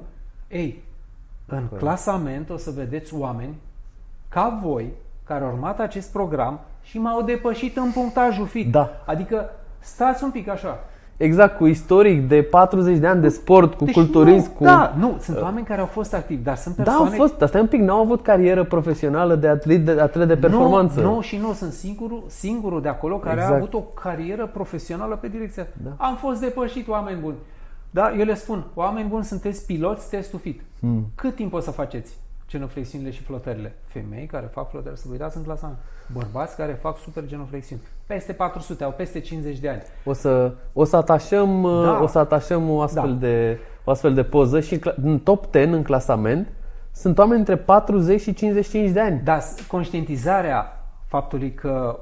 Ei, în de-acord. Clasament o să vedeți oameni ca voi care au urmat acest program și m-au depășit în punctajul fit, da. Adică stați un pic așa. Exact, cu istoric de patruzeci de ani de sport, cu deci culturism, cu... Da, nu, sunt oameni care au fost activi, dar sunt persoane... Da, au fost, dar stai un pic, n-au avut carieră profesională de atlet de, atlet de performanță. Nu, nu și nu, sunt singurul, singurul de acolo care exact. A avut o carieră profesională pe direcția. Da. Am fost depășit, oameni buni. Da, eu le spun, oameni buni, sunteți piloți, testul fit. Hmm. Cât timp o să faceți genoflexiunile și flotările? Femei care fac flotări, să vă uitați în clasament. Bărbați care fac super genoflexiuni. Peste patru sute, au peste cincizeci de ani. O să, o să atașăm, da. O să atașăm o, astfel da. De, o astfel de poză și în top zece în clasament sunt oameni între patruzeci și cincizeci și cinci de ani. Da, conștientizarea faptului că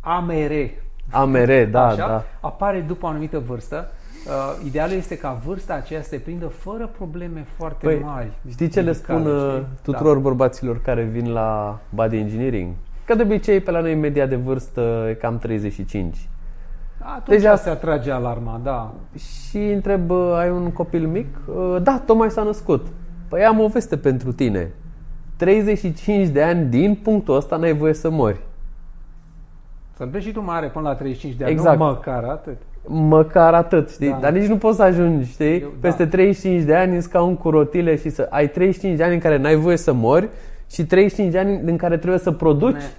amere, amere da, așa, da. apare după o anumită vârstă. Uh, idealul este ca vârsta aceea să te prindă fără probleme foarte păi, mari. Știi ce le spun știi? tuturor da. bărbaților care vin la Body Engineering? Că de obicei pe la noi media de vârstă e cam treizeci și cinci. Atunci deja se atrage alarma, da. Și întreb, ai un copil mic? Da, tocmai s-a născut. Păi am o veste pentru tine. treizeci și cinci de ani din punctul ăsta n-ai voie să mori. Să-l vezi și tu mare până la treizeci și cinci de ani, exact. Nu măcar atât. Măcar atât, știi? Da. Dar nici nu poți să ajungi, știi? Eu, Peste da. treizeci și cinci de ani în scaun cu rotile și să ai treizeci și cinci de ani în care n-ai voie să mori și treizeci și cinci de ani în care trebuie să produci. Bine,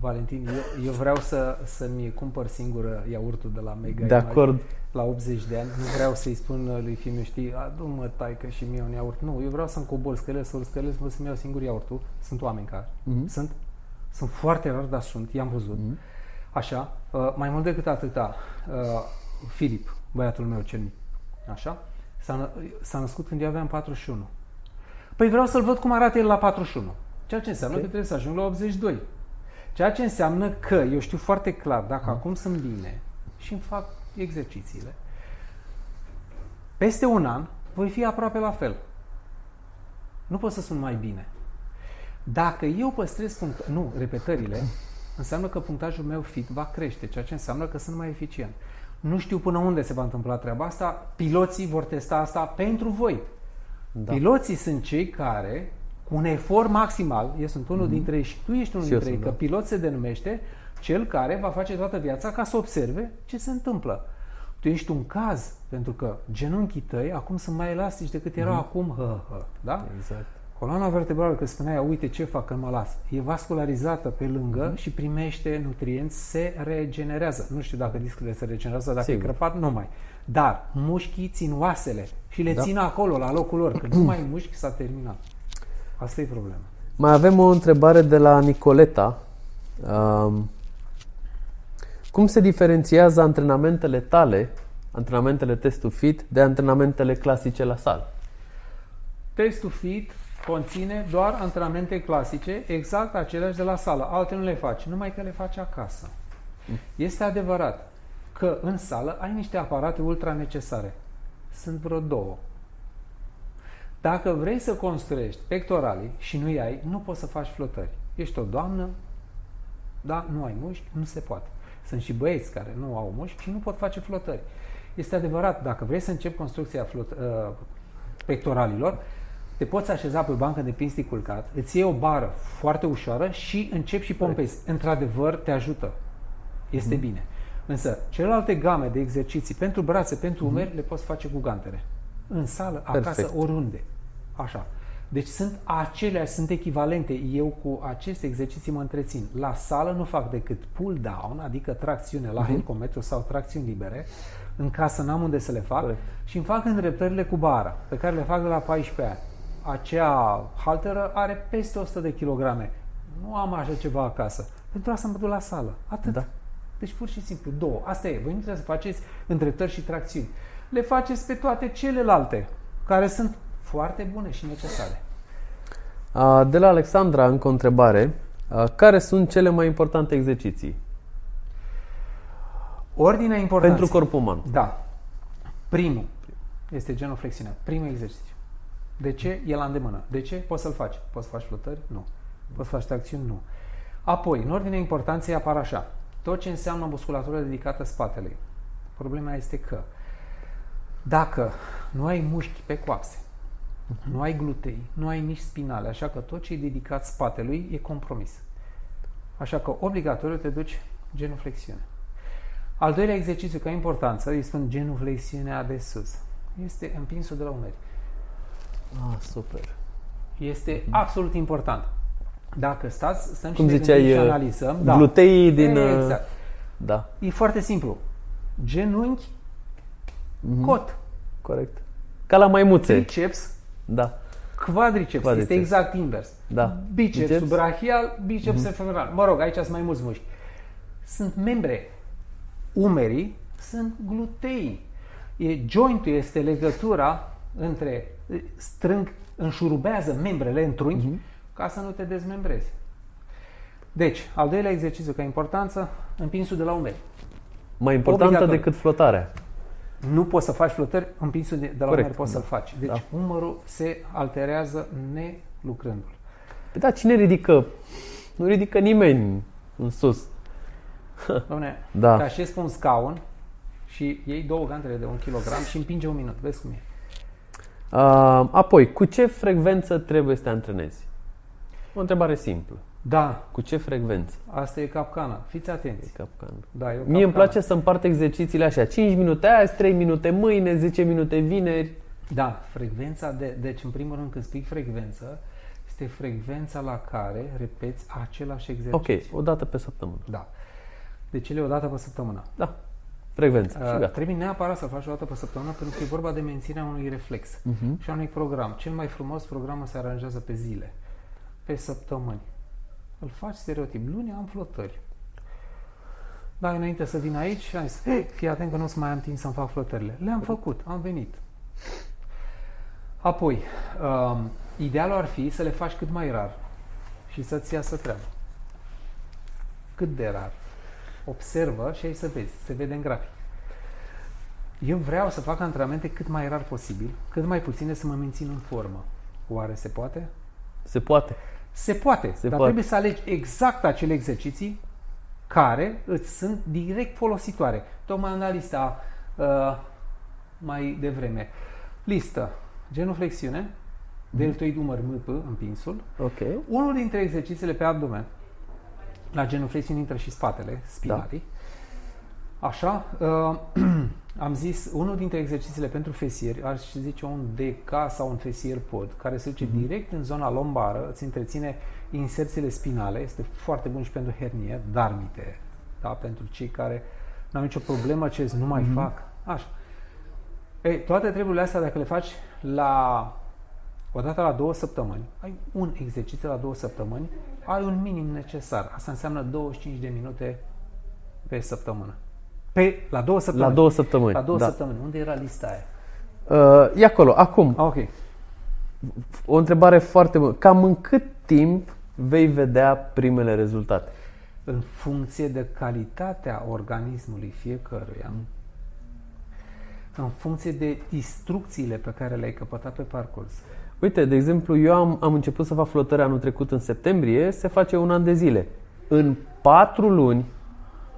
Valentin, eu, eu vreau să, să-mi cumpăr singură iaurtul de la Mega. De acord. La optzeci de ani. Nu vreau să-i spun lui fiu, știi, adu-mă taică și mie un iaurt. Nu, eu vreau să-mi cobor scălele, să-l scălele, să-mi iau singur iaurtul. Sunt oameni care mm-hmm. sunt. Sunt foarte rar, dar sunt. I-am văzut. Mm-hmm. Așa, mai mult decât atâta, Filip, băiatul meu cel mic, așa, s-a, s-a născut când eu aveam patruzeci și unu. Păi vreau să-l văd cum arată el la patruzeci și unu, ceea ce înseamnă okay. că trebuie să ajung la optzeci și doi. Ceea ce înseamnă că eu știu foarte clar, dacă mm. acum sunt bine și îmi fac exercițiile, peste un an voi fi aproape la fel. Nu pot să sunt mai bine. Dacă eu păstrez, punct- nu, repetările, înseamnă că punctajul meu fit va crește, ceea ce înseamnă că sunt mai eficient. Nu știu până unde se va întâmpla treaba asta, piloții vor testa asta pentru voi. Da. Piloții sunt cei care, cu un efort maximal, eu sunt unul mm-hmm. dintre ei și tu ești unul și dintre ei, că da. Pilot se denumește cel care va face toată viața ca să observe ce se întâmplă. Tu ești un caz, pentru că genunchii tăi acum sunt mai elastici decât erau mm-hmm. acum. Hă, hă, da? Exact. Coloana vertebrală, că spunea, uite ce fac că mă las, e vascularizată pe lângă mm-hmm. și primește nutrienți, se regenerează. Nu știu dacă discurile se regenerează, dacă Sigur. E crăpat, nu mai. Dar mușchii țin oasele și le da. Țin acolo, la locul lor, că nu mai mușchi, s-a terminat. Asta e problema. Mai avem o întrebare de la Nicoleta. Um, cum se diferențiază antrenamentele tale, antrenamentele test to fit, de antrenamentele clasice la sală? Test to Fit conține doar antrenamente clasice, exact aceleași de la sală. Alte nu le faci, numai că le faci acasă. Este adevărat că în sală ai niște aparate ultra necesare. Sunt vreo două. Dacă vrei să construiești pectoralii și nu-i ai, nu poți să faci flotări. Ești o doamnă, da, nu ai mușchi, nu se poate. Sunt și băieți care nu au mușchi și nu pot face flotări. Este adevărat, dacă vrei să începi construcția pectoralilor, te poți așeza pe o bancă de pinsti culcat, îți iei o bară foarte ușoară și începi și pompezi. Într-adevăr, te ajută. Este mm. bine. Însă, celelalte game de exerciții pentru brațe, pentru umeri, mm. le poți face cu gantele. În sală, acasă, perfect, oriunde. Așa. Deci sunt aceleași, sunt echivalente. Eu cu aceste exerciții mă întrețin. La sală nu fac decât pull-down, adică tracțiune la helcometru sau tracțiuni libere. În casă n-am unde să le fac. Correct. Și îmi fac îndreptările cu bara, pe care le fac de la paisprezece ani. Acea halteră are peste o sută de kilograme. Nu am așa ceva acasă. Pentru asta mă duc la sală. Atât. Da. Deci pur și simplu două. Asta e. Voi nu trebuie să faceți îndreptări și tracțiuni. Le faceți pe toate celelalte, care sunt foarte bune și necesare. De la Alexandra, încă o întrebare. Care sunt cele mai importante exerciții? Ordinea importanței. Pentru corpul uman. Da. Primul este genoflexiunea. Primul exercițiu. De ce? E la îndemână. De ce? Poți să-l faci. Poți să faci flotări? Nu. Poți să faci tracțiuni? Nu. Apoi, în ordinea importanței apar așa. Tot ce înseamnă musculatură dedicată spatelei. Problema este că dacă nu ai mușchi pe coapse, nu ai glutei, nu ai nici spinale, așa că tot ce e dedicat spatelui e compromis. Așa că obligatoriu te duci genuflexiune. Al doilea exercițiu ca importanță este în genuflexiunea de sus. Este împinsul de la umeri. Ah, super. Este mm-hmm. absolut important. Dacă stați, stăm cum și ziceai, și analizăm gluteii da. din... E, exact. Da. E foarte simplu. Genunchi, mm-hmm. cot. Corect. Ca la maimuțe. Biceps. Da. Quadriceps. Quadriceps. Este exact invers. Da. Biceps, biceps subrahial, biceps mm-hmm. femoral. Mă rog, aici sunt mai mulți mușchi. Sunt membre. Umerii sunt gluteii. E, jointul este legătura între strâng, înșurubează membrele în trunchi mm-hmm. ca să nu te dezmembrezi. Deci, al doilea exercițiu ca importanță, împinsul de la umeri. Mai importantă decât flotarea. Nu poți să faci flotări, împinsul de la corect, umeri poți da. să-l faci. Deci da. umărul se alterează nelucrându-l. Păi da, cine ridică? Nu ridică nimeni în sus. Doamne, da. te așezi pe un scaun și iei două gantele de un kilogram și împinge un minut. Vezi cum e. Uh, apoi, cu ce frecvență trebuie să te antrenezi? O întrebare simplă. Da. Cu ce frecvență? Asta e capcana. Fiți atenți. E capcana. Da, e o capcana. Mie îmi place să împart exercițiile așa. cinci minute azi, trei minute mâine, zece minute vineri. Da. Frecvența de... Deci, în primul rând, când spui frecvență, este frecvența la care repeți același exercițiu. Ok. O dată pe săptămână. Da. Deci ele o dată pe săptămână. Da. Frecvența. Uh, și gata. Trebuie neapărat să faci o dată pe săptămână pentru că e vorba de menținerea unui reflex uh-huh. și a unui program. Cel mai frumos program se aranjează pe zile, pe săptămâni. Îl faci stereotip. Luni am flotări. Dar înainte să vin aici și am zis, hey, fii atent că nu mai am timp să-mi fac flotările. Le-am făcut. Am venit. Apoi, uh, idealul ar fi să le faci cât mai rar și să-ți iasă treabă. Cât de rar. Observă și aici să vezi, se vede în grafic. Eu vreau să fac antrenamente cât mai rar posibil, cât mai puține să mă mențin în formă. Oare se poate? Se poate. Se poate, se dar poate. Trebuie să alegi exact acele exerciții care îți sunt direct folositoare. Tocmai am dat lista uh, mai devreme. Listă, genuflexiune, deltoid umăr M P, împinsul. Okay. Unul dintre exercițiile pe abdomen. La genuflexiune intră și spatele, spinarii. Da. Așa, uh, am zis, unul dintre exercițiile pentru fesieri, aș zice un D K sau un fesier pod, care se duce mm-hmm. direct în zona lombară, îți întreține inserțiile spinale, este foarte bun și pentru hernie, darmite, da? Pentru cei care n-au nicio problemă, ce nu mai mm-hmm. fac. Așa. Ei, toate treburile astea, dacă le faci la o dată la două săptămâni, ai un exercițiu la două săptămâni, ai un minim necesar. Asta înseamnă douăzeci și cinci de minute pe săptămână. Pe, la două săptămâni. La două săptămâni. La două da. săptămâni. Unde era lista aia? Uh, e acolo. Acum. Ah, ok. o întrebare foarte bună. Cam în cât timp vei vedea primele rezultate? În funcție de calitatea organismului fiecăruia, în funcție de instrucțiile pe care le-ai căpătat pe parcurs. Uite, de exemplu, eu am, am început să fac flotări anul trecut în septembrie, se face un an de zile. În patru luni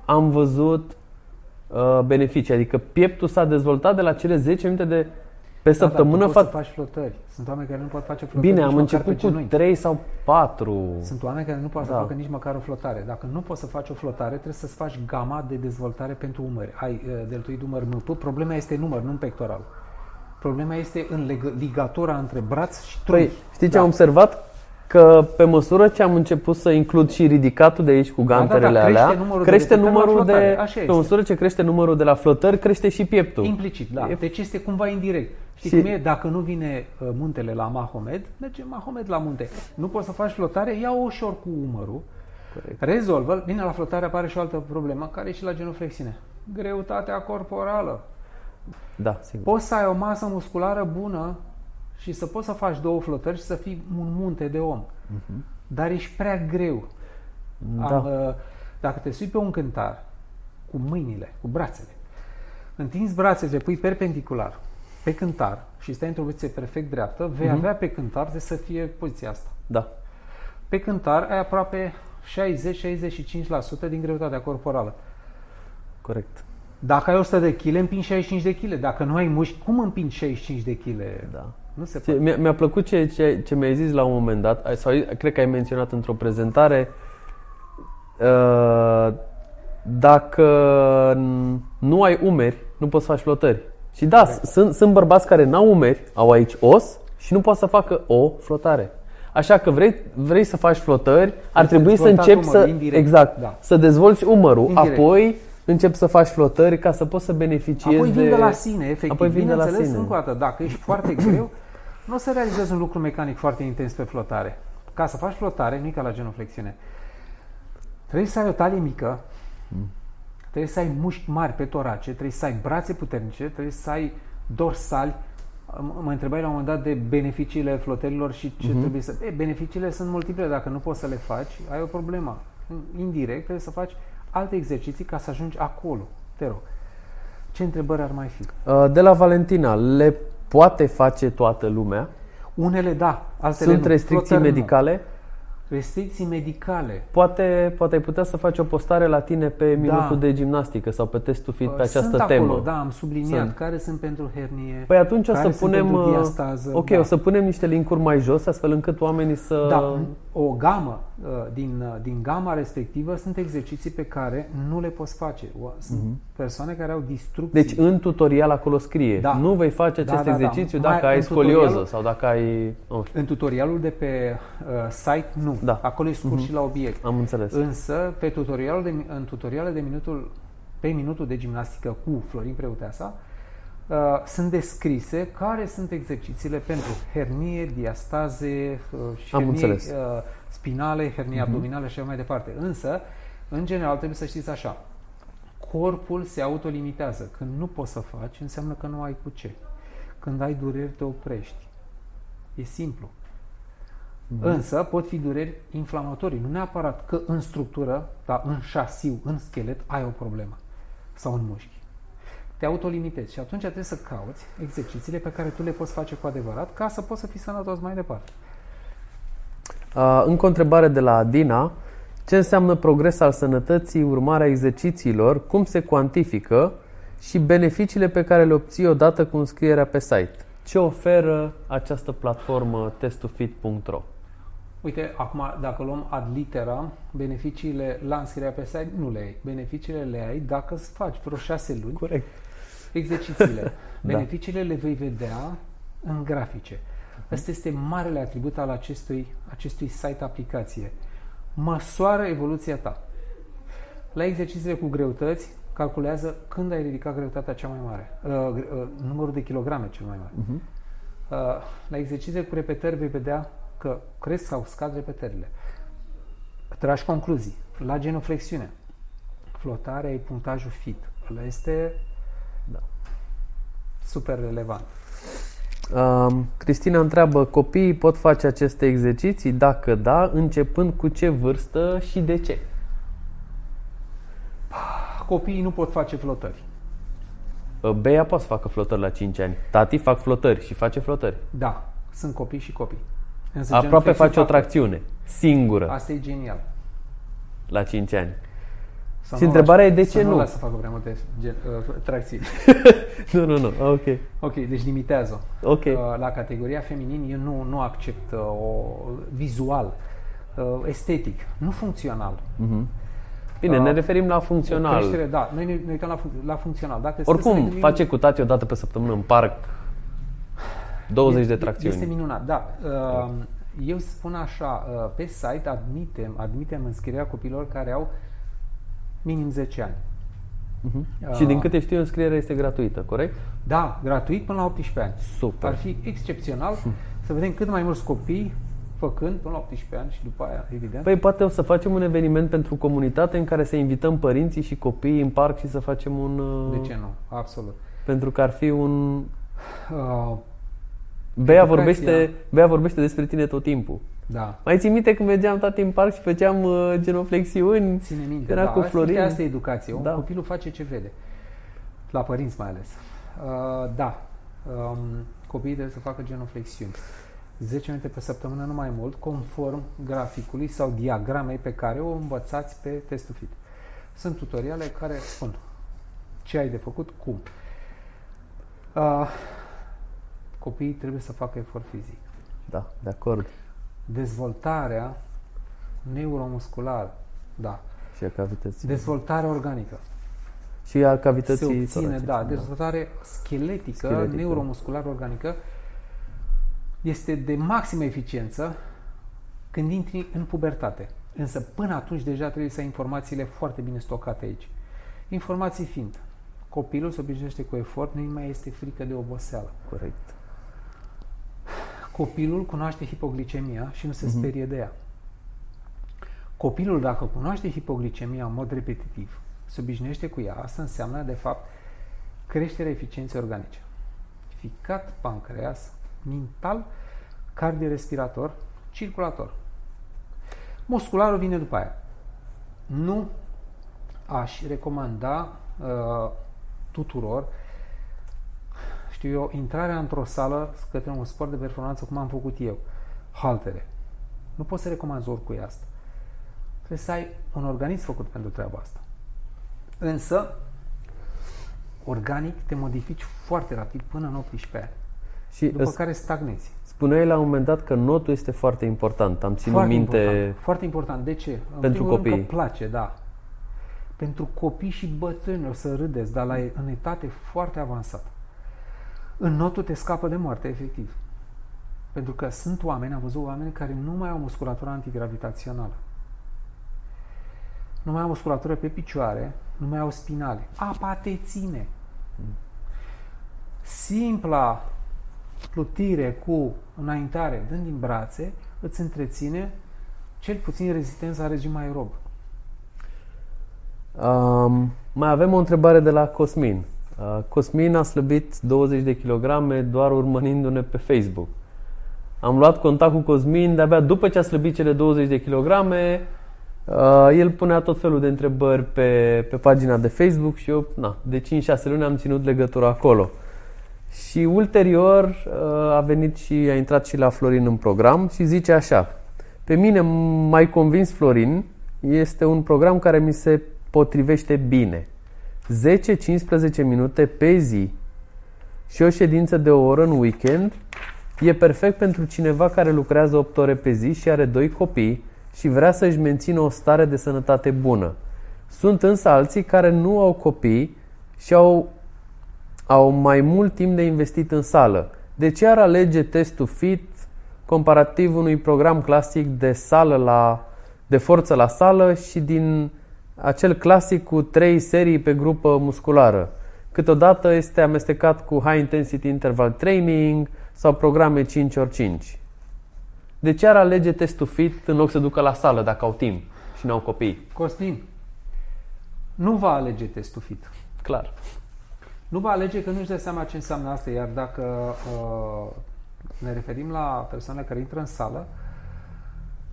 am văzut uh, beneficii, adică pieptul s-a dezvoltat de la cele zece minute de pe da, săptămână. Da, nu fac... să faci flotări. Sunt oameni care nu pot face flotări. Bine, am început cu trei sau patru. Sunt oameni care nu pot da. să facă nici măcar o flotare. Dacă nu poți să faci o flotare, trebuie să-ți faci gama de dezvoltare pentru umeri. Ai uh, deltoid, umăr, M P. Problema este număr, nu în pectoral. Problema este în leg- ligatura între braț și trunchi. Păi, știi ce da. am observat? Că pe măsură ce am început să includ și ridicatul de aici cu ganterele da, da, da, crește alea, numărul crește de numărul de, de pe măsură ce crește numărul de la flotări, crește și pieptul. Implicit, da. E... Deci este cumva indirect. Știi și... cum e? Dacă nu vine uh, muntele la Mahomed, merge Mahomed la munte. Nu poți să faci flotare, ia-o ușor cu umărul, corect, rezolvă-l. Bine, la flotare apare și o altă problemă, care e și la genuflexiune. Greutatea corporală. Da, sigur. Poți să ai o masă musculară bună și să poți să faci două flotări și să fii un munte de om. Uh-huh. Dar ești prea greu. Da. Am, dacă te sui pe un cântar cu mâinile, cu brațele, întinzi brațele, le pui perpendicular pe cântar și stai într-o poziție perfect dreaptă, vei uh-huh. avea pe cântar de să fie poziția asta. Da. Pe cântar ai aproape șaizeci șaizeci și cinci la sută din greutatea corporală. Corect. Dacă ai o sută de kilograme, împingi șaizeci și cinci de kilograme. Dacă nu ai mușchi, cum împingi șaizeci și cinci de kilograme? Da. Nu se poate. Mi-a, mi-a plăcut ce, ce, ce mi-ai zis la un moment dat, sau cred că ai menționat într-o prezentare, uh, dacă nu ai umeri, nu poți să faci flotări. Și da, sunt, sunt bărbați care n-au umeri, au aici os și nu poate să facă o flotare. Așa că vrei, vrei să faci flotări, ar trebui să începi umăr, să, indirect, exact, da. să dezvolți umărul, indirect. apoi... începi să faci flotări ca să poți să beneficiezi. Apoi vin de, de la sine, efectiv. Apoi vin de la sine. Încă o dată, dacă ești foarte greu, nu o să realizezi un lucru mecanic foarte intens pe flotare. Ca să faci flotare, nu e ca la genuflexiune. Trebuie să ai o talie mică, trebuie să ai mușchi mari pe torace, trebuie să ai brațe puternice, trebuie să ai dorsali. Mă întrebai la un moment dat de beneficiile flotărilor și ce uh-huh. trebuie să... E, beneficiile sunt multiple, dacă nu poți să le faci, ai o problemă. Indirect trebuie să faci alte exerciții ca să ajungi acolo. Te rog. Ce întrebări ar mai fi? De la Valentina. Le poate face toată lumea? Unele da, altele Sunt nu. restricții Flotări medicale? Nu. Restricții medicale. Poate, poate ai putea să faci o postare la tine pe minutul da. de gimnastică sau pe Test to Fit pe această sunt temă. Acolo, da, am subliniat sunt. care sunt pentru hernie. Păi atunci o să punem diastază, Ok, da. o să punem niște linkuri mai jos, astfel încât oamenii să da. o gamă din din gama respectivă sunt exerciții pe care nu le poți face. Sunt mm-hmm. persoane care au distrucții. Deci în tutorial acolo scrie: da. nu vei face acest da, da, exercițiu da. dacă ai scolioză sau dacă ai oh. În tutorialul de pe uh, site nu. Da. Acolo e scurs mm-hmm. și la obiect. Am înțeles. Însă pe tutorialul de în tutoriale de minutul pe minutul de gimnastică cu Florin Preoteasa uh, sunt descrise care sunt exercițiile pentru hernie, diastaze uh, și hernie uh, spinale, hernie uh-huh. abdominale și așa mai departe. Însă, în general, trebuie să știți așa. Corpul se autolimitează. Când nu poți să faci, înseamnă că nu ai cu ce. Când ai dureri, te oprești. E simplu. Uh-huh. Însă, pot fi dureri inflamatorii. Nu neapărat că în structură, dar în șasiu, în schelet, ai o problemă. Sau în mușchi. Te autolimitezi. Și atunci trebuie să cauți exercițiile pe care tu le poți face cu adevărat ca să poți să fii sănătos mai departe. Uh, încă o întrebare de la Adina. Ce înseamnă progres al sănătății, urmarea exercițiilor, cum se cuantifică și beneficiile pe care le obții odată cu înscrierea pe site? Ce oferă această platformă test to fit punct ro? Uite, acum dacă luăm ad litera, beneficiile la înscrierea pe site nu le ai. Beneficiile le ai dacă îți faci vreo șase luni. Corect. Exercițiile. Da. Beneficiile le vei vedea în grafice. Asta este marele atribut al acestui, acestui site-aplicație. Măsoară evoluția ta. La exercițiile cu greutăți, calculează când ai ridicat greutatea cea mai mare, uh, uh, numărul de kilograme cel mai mare. Uh-huh. Uh, la exercițiile cu repetări vei vedea că cresc sau scad repetările. Tragi concluzii. La genuflexiune, flotarea e punctajul fit. Ăla este da. super relevant. Um, Cristina întreabă, copiii pot face aceste exerciții? Dacă da, începând cu ce vârstă și de ce? Copiii nu pot face flotări. Bea poate să facă flotări la cinci ani. Tati fac flotări și face flotări. Da, sunt copii și copii. Însă aproape face o tracțiune singură. Asta e genial. La cinci ani. Sau și întrebarea e de ce nu? Nu las să facă prea multe gen, uh, tracții. nu, nu, nu. Ok. Ok, deci limitează. Ok. Uh, la categoria feminin eu nu, nu accept uh, o, vizual, uh, estetic, nu funcțional. Uh-huh. Bine, uh, ne referim la funcțional. Creștere, da. Noi ne uităm la, func- la funcțional. Dacă oricum, gândim, face cu tati o dată pe săptămână în parc douăzeci de tracțiuni. Este minunat, da. Uh, da. Eu spun așa, uh, pe site admitem, admitem înscrierea copiilor care au minim zece ani. Uh-huh. Uh, și din câte știu, înscrierea este gratuită, corect? Da, gratuit până la optsprezece ani. Super. Ar fi excepțional să vedem cât mai mulți copii făcând până la optsprezece ani și după aia, evident. Păi poate o să facem un eveniment pentru comunitate în care să invităm părinții și copiii în parc și să facem un... Uh... De ce nu? Absolut. Pentru că ar fi un... Uh, Bea, vorbește, Bea vorbește despre tine tot timpul. Da. Mai ții minte când mergeam tati în parc și făceam uh, genoflexiuni? Ține minte, era da. Cu Florin. Asta e educație. Da. Copilul face ce vede. La părinți mai ales. Uh, da. Um, copiii trebuie să facă genoflexiuni. zece minute pe săptămână, nu mai mult, conform graficului sau diagramei pe care o învățați pe Test to Fit. Sunt tutoriale care spun ce ai de făcut, cum. Uh, copiii trebuie să facă efort fizic. Da, de acord. Dezvoltarea neuromusculară, da. Și a cavității. Dezvoltarea organică. Și a cavității. Se obține, da, dezvoltare scheletică, scheletică. neuromusculară organică este de maximă eficiență când intri în pubertate. Însă până atunci deja trebuie să ai informațiile foarte bine stocate aici. Informații fiind, copilul se obișnuiește cu efort, nu mai este frică de oboseală. Corect. Copilul cunoaște hipoglicemia și nu se sperie uh-huh. de ea. Copilul, dacă cunoaște hipoglicemia în mod repetitiv, se obișnuiește cu ea, asta înseamnă, de fapt, creșterea eficienței organice. Ficat pancreas, mental, cardiorespirator, circulator. Muscularul vine după aia. Nu aș recomanda uh, tuturor, știu eu, intrarea într-o sală către un sport de performanță, cum am făcut eu, haltere. Nu poți să recomanzi oricui asta. Trebuie să ai un organism făcut pentru treaba asta. Însă, organic te modifici foarte rapid până în optsprezece ani. Și după care stagnezi. Spuneai la un moment dat că notul este foarte important. Am ținut foarte minte... Important. Foarte important. De ce? Pentru copii. Că place, da. Pentru copii și bătrâni, o să râdeți, dar la, în etate foarte avansată. În notul te scapă de moarte, efectiv. Pentru că sunt oameni, am văzut oameni care nu mai au musculatura antigravitațională. Nu mai au musculatură pe picioare, nu mai au spinale. Apa te ține. Simpla plutire cu înaintare, dând din brațe, îți întreține cel puțin rezistența la regim aerob. Um, mai avem o întrebare de la Cosmin. Cosmin a slăbit douăzeci de kilograme doar urmărindu-ne pe Facebook. Am luat contact cu Cosmin de-abia după ce a slăbit cele douăzeci de kilograme. El punea tot felul de întrebări pe, pe pagina de Facebook și eu na, de cinci șase luni am ținut legătura acolo. Și ulterior a venit și a intrat și la Florin în program și zice așa: pe mine m-ai convins, Florin, este un program care mi se potrivește bine. zece cincisprezece minute pe zi și o ședință de o oră în weekend e perfect pentru cineva care lucrează opt ore pe zi și are doi copii și vrea să-și mențină o stare de sănătate bună. Sunt însă alții care nu au copii și au, au mai mult timp de investit în sală. De ce ar alege Test to Fit comparativ unui program clasic de sală la, de forță la sală și din... acel clasic cu trei serii pe grupă musculară. Câteodată este amestecat cu High Intensity Interval Training sau programe cinci ori cinci. De ce ar alege Test to Fit în loc să ducă la sală dacă au timp și nu au copii? Costin, nu va alege Test to Fit. Clar. nu va alege că nu-și dă seama ce înseamnă asta. Iar dacă uh, ne referim la persoanele care intră în sală,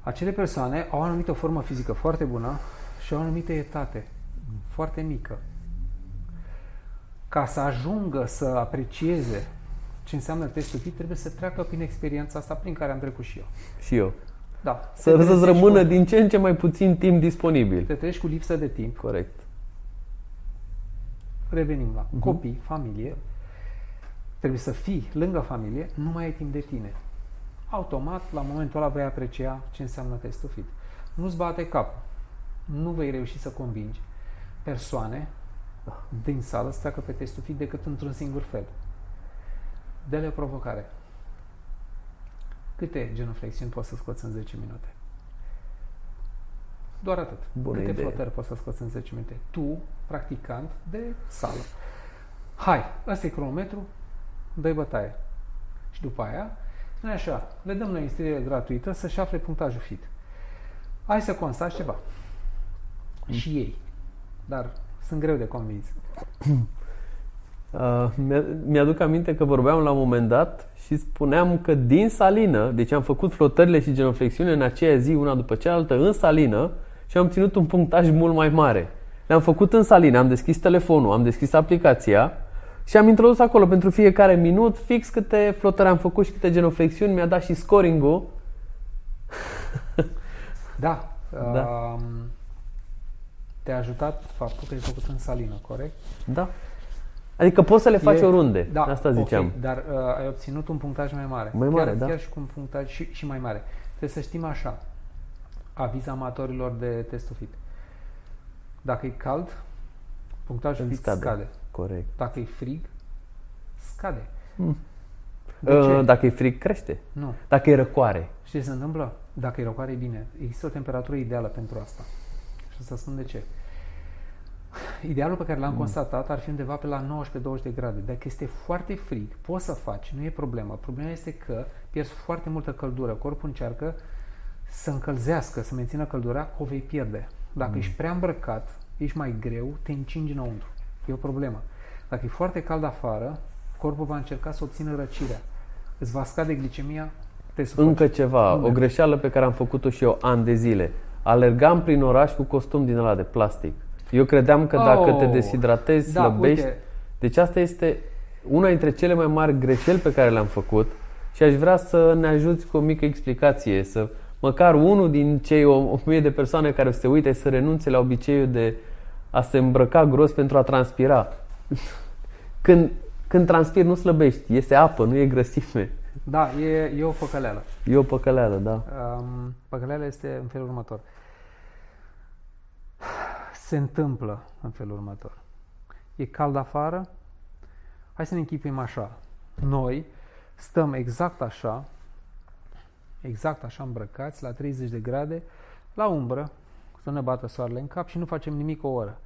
acele persoane au o anumită formă fizică foarte bună și au o anumită etate foarte mică. Ca să ajungă să aprecieze ce înseamnă Test to Fit, trebuie să treacă prin experiența asta prin care am trecut și eu. Și eu. Da. Să să-ți rămână cu... din ce în ce mai puțin timp disponibil. Te treci cu lipsă de timp. Corect. Revenim la uh-huh. copii, familie. Trebuie să fii lângă familie, nu mai ai timp de tine. Automat, la momentul ăla vei aprecia ce înseamnă Test to Fit. Nu-ți bate cap. Nu vei reuși să convingi persoane din sală să treacă pe Test to Fit decât într-un singur fel. Dă-le o provocare. Câte genuflexiuni poți să scoți în zece minute? Doar atât. Bună Câte idee. Flotări poți să scoți în zece minute? Tu, practicant de sală. Hai, ăsta e cronometru, dă-i bătaie. Și după aia, spune așa, le dăm noi instruire gratuită să-și afle punctajul Fit. Hai să constați ceva. Mm. Și ei. Dar sunt greu de convins. Uh, mi-aduc aminte că vorbeam la un moment dat și spuneam că din salină, deci am făcut flotările și genoflexiunile în aceea zi, una după cealaltă, în salină și am obținut un punctaj mult mai mare. Le-am făcut în salină, am deschis telefonul, am deschis aplicația și am introdus acolo pentru fiecare minut fix câte flotări am făcut și câte genoflexiuni, mi-a dat și scoring-ul. Da. Da. Uh, te-a ajutat faptul că ai făcut în salină, corect? Da. Adică poți să le faci e, oriunde, da, asta ziceam. Okay, dar uh, ai obținut un punctaj mai mare. Mai mare, chiar, da. Chiar și cu un punctaj și, și mai mare. Trebuie să știm așa, aviz amatorilor de Test to Fit. Dacă e cald, punctajul Fit scade. scade. Corect. Dacă e frig, scade. Hmm. Uh, dacă e frig, crește. Nu. Dacă e răcoare. Știi ce se întâmplă? Dacă e răcoare, e bine. Există o temperatură ideală pentru asta. Și o să spun de ce. Idealul pe care l-am constatat ar fi undeva pe la nouăsprezece douăzeci de grade. Dacă este foarte frig, poți să faci, nu e problemă. Problema este că pierzi foarte multă căldură. Corpul încearcă să încălzească, să mențină căldura, o vei pierde. Dacă mm. ești prea îmbrăcat, ești mai greu, te încingi înăuntru. E o problemă. Dacă e foarte cald afară, corpul va încerca să obțină răcirea. Îți va scade glicemia, te sufoci. Încă ceva, Unde? o greșeală pe care am făcut-o și eu ani de zile. Alergam prin oraș cu costum din ăla de plastic. Eu credeam că dacă oh, te deshidratezi, da, slăbești... Uite. Deci asta este una dintre cele mai mari greșeli pe care le-am făcut și aș vrea să ne ajuți cu o mică explicație, să măcar unul din cei o mie de persoane care se uită să renunțe la obiceiul de a se îmbrăca gros pentru a transpira. Când, când transpiri nu slăbești, este apă, nu e grăsime. Da, e, e o păcăleală. E o păcăleală, da. Um, păcăleala este în felul următor. Se întâmplă în felul următor. E cald afară? Hai să ne închipuim așa. Noi stăm exact așa, exact așa îmbrăcați, la treizeci de grade, la umbră, să ne bată soarele în cap și nu facem nimic o oră.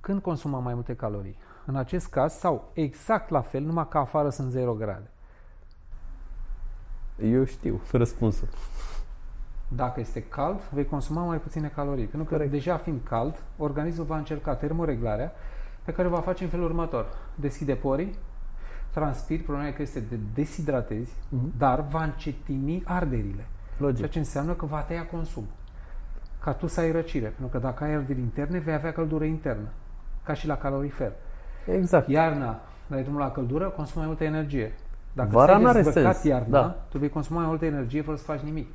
Când consumăm mai multe calorii? În acest caz, sau exact la fel, numai că afară sunt zero grade. Eu știu răspunsul. Dacă este cald, vei consuma mai puține calorii. Pentru că deja fiind cald, organismul va încerca termoreglarea pe care o va face în felul următor. Deschide porii, transpiri, problema că este de deshidratezi, uh-huh. dar va încetini arderile. Logic. Ceea ce înseamnă că va tăia consumul. Ca tu să ai răcire. Pentru că dacă ai arderi interne, vei avea căldură internă. Ca și la calorifer. Exact. Iarna, dai drumul la căldură, consumă mai multă energie. Dacă vara stai dezbrăcat iarna, da. tu vei consuma mai multă energie fără să faci nimic.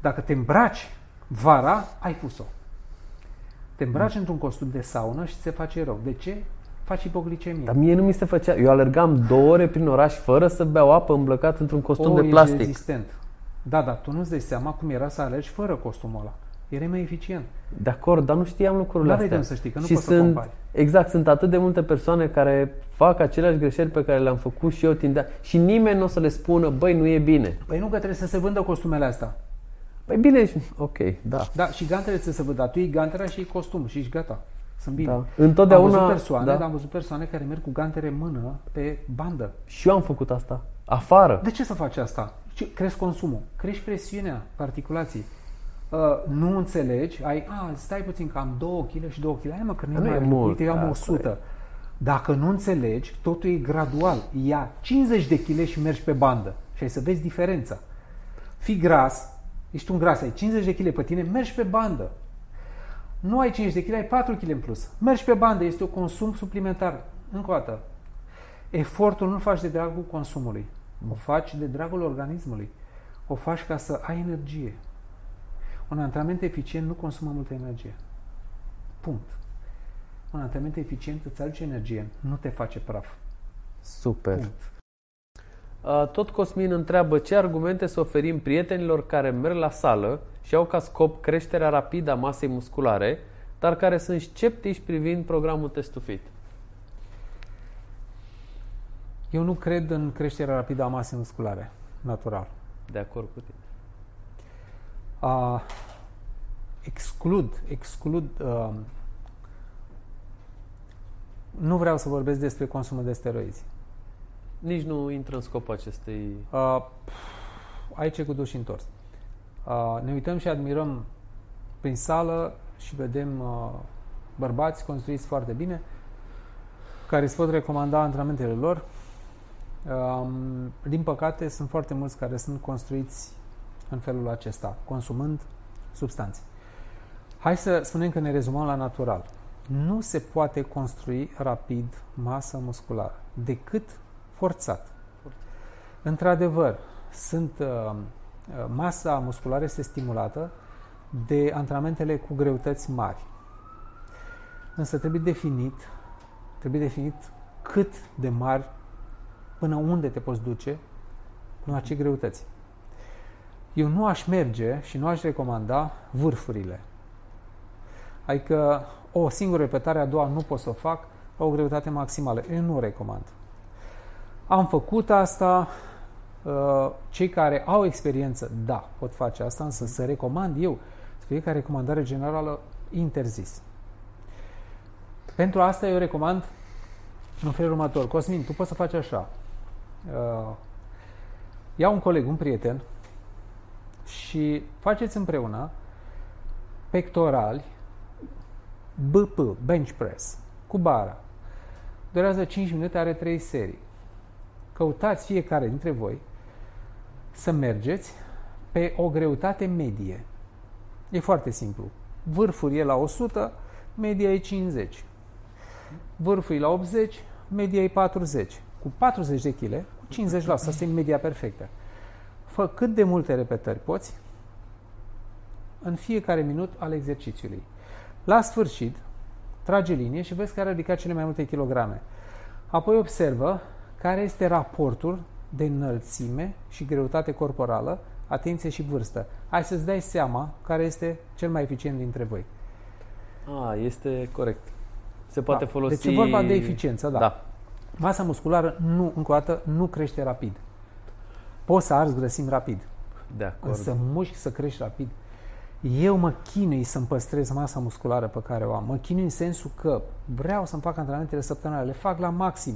Dacă te îmbraci vara, ai pus-o. Te îmbraci mm. într-un costum de saună și se face rău. De ce? Faci hipoglicemie. Dar mie nu mi se făcea. Eu alergam două ore prin oraș fără să beau apă îmbrăcat într-un costum o, de plastic. Ești rezistent. Da, dar tu nu-ți dai seama cum era să alergi fără costumul ăla. Era mai eficient. De acord, dar nu știam lucrurile astea. Dar să știi, că nu și poți sunt, să compari. Exact, sunt atât de multe persoane care fac aceleași greșeli pe care le-am făcut și eu tindeam. Și nimeni nu o să le spună, băi, nu e bine. Păi nu, că trebuie să se vândă costumele astea. Păi bine, ok, da. Da, și gantele ți se văd, dar tu iei gantele și iei costum și ești gata. Sunt bine. Da. Întotdeauna, am văzut persoane, da. dar am văzut persoane care merg cu gantele în mână pe bandă. Și eu am făcut asta, afară. De ce să faci asta? Crești consumul, crești presiunea particulații. Uh, nu înțelegi, ai, a, stai puțin că am două kg și două kg, hai mă că nu mai mult, uite, eu am da, o sută. Dacă nu înțelegi, totul e gradual. Ia cincizeci de kilograme și mergi pe bandă și ai să vezi diferența. Fii gras, ești un gras, ai cincizeci de kilograme pe tine, mergi pe bandă. Nu ai cincizeci de kilograme, ai patru kilograme în plus. Mergi pe bandă, este un consum suplimentar. Încă o dată. Efortul nu-l faci de dragul consumului. O faci de dragul organismului. O faci ca să ai energie. Un antrenament eficient nu consumă multă energie. Punct. Un antrenament eficient îți aduce energie, nu te face praf. Super. Punct. Tot Cosmin întreabă ce argumente să oferim prietenilor care merg la sală și au ca scop creșterea rapidă a masei musculare, dar care sunt sceptici privind programul Test to Fit. Eu nu cred în creșterea rapidă a masei musculare, natural. De acord cu tine. Uh, exclud, exclud... Uh, nu vreau să vorbesc despre consumul de steroizi. Nici nu intră în scopul acestei... Uh, aici e cu duș întors. Uh, ne uităm și admirăm prin sală și vedem uh, bărbați construiți foarte bine, care îți pot recomanda antrenamentele lor. Uh, din păcate, sunt foarte mulți care sunt construiți în felul acesta, consumând substanțe. Hai să spunem că ne rezumăm la natural. Nu se poate construi rapid masă musculară, decât forțat. Într-adevăr, sunt, uh, masa musculară este stimulată de antrenamentele cu greutăți mari. Însă trebuie definit, trebuie definit cât de mari, până unde te poți duce în acei greutăți. Eu nu aș merge și nu aș recomanda vârfurile. Adică o singură repetare, a doua nu pot să o fac la o greutate maximală. Eu nu recomand. Am făcut asta, cei care au experiență, da, pot face asta, însă să recomand eu, să fie ca recomandare generală, interzis. Pentru asta eu recomand în felul următor. Cosmin, tu poți să faci așa. Ia un coleg, un prieten și faceți împreună pectorali B P, bench press, cu bara. Durează cinci minute, are trei serii. Căutați fiecare dintre voi să mergeți pe o greutate medie. E foarte simplu. Vârful e la o sută, media e cincizeci. Vârful e la optzeci, media e patruzeci. Cu patruzeci de kilograme, cu cincizeci la sută. Asta e media perfectă. Fă cât de multe repetări poți în fiecare minut al exercițiului. La sfârșit, trage linie și vezi care a ridicat cele mai multe kilograme. Apoi observă care este raportul de înălțime și greutate corporală, atenție și vârstă. Hai să-ți dai seama care este cel mai eficient dintre voi. A, este corect. Se poate da. folosi... Deci e vorba de eficiență, da. da. Masa musculară, nu, încă o dată, nu crește rapid. Poți să arzi grăsimi rapid. De acord. Însă mușchi să crești rapid. Eu mă chinui să-mi păstrez masa musculară pe care o am. Mă chinui în sensul că vreau să-mi fac antrenamentele săptămânale, le fac la maxim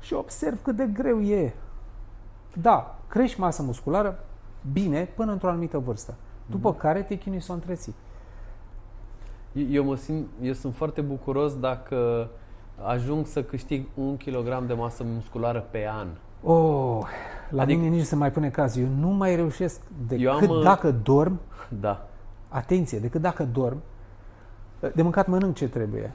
și observ cât de greu e. Da, crești masă musculară bine până într-o anumită vârstă, după mm. care te chinui să o întreții. Eu, mă simt, eu sunt foarte bucuros dacă ajung să câștig un kilogram de masă musculară pe an. Oh, la adică, mine nici nu se mai pune cazul. Eu nu mai reușesc decât am, dacă dorm. Da. Atenție, decât dacă dorm, de mâncat mănânc ce trebuie.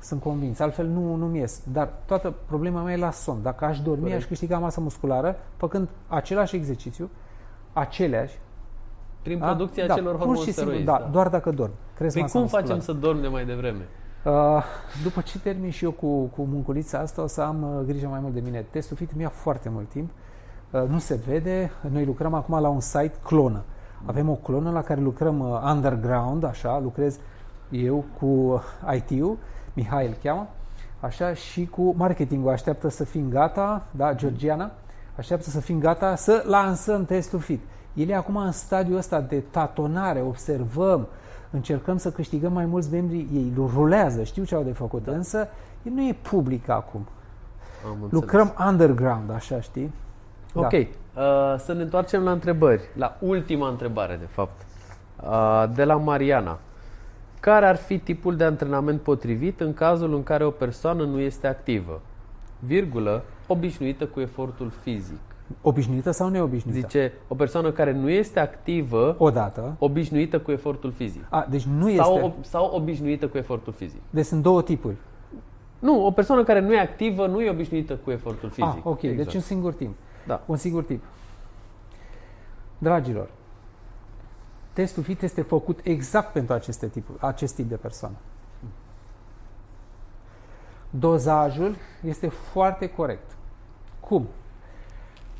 Sunt convins, altfel nu, nu-mi ies. Dar toată problema mea e la somn. Dacă aș dormi, Corect. aș câștiga masă musculară făcând același exercițiu, aceleași. Prin da? producția da, acelor hormoni steroizi. Da, da, doar dacă dorm. Cresc păi cum musculară. facem să dorm de mai devreme? Uh, după ce termin și eu cu, cu munculița asta, o să am uh, grijă mai mult de mine. Testul Fit mi-a foarte mult timp. Uh, nu se vede. Noi lucrăm acum la un site clonă. Avem o clonă la care lucrăm uh, underground, așa, lucrez eu cu I T-ul, Mihai îl cheamă, așa, și cu marketingul. Așteaptă să fim gata, da, Georgiana, așteaptă să fim gata să lansăm Testul Fit. El e acum în stadiul ăsta de tatonare, observăm, încercăm să câștigăm mai mulți membri, ei rulează, știu ce au de făcut, da. însă el nu e public acum. Lucrăm underground, așa, știi? Ok. Da. Uh, să ne întoarcem la întrebări, la ultima întrebare, de fapt, uh, de la Mariana. Care ar fi tipul de antrenament potrivit în cazul în care o persoană nu este activă? Virgulă, obișnuită cu efortul fizic. Obișnuită sau neobișnuită? Zice, o persoană care nu este activă odată, obișnuită cu efortul fizic. A, deci nu este... Sau, sau obișnuită cu efortul fizic. Deci sunt două tipuri. Nu, o persoană care nu e activă nu e obișnuită cu efortul fizic. Ah, ok, exact. Deci un singur timp. Da. Un singur tip. Dragilor, Test to Fit este făcut exact pentru aceste tipuri, acest tip de persoană. Dozajul este foarte corect. Cum?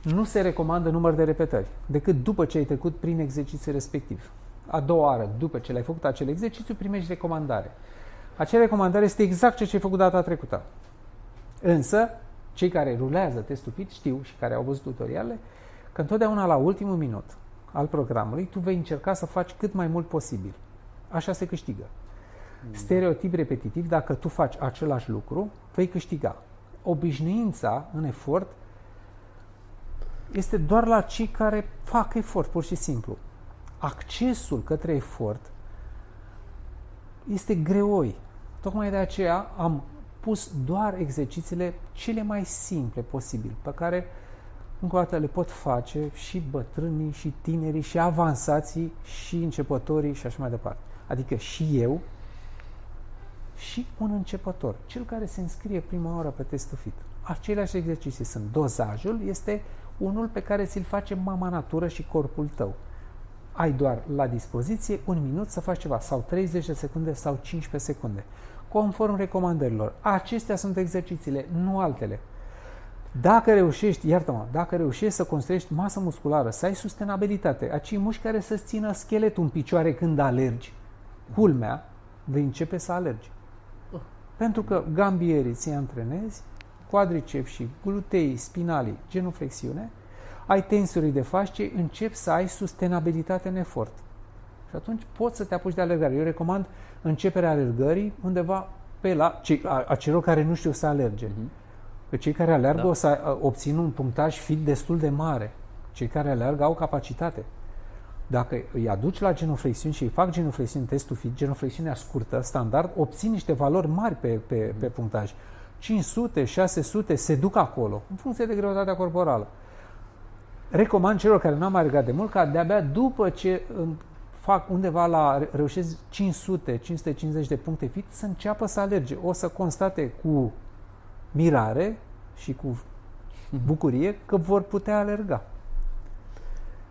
Nu se recomandă număr de repetări, decât după ce ai trecut prin exercițiu respectiv. A doua oară, după ce l-ai făcut acel exercițiu, primești recomandare. Acea recomandare este exact ce ai făcut data trecută. Însă, cei care rulează Test to Fit știu și care au văzut tutoriale că întotdeauna la ultimul minut al programului tu vei încerca să faci cât mai mult posibil. Așa se câștigă. Stereotip repetitiv, dacă tu faci același lucru, vei câștiga. Obișnuința în efort este doar la cei care fac efort, pur și simplu. Accesul către efort este greoi. Tocmai de aceea am pus doar exercițiile cele mai simple posibil, pe care încă o dată le pot face și bătrânii, și tinerii, și avansații, și începătorii, și așa mai departe. Adică și eu, și un începător, cel care se înscrie prima oară pe Test to Fit. Aceleași exerciții sunt. Dozajul este unul pe care ți-l face mama natură și corpul tău. Ai doar la dispoziție un minut să faci ceva, sau treizeci de secunde, sau cincisprezece secunde, conform recomandărilor. Acestea sunt exercițiile, nu altele. Dacă reușești, iartă-mă, dacă reușești să construiești masă musculară, să ai sustenabilitate, acei mușchi care să-ți țină scheletul în picioare când alergi, culmea, vei începe să alergi. Pentru că gambierii ți-i antrenezi, quadriceps și gluteii, spinalii, genuflexiune, ai tensurii de fascie, începi să ai sustenabilitate în efort. Și atunci poți să te apuci de alergare. Eu recomand începerea alergării undeva pe la cei, a, a celor care nu știu să alerge. Uh-huh. Că cei care alergă da. o să obțin un punctaj fit destul de mare. Cei care alergă au capacitate. Dacă îi aduci la genuflexiuni și îi fac genuflexiuni, Test to Fit, genuflexiunea scurtă, standard, obțin niște valori mari pe, pe, pe punctaj. cinci sute, șase sute se duc acolo, în funcție de greutatea corporală. Recomand celor care nu am alergat de mult ca de-abia după ce fac undeva la, reușesc cinci sute, cinci sute cincizeci de puncte fit, să înceapă să alerge. O să constate cu mirare și cu bucurie că vor putea alerga.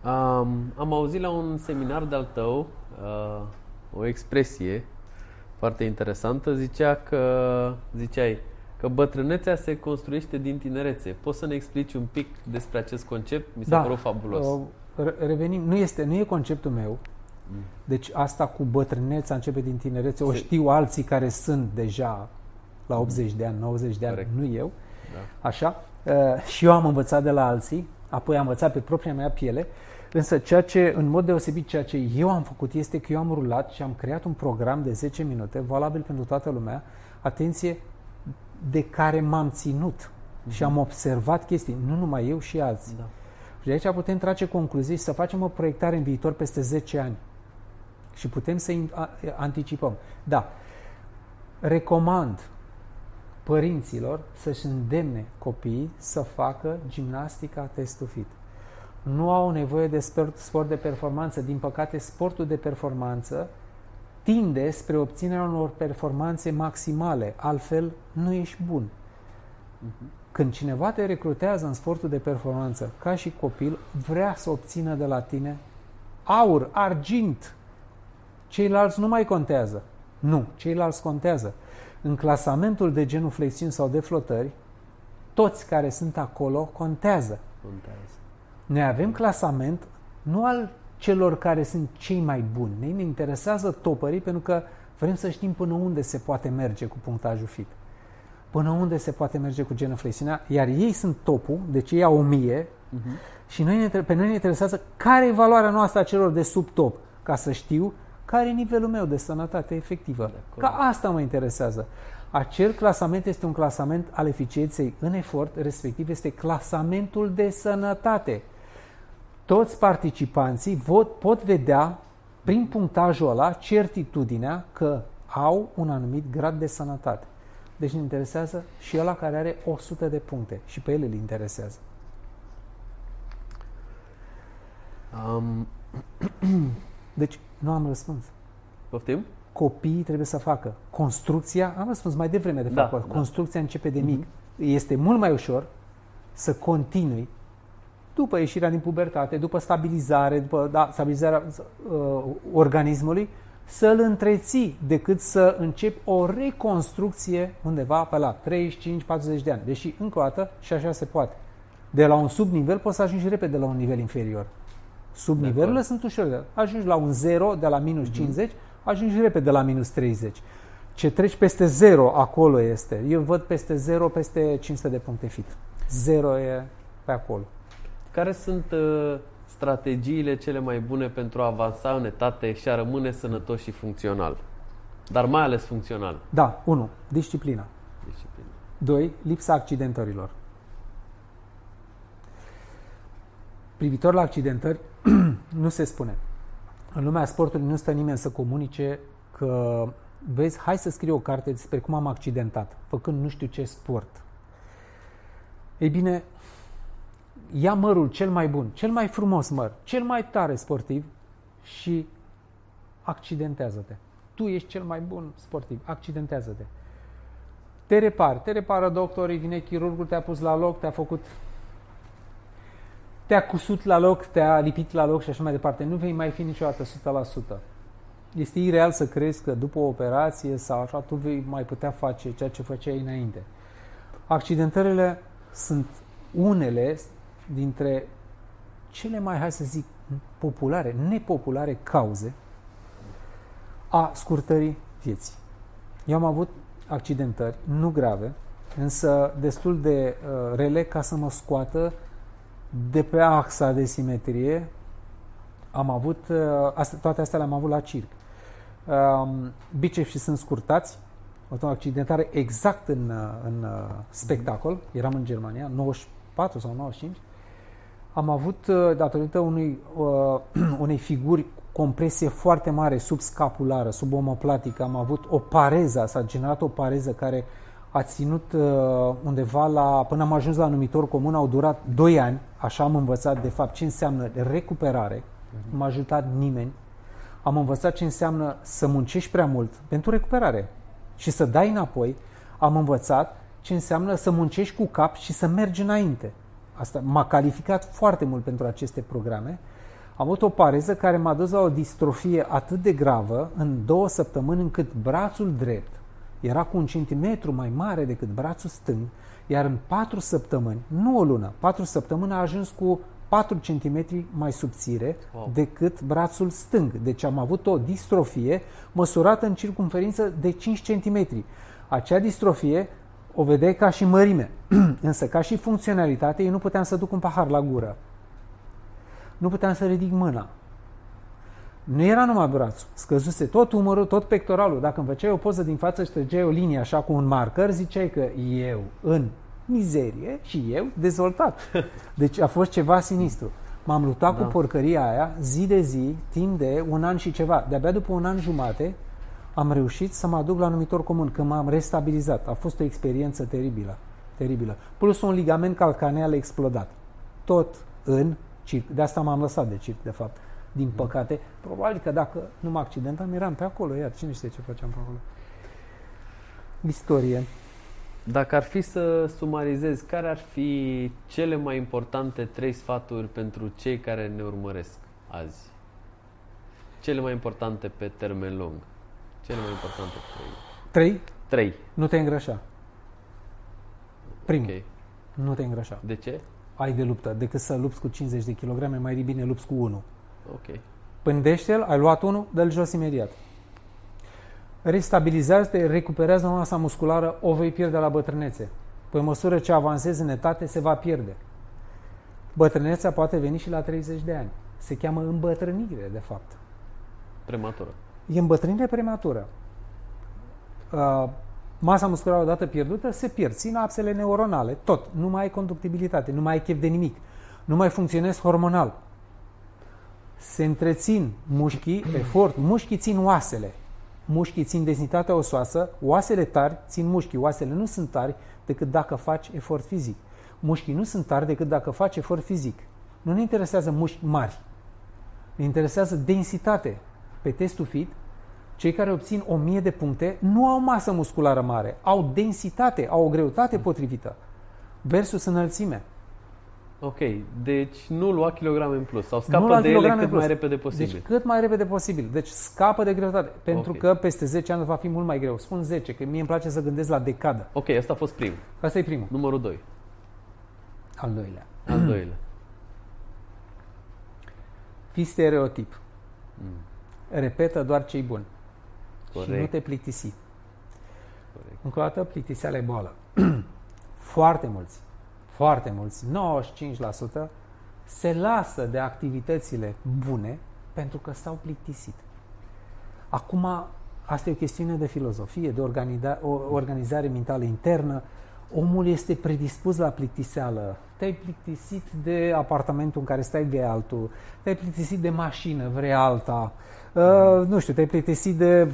Um, am auzit la un seminar de-al tău uh, o expresie foarte interesantă. Zicea că, ziceai că bătrânețea se construiește din tinerețe. Poți să ne explici un pic despre acest concept? Mi s-a da. părut fabulos. Uh, revenim. Nu este, nu e conceptul meu. Mm. Deci asta cu bătrânețea începe din tinerețe. Se... O știu alții care sunt deja la optzeci mm. de ani, nouăzeci de ani, Corect. nu eu. Da. Așa. Uh, și eu am învățat de la alții, apoi am învățat pe propria mea piele. Însă ceea ce, în mod deosebit, ceea ce eu am făcut este că eu am rulat și am creat un program de zece minute, valabil pentru toată lumea, atenție, de care m-am ținut mm-hmm. și am observat chestii, nu numai eu și alții. Da. Și de aici putem trage concluzii și să facem o proiectare în viitor peste zece ani. Și putem să anticipăm. Da, recomand părinților să-și îndemne copiii să facă gimnastica Test to Fit. Nu au nevoie de sport de performanță. Din păcate, sportul de performanță tinde spre obținerea unor performanțe maximale. Altfel, nu ești bun. Când cineva te recrutează în sportul de performanță, ca și copil, vrea să obțină de la tine aur, argint. Ceilalți nu mai contează. Nu, ceilalți contează. În clasamentul de genuflexiuni sau de flotări, toți care sunt acolo contează. Contează. Noi avem clasament nu al celor care sunt cei mai buni. Ne interesează topării pentru că vrem să știm până unde se poate merge cu punctajul fit. Până unde se poate merge cu genuflexiunea. Iar ei sunt topul, deci ei au o mie uh-huh. și noi ne, pe noi ne interesează care e valoarea noastră a celor de sub top, ca să știu care e nivelul meu de sănătate efectivă. Că asta mă interesează. Acel clasament este un clasament al eficienței în efort, respectiv este clasamentul de sănătate. Toți participanții pot vedea prin punctajul ăla, certitudinea că au un anumit grad de sănătate. Deci ne interesează și ăla care are o sută de puncte și pe el îl interesează. Um. Deci, nu am răspuns. Poftim? Copiii trebuie să facă construcția, am răspuns mai devreme de fapt, da, construcția da. începe de mic. Mm-hmm. Este mult mai ușor să continui după ieșirea din pubertate, după stabilizare, după da, stabilizarea uh, organismului, să-l întreții decât să începi o reconstrucție undeva pe la treizeci și cinci patruzeci de ani. Deși, încă o dată, și așa se poate. De la un subnivel poți să ajungi repede la un nivel inferior. Subnivelurile sunt ușor. Ajungi la un zero de la minus cincizeci, ajungi repede la minus treizeci. Ce treci peste zero, acolo este. Eu văd peste zero, peste cinci sute de puncte fit. zero e pe acolo. Care sunt uh, strategiile cele mai bune pentru a avansa în etate și a rămâne sănătos și funcțional? Dar mai ales funcțional. Da, unu. Disciplina. Disciplina. doi. Lipsa accidentărilor. Privitor la accidentări, nu se spune. În lumea sportului nu stă nimeni să comunice că, vezi, hai să scriu o carte despre cum am accidentat, făcând nu știu ce sport. Ei bine, ia mărul cel mai bun, cel mai frumos măr, cel mai tare sportiv și accidentează-te. Tu ești cel mai bun sportiv, accidentează-te. Te repari, te repară doctorii, vine chirurgul, te-a pus la loc, te-a făcut... te-a cusut la loc, te-a lipit la loc și așa mai departe. Nu vei mai fi niciodată o sută la sută. Este ireal să crezi că după o operație sau așa tu vei mai putea face ceea ce făceai înainte. Accidentările sunt unele dintre cele mai, hai să zic, populare, nepopulare cauze a scurtării vieții. Eu am avut accidentări, nu grave, însă destul de uh, rele ca să mă scoată de pe axa de simetrie. Am avut, toate astea le-am avut la circ. Bicepsii sunt scurtați, o accidentare exact în, în spectacol, eram în Germania, nouăzeci și patru sau nouăzeci și cinci, am avut, datorită unui, unei figuri compresie foarte mare subscapulară, subomoplatică, am avut o pareză, s-a generat o pareză care a ținut undeva la, până am ajuns la numitor comun, au durat doi ani, așa am învățat de fapt ce înseamnă recuperare, nu m-a ajutat nimeni, am învățat ce înseamnă să muncești prea mult pentru recuperare și să dai înapoi, am învățat ce înseamnă să muncești cu cap și să mergi înainte. Asta m-a calificat foarte mult pentru aceste programe. Am avut o pareză care m-a dus la o distrofie atât de gravă în două săptămâni încât brațul drept era cu un centimetru mai mare decât brațul stâng, iar în patru săptămâni, nu o lună, patru săptămâni a ajuns cu patru centimetri mai subțire wow. decât brațul stâng. Deci am avut o distrofie măsurată în circumferință de cinci centimetri. Acea distrofie o vedeai ca și mărime, însă ca și funcționalitate, eu nu puteam să duc un pahar la gură. Nu puteam să ridic mâna. Nu era numai brațul, scăzuse tot umărul, tot pectoralul. Dacă îmi făceai o poză din față și trăgeai o linie așa cu un marker, ziceai că eu, în mizerie, și eu, dezvoltat. Deci a fost ceva sinistru. M-am luptat da. cu porcăria aia zi de zi, timp de un an și ceva. De-abia după un an jumate am reușit să mă aduc la numitor comun, că m-am restabilizat. A fost o experiență teribilă. teribilă. Plus un ligament calcaneal explodat. Tot în circ. De asta m-am lăsat de circ, de fapt. Din păcate, probabil că dacă nu mă accidentam, eram pe acolo, iar cine știe ce făceam pe acolo. Istorie. Dacă ar fi să sumarizez, care ar fi cele mai importante trei sfaturi pentru cei care ne urmăresc azi? Cele mai importante pe termen lung. Cele mai importante trei. Trei? Trei. Nu te îngrășa. Primul. Okay. Nu te îngrășa. De ce? Ai de luptă. Decât să lupți cu cincizeci de kilograme, mai bine lupți cu unu. Okay. Pândește-l, ai luat unul, dă-l jos imediat. Restabilizează-te, recuperează masa musculară, o vei pierde la bătrânețe. Pe măsură ce avansezi în etate, se va pierde. Bătrânețea poate veni și la treizeci de ani. Se cheamă îmbătrânire, de fapt. Prematură. E îmbătrânire prematură. Uh, masa musculară odată pierdută, se pierd. Sinapsele neuronale, tot. Nu mai ai conductibilitate, nu mai ai chef de nimic. Nu mai funcționezi hormonal. se întrețin mușchii, efort, mușchii țin oasele, mușchii țin densitatea osoasă, oasele tari țin mușchii, oasele nu sunt tari decât dacă faci efort fizic. Mușchii nu sunt tari decât dacă faci efort fizic. Nu ne interesează mușchi mari, ne interesează densitate. Pe Test to Fit, cei care obțin o mie de puncte nu au masă musculară mare, au densitate, au o greutate potrivită versus înălțime. Ok, deci nu lua kilograme în plus sau scapă de ele cât mai repede posibil. Deci cât mai repede posibil. Deci scapă de greutate, pentru okay. că peste zece ani va fi mult mai greu. Spun zece, că mie îmi place să gândesc la decadă. Ok, asta a fost primul. Asta e primul. Numărul doi. Al doilea. Al doilea. Fii stereotip. Mm. Repetă doar cei buni. Corect. Și nu te plictisi. Corect. Încă o dată, plictiseala e boală. Foarte mulți. Foarte mulți, nouăzeci și cinci la sută, se lasă de activitățile bune pentru că s-au plictisit. Acum, asta e o chestiune de filozofie, de organiza- o organizare mentală internă. Omul este predispus la plictiseală. Te-ai plictisit de apartamentul în care stai, de altul. Te-ai plictisit de mașină, vrei alta. Uh, nu știu, te-ai plictisit de...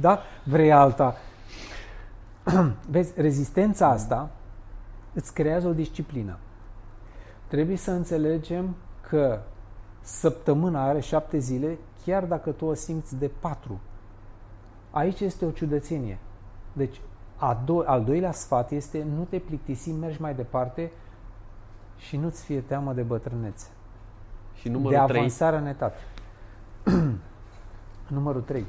Da? Vrei alta. Vezi, rezistența asta îți creează o disciplină. Trebuie să înțelegem că săptămâna are șapte zile, chiar dacă tu o simți de patru. Aici este o ciudățenie. Deci, a do- al doilea sfat este nu te plictisi, mergi mai departe și nu-ți fie teamă de bătrânețe. Și numărul trei. De avansarea în etate. Numărul trei.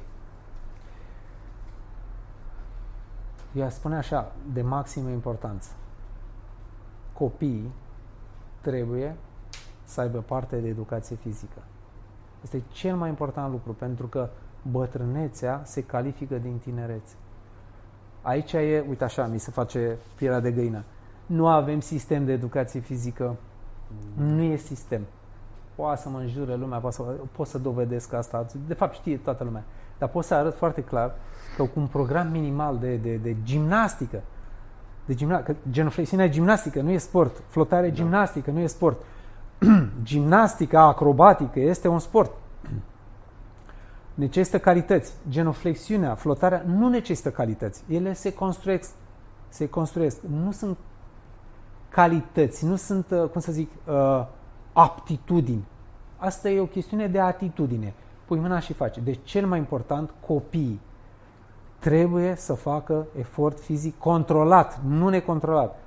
Eu aș spune așa, de maximă importanță. Copiii trebuie să aibă parte de educație fizică. Este cel mai important lucru, pentru că bătrânețea se califică din tinerețe. Aici e, uite așa, mi se face pielea de găină. Nu avem sistem de educație fizică. Mm. Nu e sistem. Poate să mă înjure lumea, poate să, pot să dovedesc asta. De fapt știe toată lumea. Dar pot să arăt foarte clar că cu un program minimal de, de, de gimnastică, de gimnastică, genoflexiunea e gimnastică, nu e sport. Flotarea e da. gimnastică, nu e sport. Gimnastica acrobatică este un sport. Necesită calități. Genoflexiunea, flotarea nu necesită calități. Ele se construiesc. Se construiesc. Nu sunt calități, nu sunt, cum să zic, aptitudini. Asta e o chestiune de atitudine. Pui mâna și faci. Deci cel mai important, copiii trebuie să facă efort fizic controlat, nu necontrolat.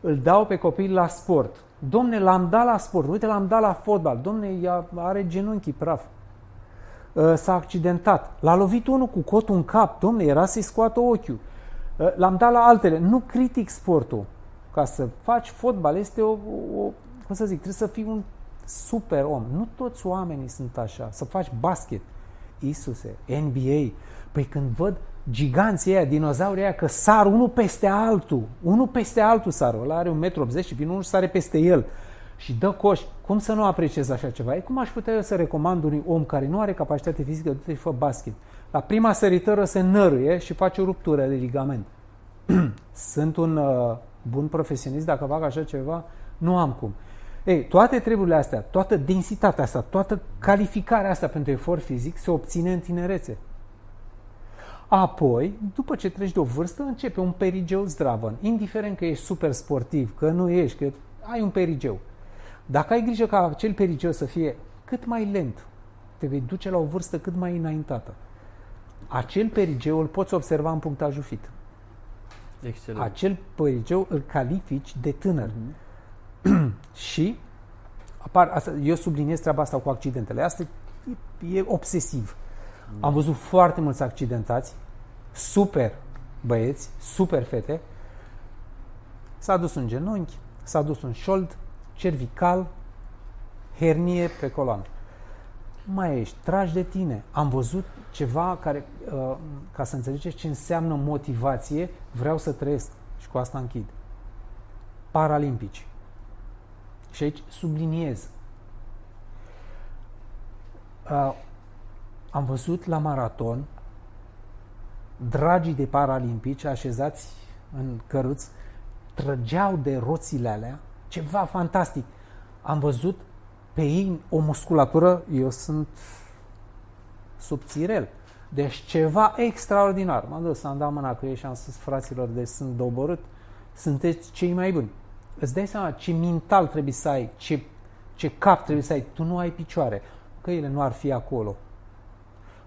Îl dau pe copil la sport. Domne, l-am dat la sport. Uite, l-am dat la fotbal. Domne, ea are genunchii praf. S-a accidentat. L-a lovit unul cu cotul în cap. Domne, era să-i scoată ochiul. L-am dat la altele. Nu critic sportul. Ca să faci fotbal este o, o cum să zic, trebuie să fii un super om. Nu toți oamenii sunt așa. Să faci basket. Iisuse, N B A. Păi când văd giganții aia, dinozaurii aia, că sar unul peste altul. Unul peste altul sar. Ăla are un metru optzeci și vine unul și sare peste el. Și dă coș. Cum să nu apreciez așa ceva? E cum aș putea eu să recomand unui om care nu are capacitate fizică, du-te și fă basket. La prima săritură se năruie și face o ruptură de ligament. Sunt un uh, bun profesionist, dacă fac așa ceva, nu am cum. Ei, toate treburile astea, toată densitatea asta, toată calificarea asta pentru efort fizic se obține în tinerețe. Apoi, după ce treci de o vârstă, începe un perigeu zdravăn. Indiferent că ești super sportiv, că nu ești, că ai un perigeu. Dacă ai grijă ca acel perigeu să fie cât mai lent, te vei duce la o vârstă cât mai înaintată. Acel perigeu îl poți observa în punctajul Fit. Excelent. Acel perigeu îl califici de tânăr. Mm-hmm. Și apar, asta, eu subliniez treaba asta cu accidentele. Asta e, e obsesiv. Am văzut foarte mulți accidentați, super băieți, super fete. S-a dus un genunchi, s-a dus un șold, cervical, hernie pe coloană. Mai ești, tragi de tine. Am văzut ceva care, ca să înțelegeți ce înseamnă motivație, vreau să trăiesc și cu asta închid. Paralimpici. Și aici subliniez. Am văzut la maraton dragii de paralimpici așezați în căruți, trăgeau de roțile alea, ceva fantastic. Am văzut pe ei o musculatură, eu sunt subțirel. Deci ceva extraordinar. M-am dus, am dat mâna cu ei și am spus, fraților, deci sunt doborât, sunteți cei mai buni. Îți dai seama ce mental trebuie să ai, ce, ce cap trebuie să ai. Tu nu ai picioare, că ele nu ar fi acolo.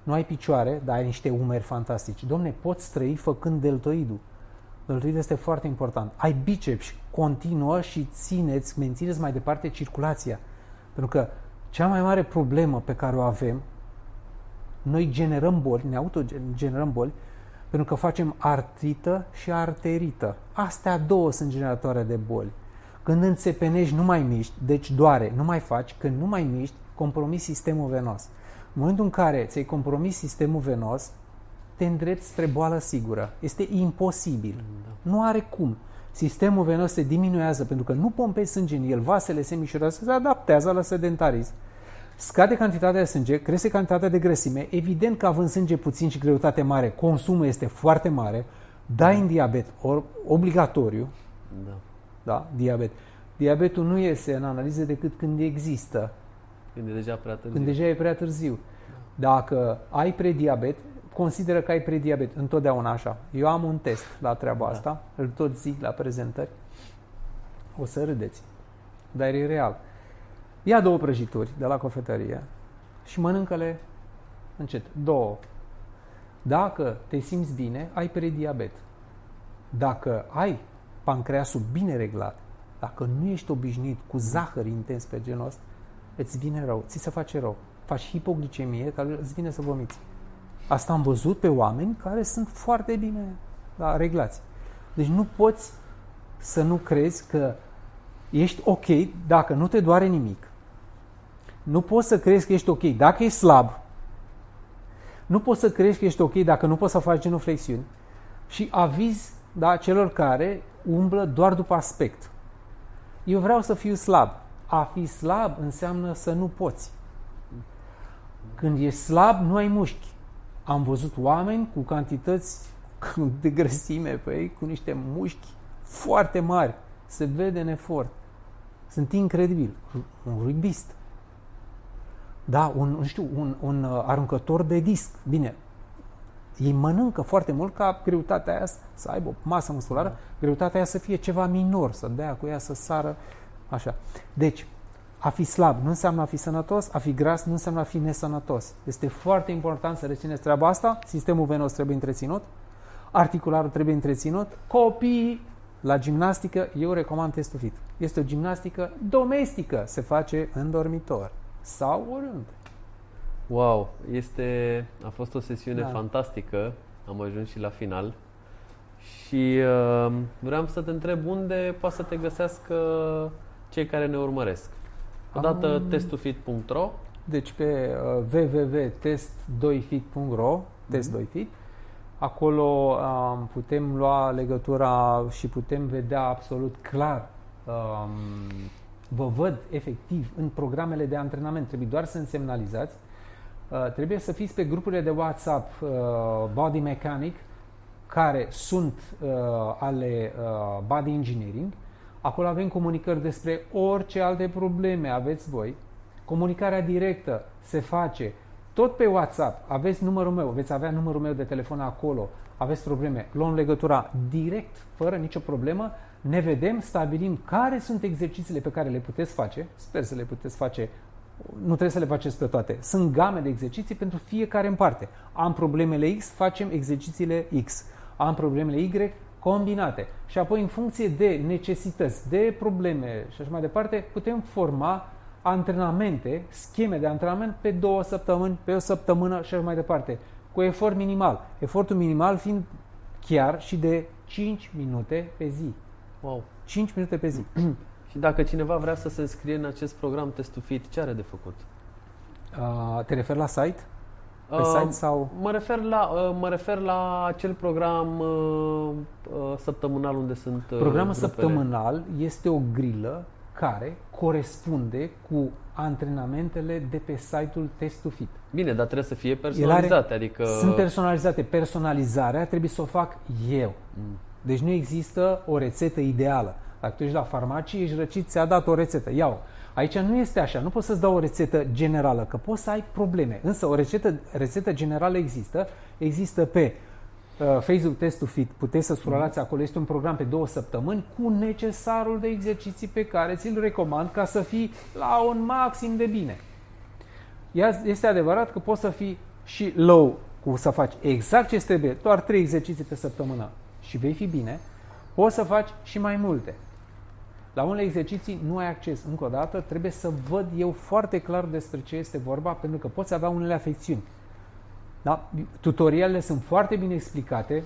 Nu ai picioare, dar ai niște umeri fantastici. Domne, poți trăi făcând deltoidul. Deltoidul este foarte important. Ai biceps, continuă și țineți, mențineți mai departe circulația. Pentru că cea mai mare problemă pe care o avem, noi generăm boli, ne autogenerăm boli, pentru că facem artrită și arterită. Astea două sunt generatoare de boli. Când înțepenești, nu mai miști, deci doare, nu mai faci. Când nu mai miști, compromiți sistemul venos. În momentul în care ți-ai compromis sistemul venos, te îndrepți spre boală sigură. Este imposibil. Da. Nu are cum. Sistemul venos se diminuează pentru că nu pompezi sânge în el, vasele se mișorează, se adaptează la sedentarism. Scade cantitatea de sânge, crește cantitatea de grăsime, evident că având sânge puțin și greutate mare, consumul este foarte mare, dai da. în diabet, or, obligatoriu, da. da, diabet. Diabetul nu iese în analize decât când există. Când e deja prea târziu. Când deja e prea târziu. Dacă ai prediabet, consideră că ai prediabet. Întotdeauna așa. Eu am un test la treaba da. asta, îl tot zic la prezentări. O să râdeți. Dar e real. Ia două prăjituri de la cofetărie și mănâncă-le încet. Două. Dacă te simți bine, ai prediabet. Dacă ai pancreasul bine reglat, dacă nu ești obișnuit cu zahăr intens pe genul ăsta, îți vine rău, ți se face rău. Faci hipoglicemie, care îți vine să vomiți. Asta am văzut pe oameni care sunt foarte bine la reglați. Deci nu poți să nu crezi că ești ok dacă nu te doare nimic. Nu poți să crezi că ești ok dacă ești slab. Nu poți să crezi că ești ok dacă nu poți să faci genuflexiuni. Și aviz da, celor care umblă doar după aspect. Eu vreau să fiu slab. A fi slab înseamnă să nu poți. Când ești slab, nu ai mușchi. Am văzut oameni cu cantități de grăsime pe ei, cu niște mușchi foarte mari. Se vede în efort. Sunt incredibil. Un rugbist. Da, un, nu știu, un, un aruncător de disc. Bine, ei mănâncă foarte mult ca greutatea aia să aibă o masă musculară, greutatea aia să fie ceva minor, să dea cu ea să sară. Așa. Deci, a fi slab nu înseamnă a fi sănătos, a fi gras nu înseamnă a fi nesănătos. Este foarte important să rețineți treaba asta. Sistemul venos trebuie întreținut, articularul trebuie întreținut, copiii la gimnastică, eu recomand Test to Fit. Este o gimnastică domestică, se face în dormitor sau oriunde. Wow, este, a fost o sesiune da. fantastică, am ajuns și la final. Și uh, vreau să te întreb unde poate să te găsească cei care ne urmăresc. Odată Am... test to fit punct ro. Deci pe w w w punct test doi fit punct ro, test doi fit. Acolo um, putem lua legătura și putem vedea absolut clar. Um, vă văd efectiv în programele de antrenament. Trebuie doar să-mi semnalizați. Uh, trebuie să fiți pe grupurile de WhatsApp uh, Body Mechanic, care sunt uh, ale uh, Body Engineering. Acolo avem comunicări despre orice alte probleme aveți voi. Comunicarea directă se face tot pe WhatsApp. Aveți numărul meu, veți avea numărul meu de telefon acolo. Aveți probleme, luăm legătura direct, fără nicio problemă. Ne vedem, stabilim care sunt exercițiile pe care le puteți face. Sper să le puteți face. Nu trebuie să le faceți pe toate. Sunt game de exerciții pentru fiecare în parte. Am problemele X, facem exercițiile X. Am problemele Y, combinate. Și apoi, în funcție de necesități, de probleme și așa mai departe, putem forma antrenamente, scheme de antrenament pe două săptămâni, pe o săptămână și așa mai departe, cu efort minimal. Efortul minimal fiind chiar și de cinci minute pe zi. Wow! cinci minute pe zi. Și dacă cineva vrea să se înscrie în acest program Test to Fit, ce are de făcut? Uh, te referi la site? Pe site sau? Mă refer la, mă refer la acel program săptămânal unde sunt Programul grupele. Săptămânal este o grilă care corespunde cu antrenamentele de pe site-ul Test to Fit. Bine, dar trebuie să fie personalizate. Are, adică... Sunt personalizate. Personalizarea trebuie să o fac eu. Deci nu există o rețetă ideală. Dacă tu ești la farmacie, ești răcit, ți-a dat o rețetă, ia-o. Aici nu este așa, nu poți să-ți dau o rețetă generală, că poți să ai probleme. Însă o rețetă, rețetă generală există, există pe uh, Facebook Test to Fit, puteți să scrollați acolo, este un program pe două săptămâni cu necesarul de exerciții pe care ți-l recomand ca să fii la un maxim de bine. Este adevărat că poți să fii și low, cu să faci exact ce trebuie, doar trei exerciții pe săptămână și vei fi bine, poți să faci și mai multe. La unele exerciții nu ai acces. Încă o dată, trebuie să văd eu foarte clar despre ce este vorba, pentru că poți avea unele afecțiuni. Da? Tutorialele sunt foarte bine explicate,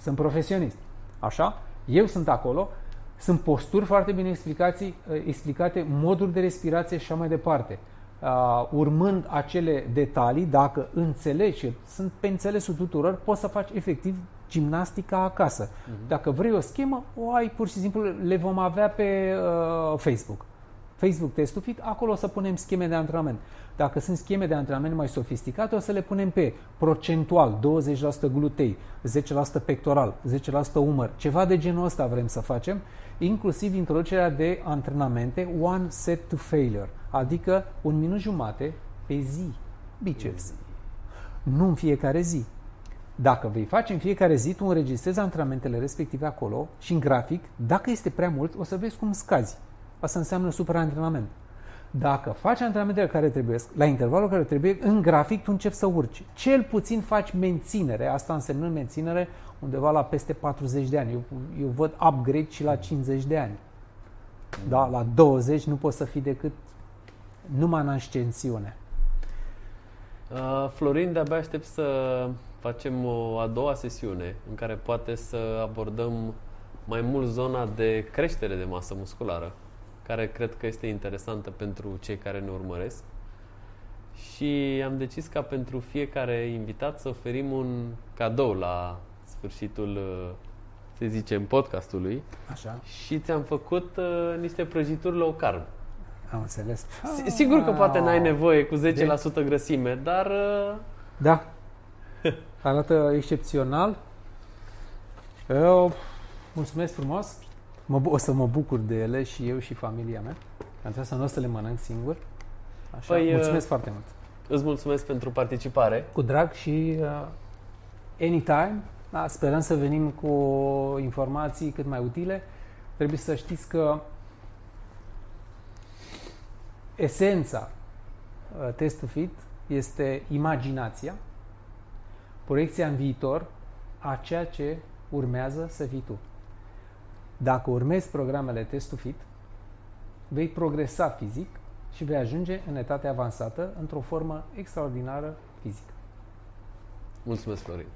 sunt profesionist, așa? Eu sunt acolo, sunt posturi foarte bine explicate, moduri de respirație și așa mai departe. Uh, urmând acele detalii, dacă înțelegi și sunt pe înțelesul tuturor, poți să faci efectiv gimnastica acasă. Uh-huh. Dacă vrei o schemă, o ai pur și simplu, le vom avea pe uh, Facebook. Facebook Test to Fit, acolo o să punem scheme de antrenament. Dacă sunt scheme de antrenament mai sofisticate, o să le punem pe procentual, douăzeci la sută glutei, zece la sută pectoral, zece la sută umăr, ceva de genul ăsta vrem să facem, inclusiv introducerea de antrenamente one set to failure, adică un minut jumate pe zi, biceps. Nu în fiecare zi. Dacă vei face în fiecare zi, tu înregistrezi antrenamentele respective acolo și în grafic, dacă este prea mult, o să vezi cum scazi. Asta înseamnă supraantrenament. Dacă faci antrenamentele care trebuie, la intervalul care trebuie, în grafic tu începi să urci. Cel puțin faci menținere, asta însemnând menținere undeva la peste patruzeci de ani. Eu, eu văd upgrade și la cincizeci de ani. Da, la douăzeci nu poți să fii decât numai în ascensiune. Uh, Florin, de-abia aștept să facem o a doua sesiune în care poate să abordăm mai mult zona de creștere de masă musculară, care cred că este interesantă pentru cei care ne urmăresc. Și am decis ca pentru fiecare invitat să oferim un cadou la sfârșitul, să zicem, podcastului. Așa. Și ți-am făcut uh, niște prăjituri low carb. Am înțeles. Sigur că poate n-ai nevoie cu zece la sută de... grăsime, dar... Uh... Da. Arată excepțional. Eu... Mulțumesc frumos. Mă, o să mă bucur de ele și eu și familia mea. Pentru asta nu o să le mănânc singur. Așa. Păi, mulțumesc uh, foarte mult. Îți mulțumesc pentru participare. Cu drag și uh, anytime. Da, sperăm să venim cu informații cât mai utile. Trebuie să știți că esența uh, Test to Fit este imaginația, proiecția în viitor a ceea ce urmează să fii tu. Dacă urmezi programele Test to Fit, vei progresa fizic și vei ajunge în etate avansată într-o formă extraordinară fizică. Mulțumesc, Florin!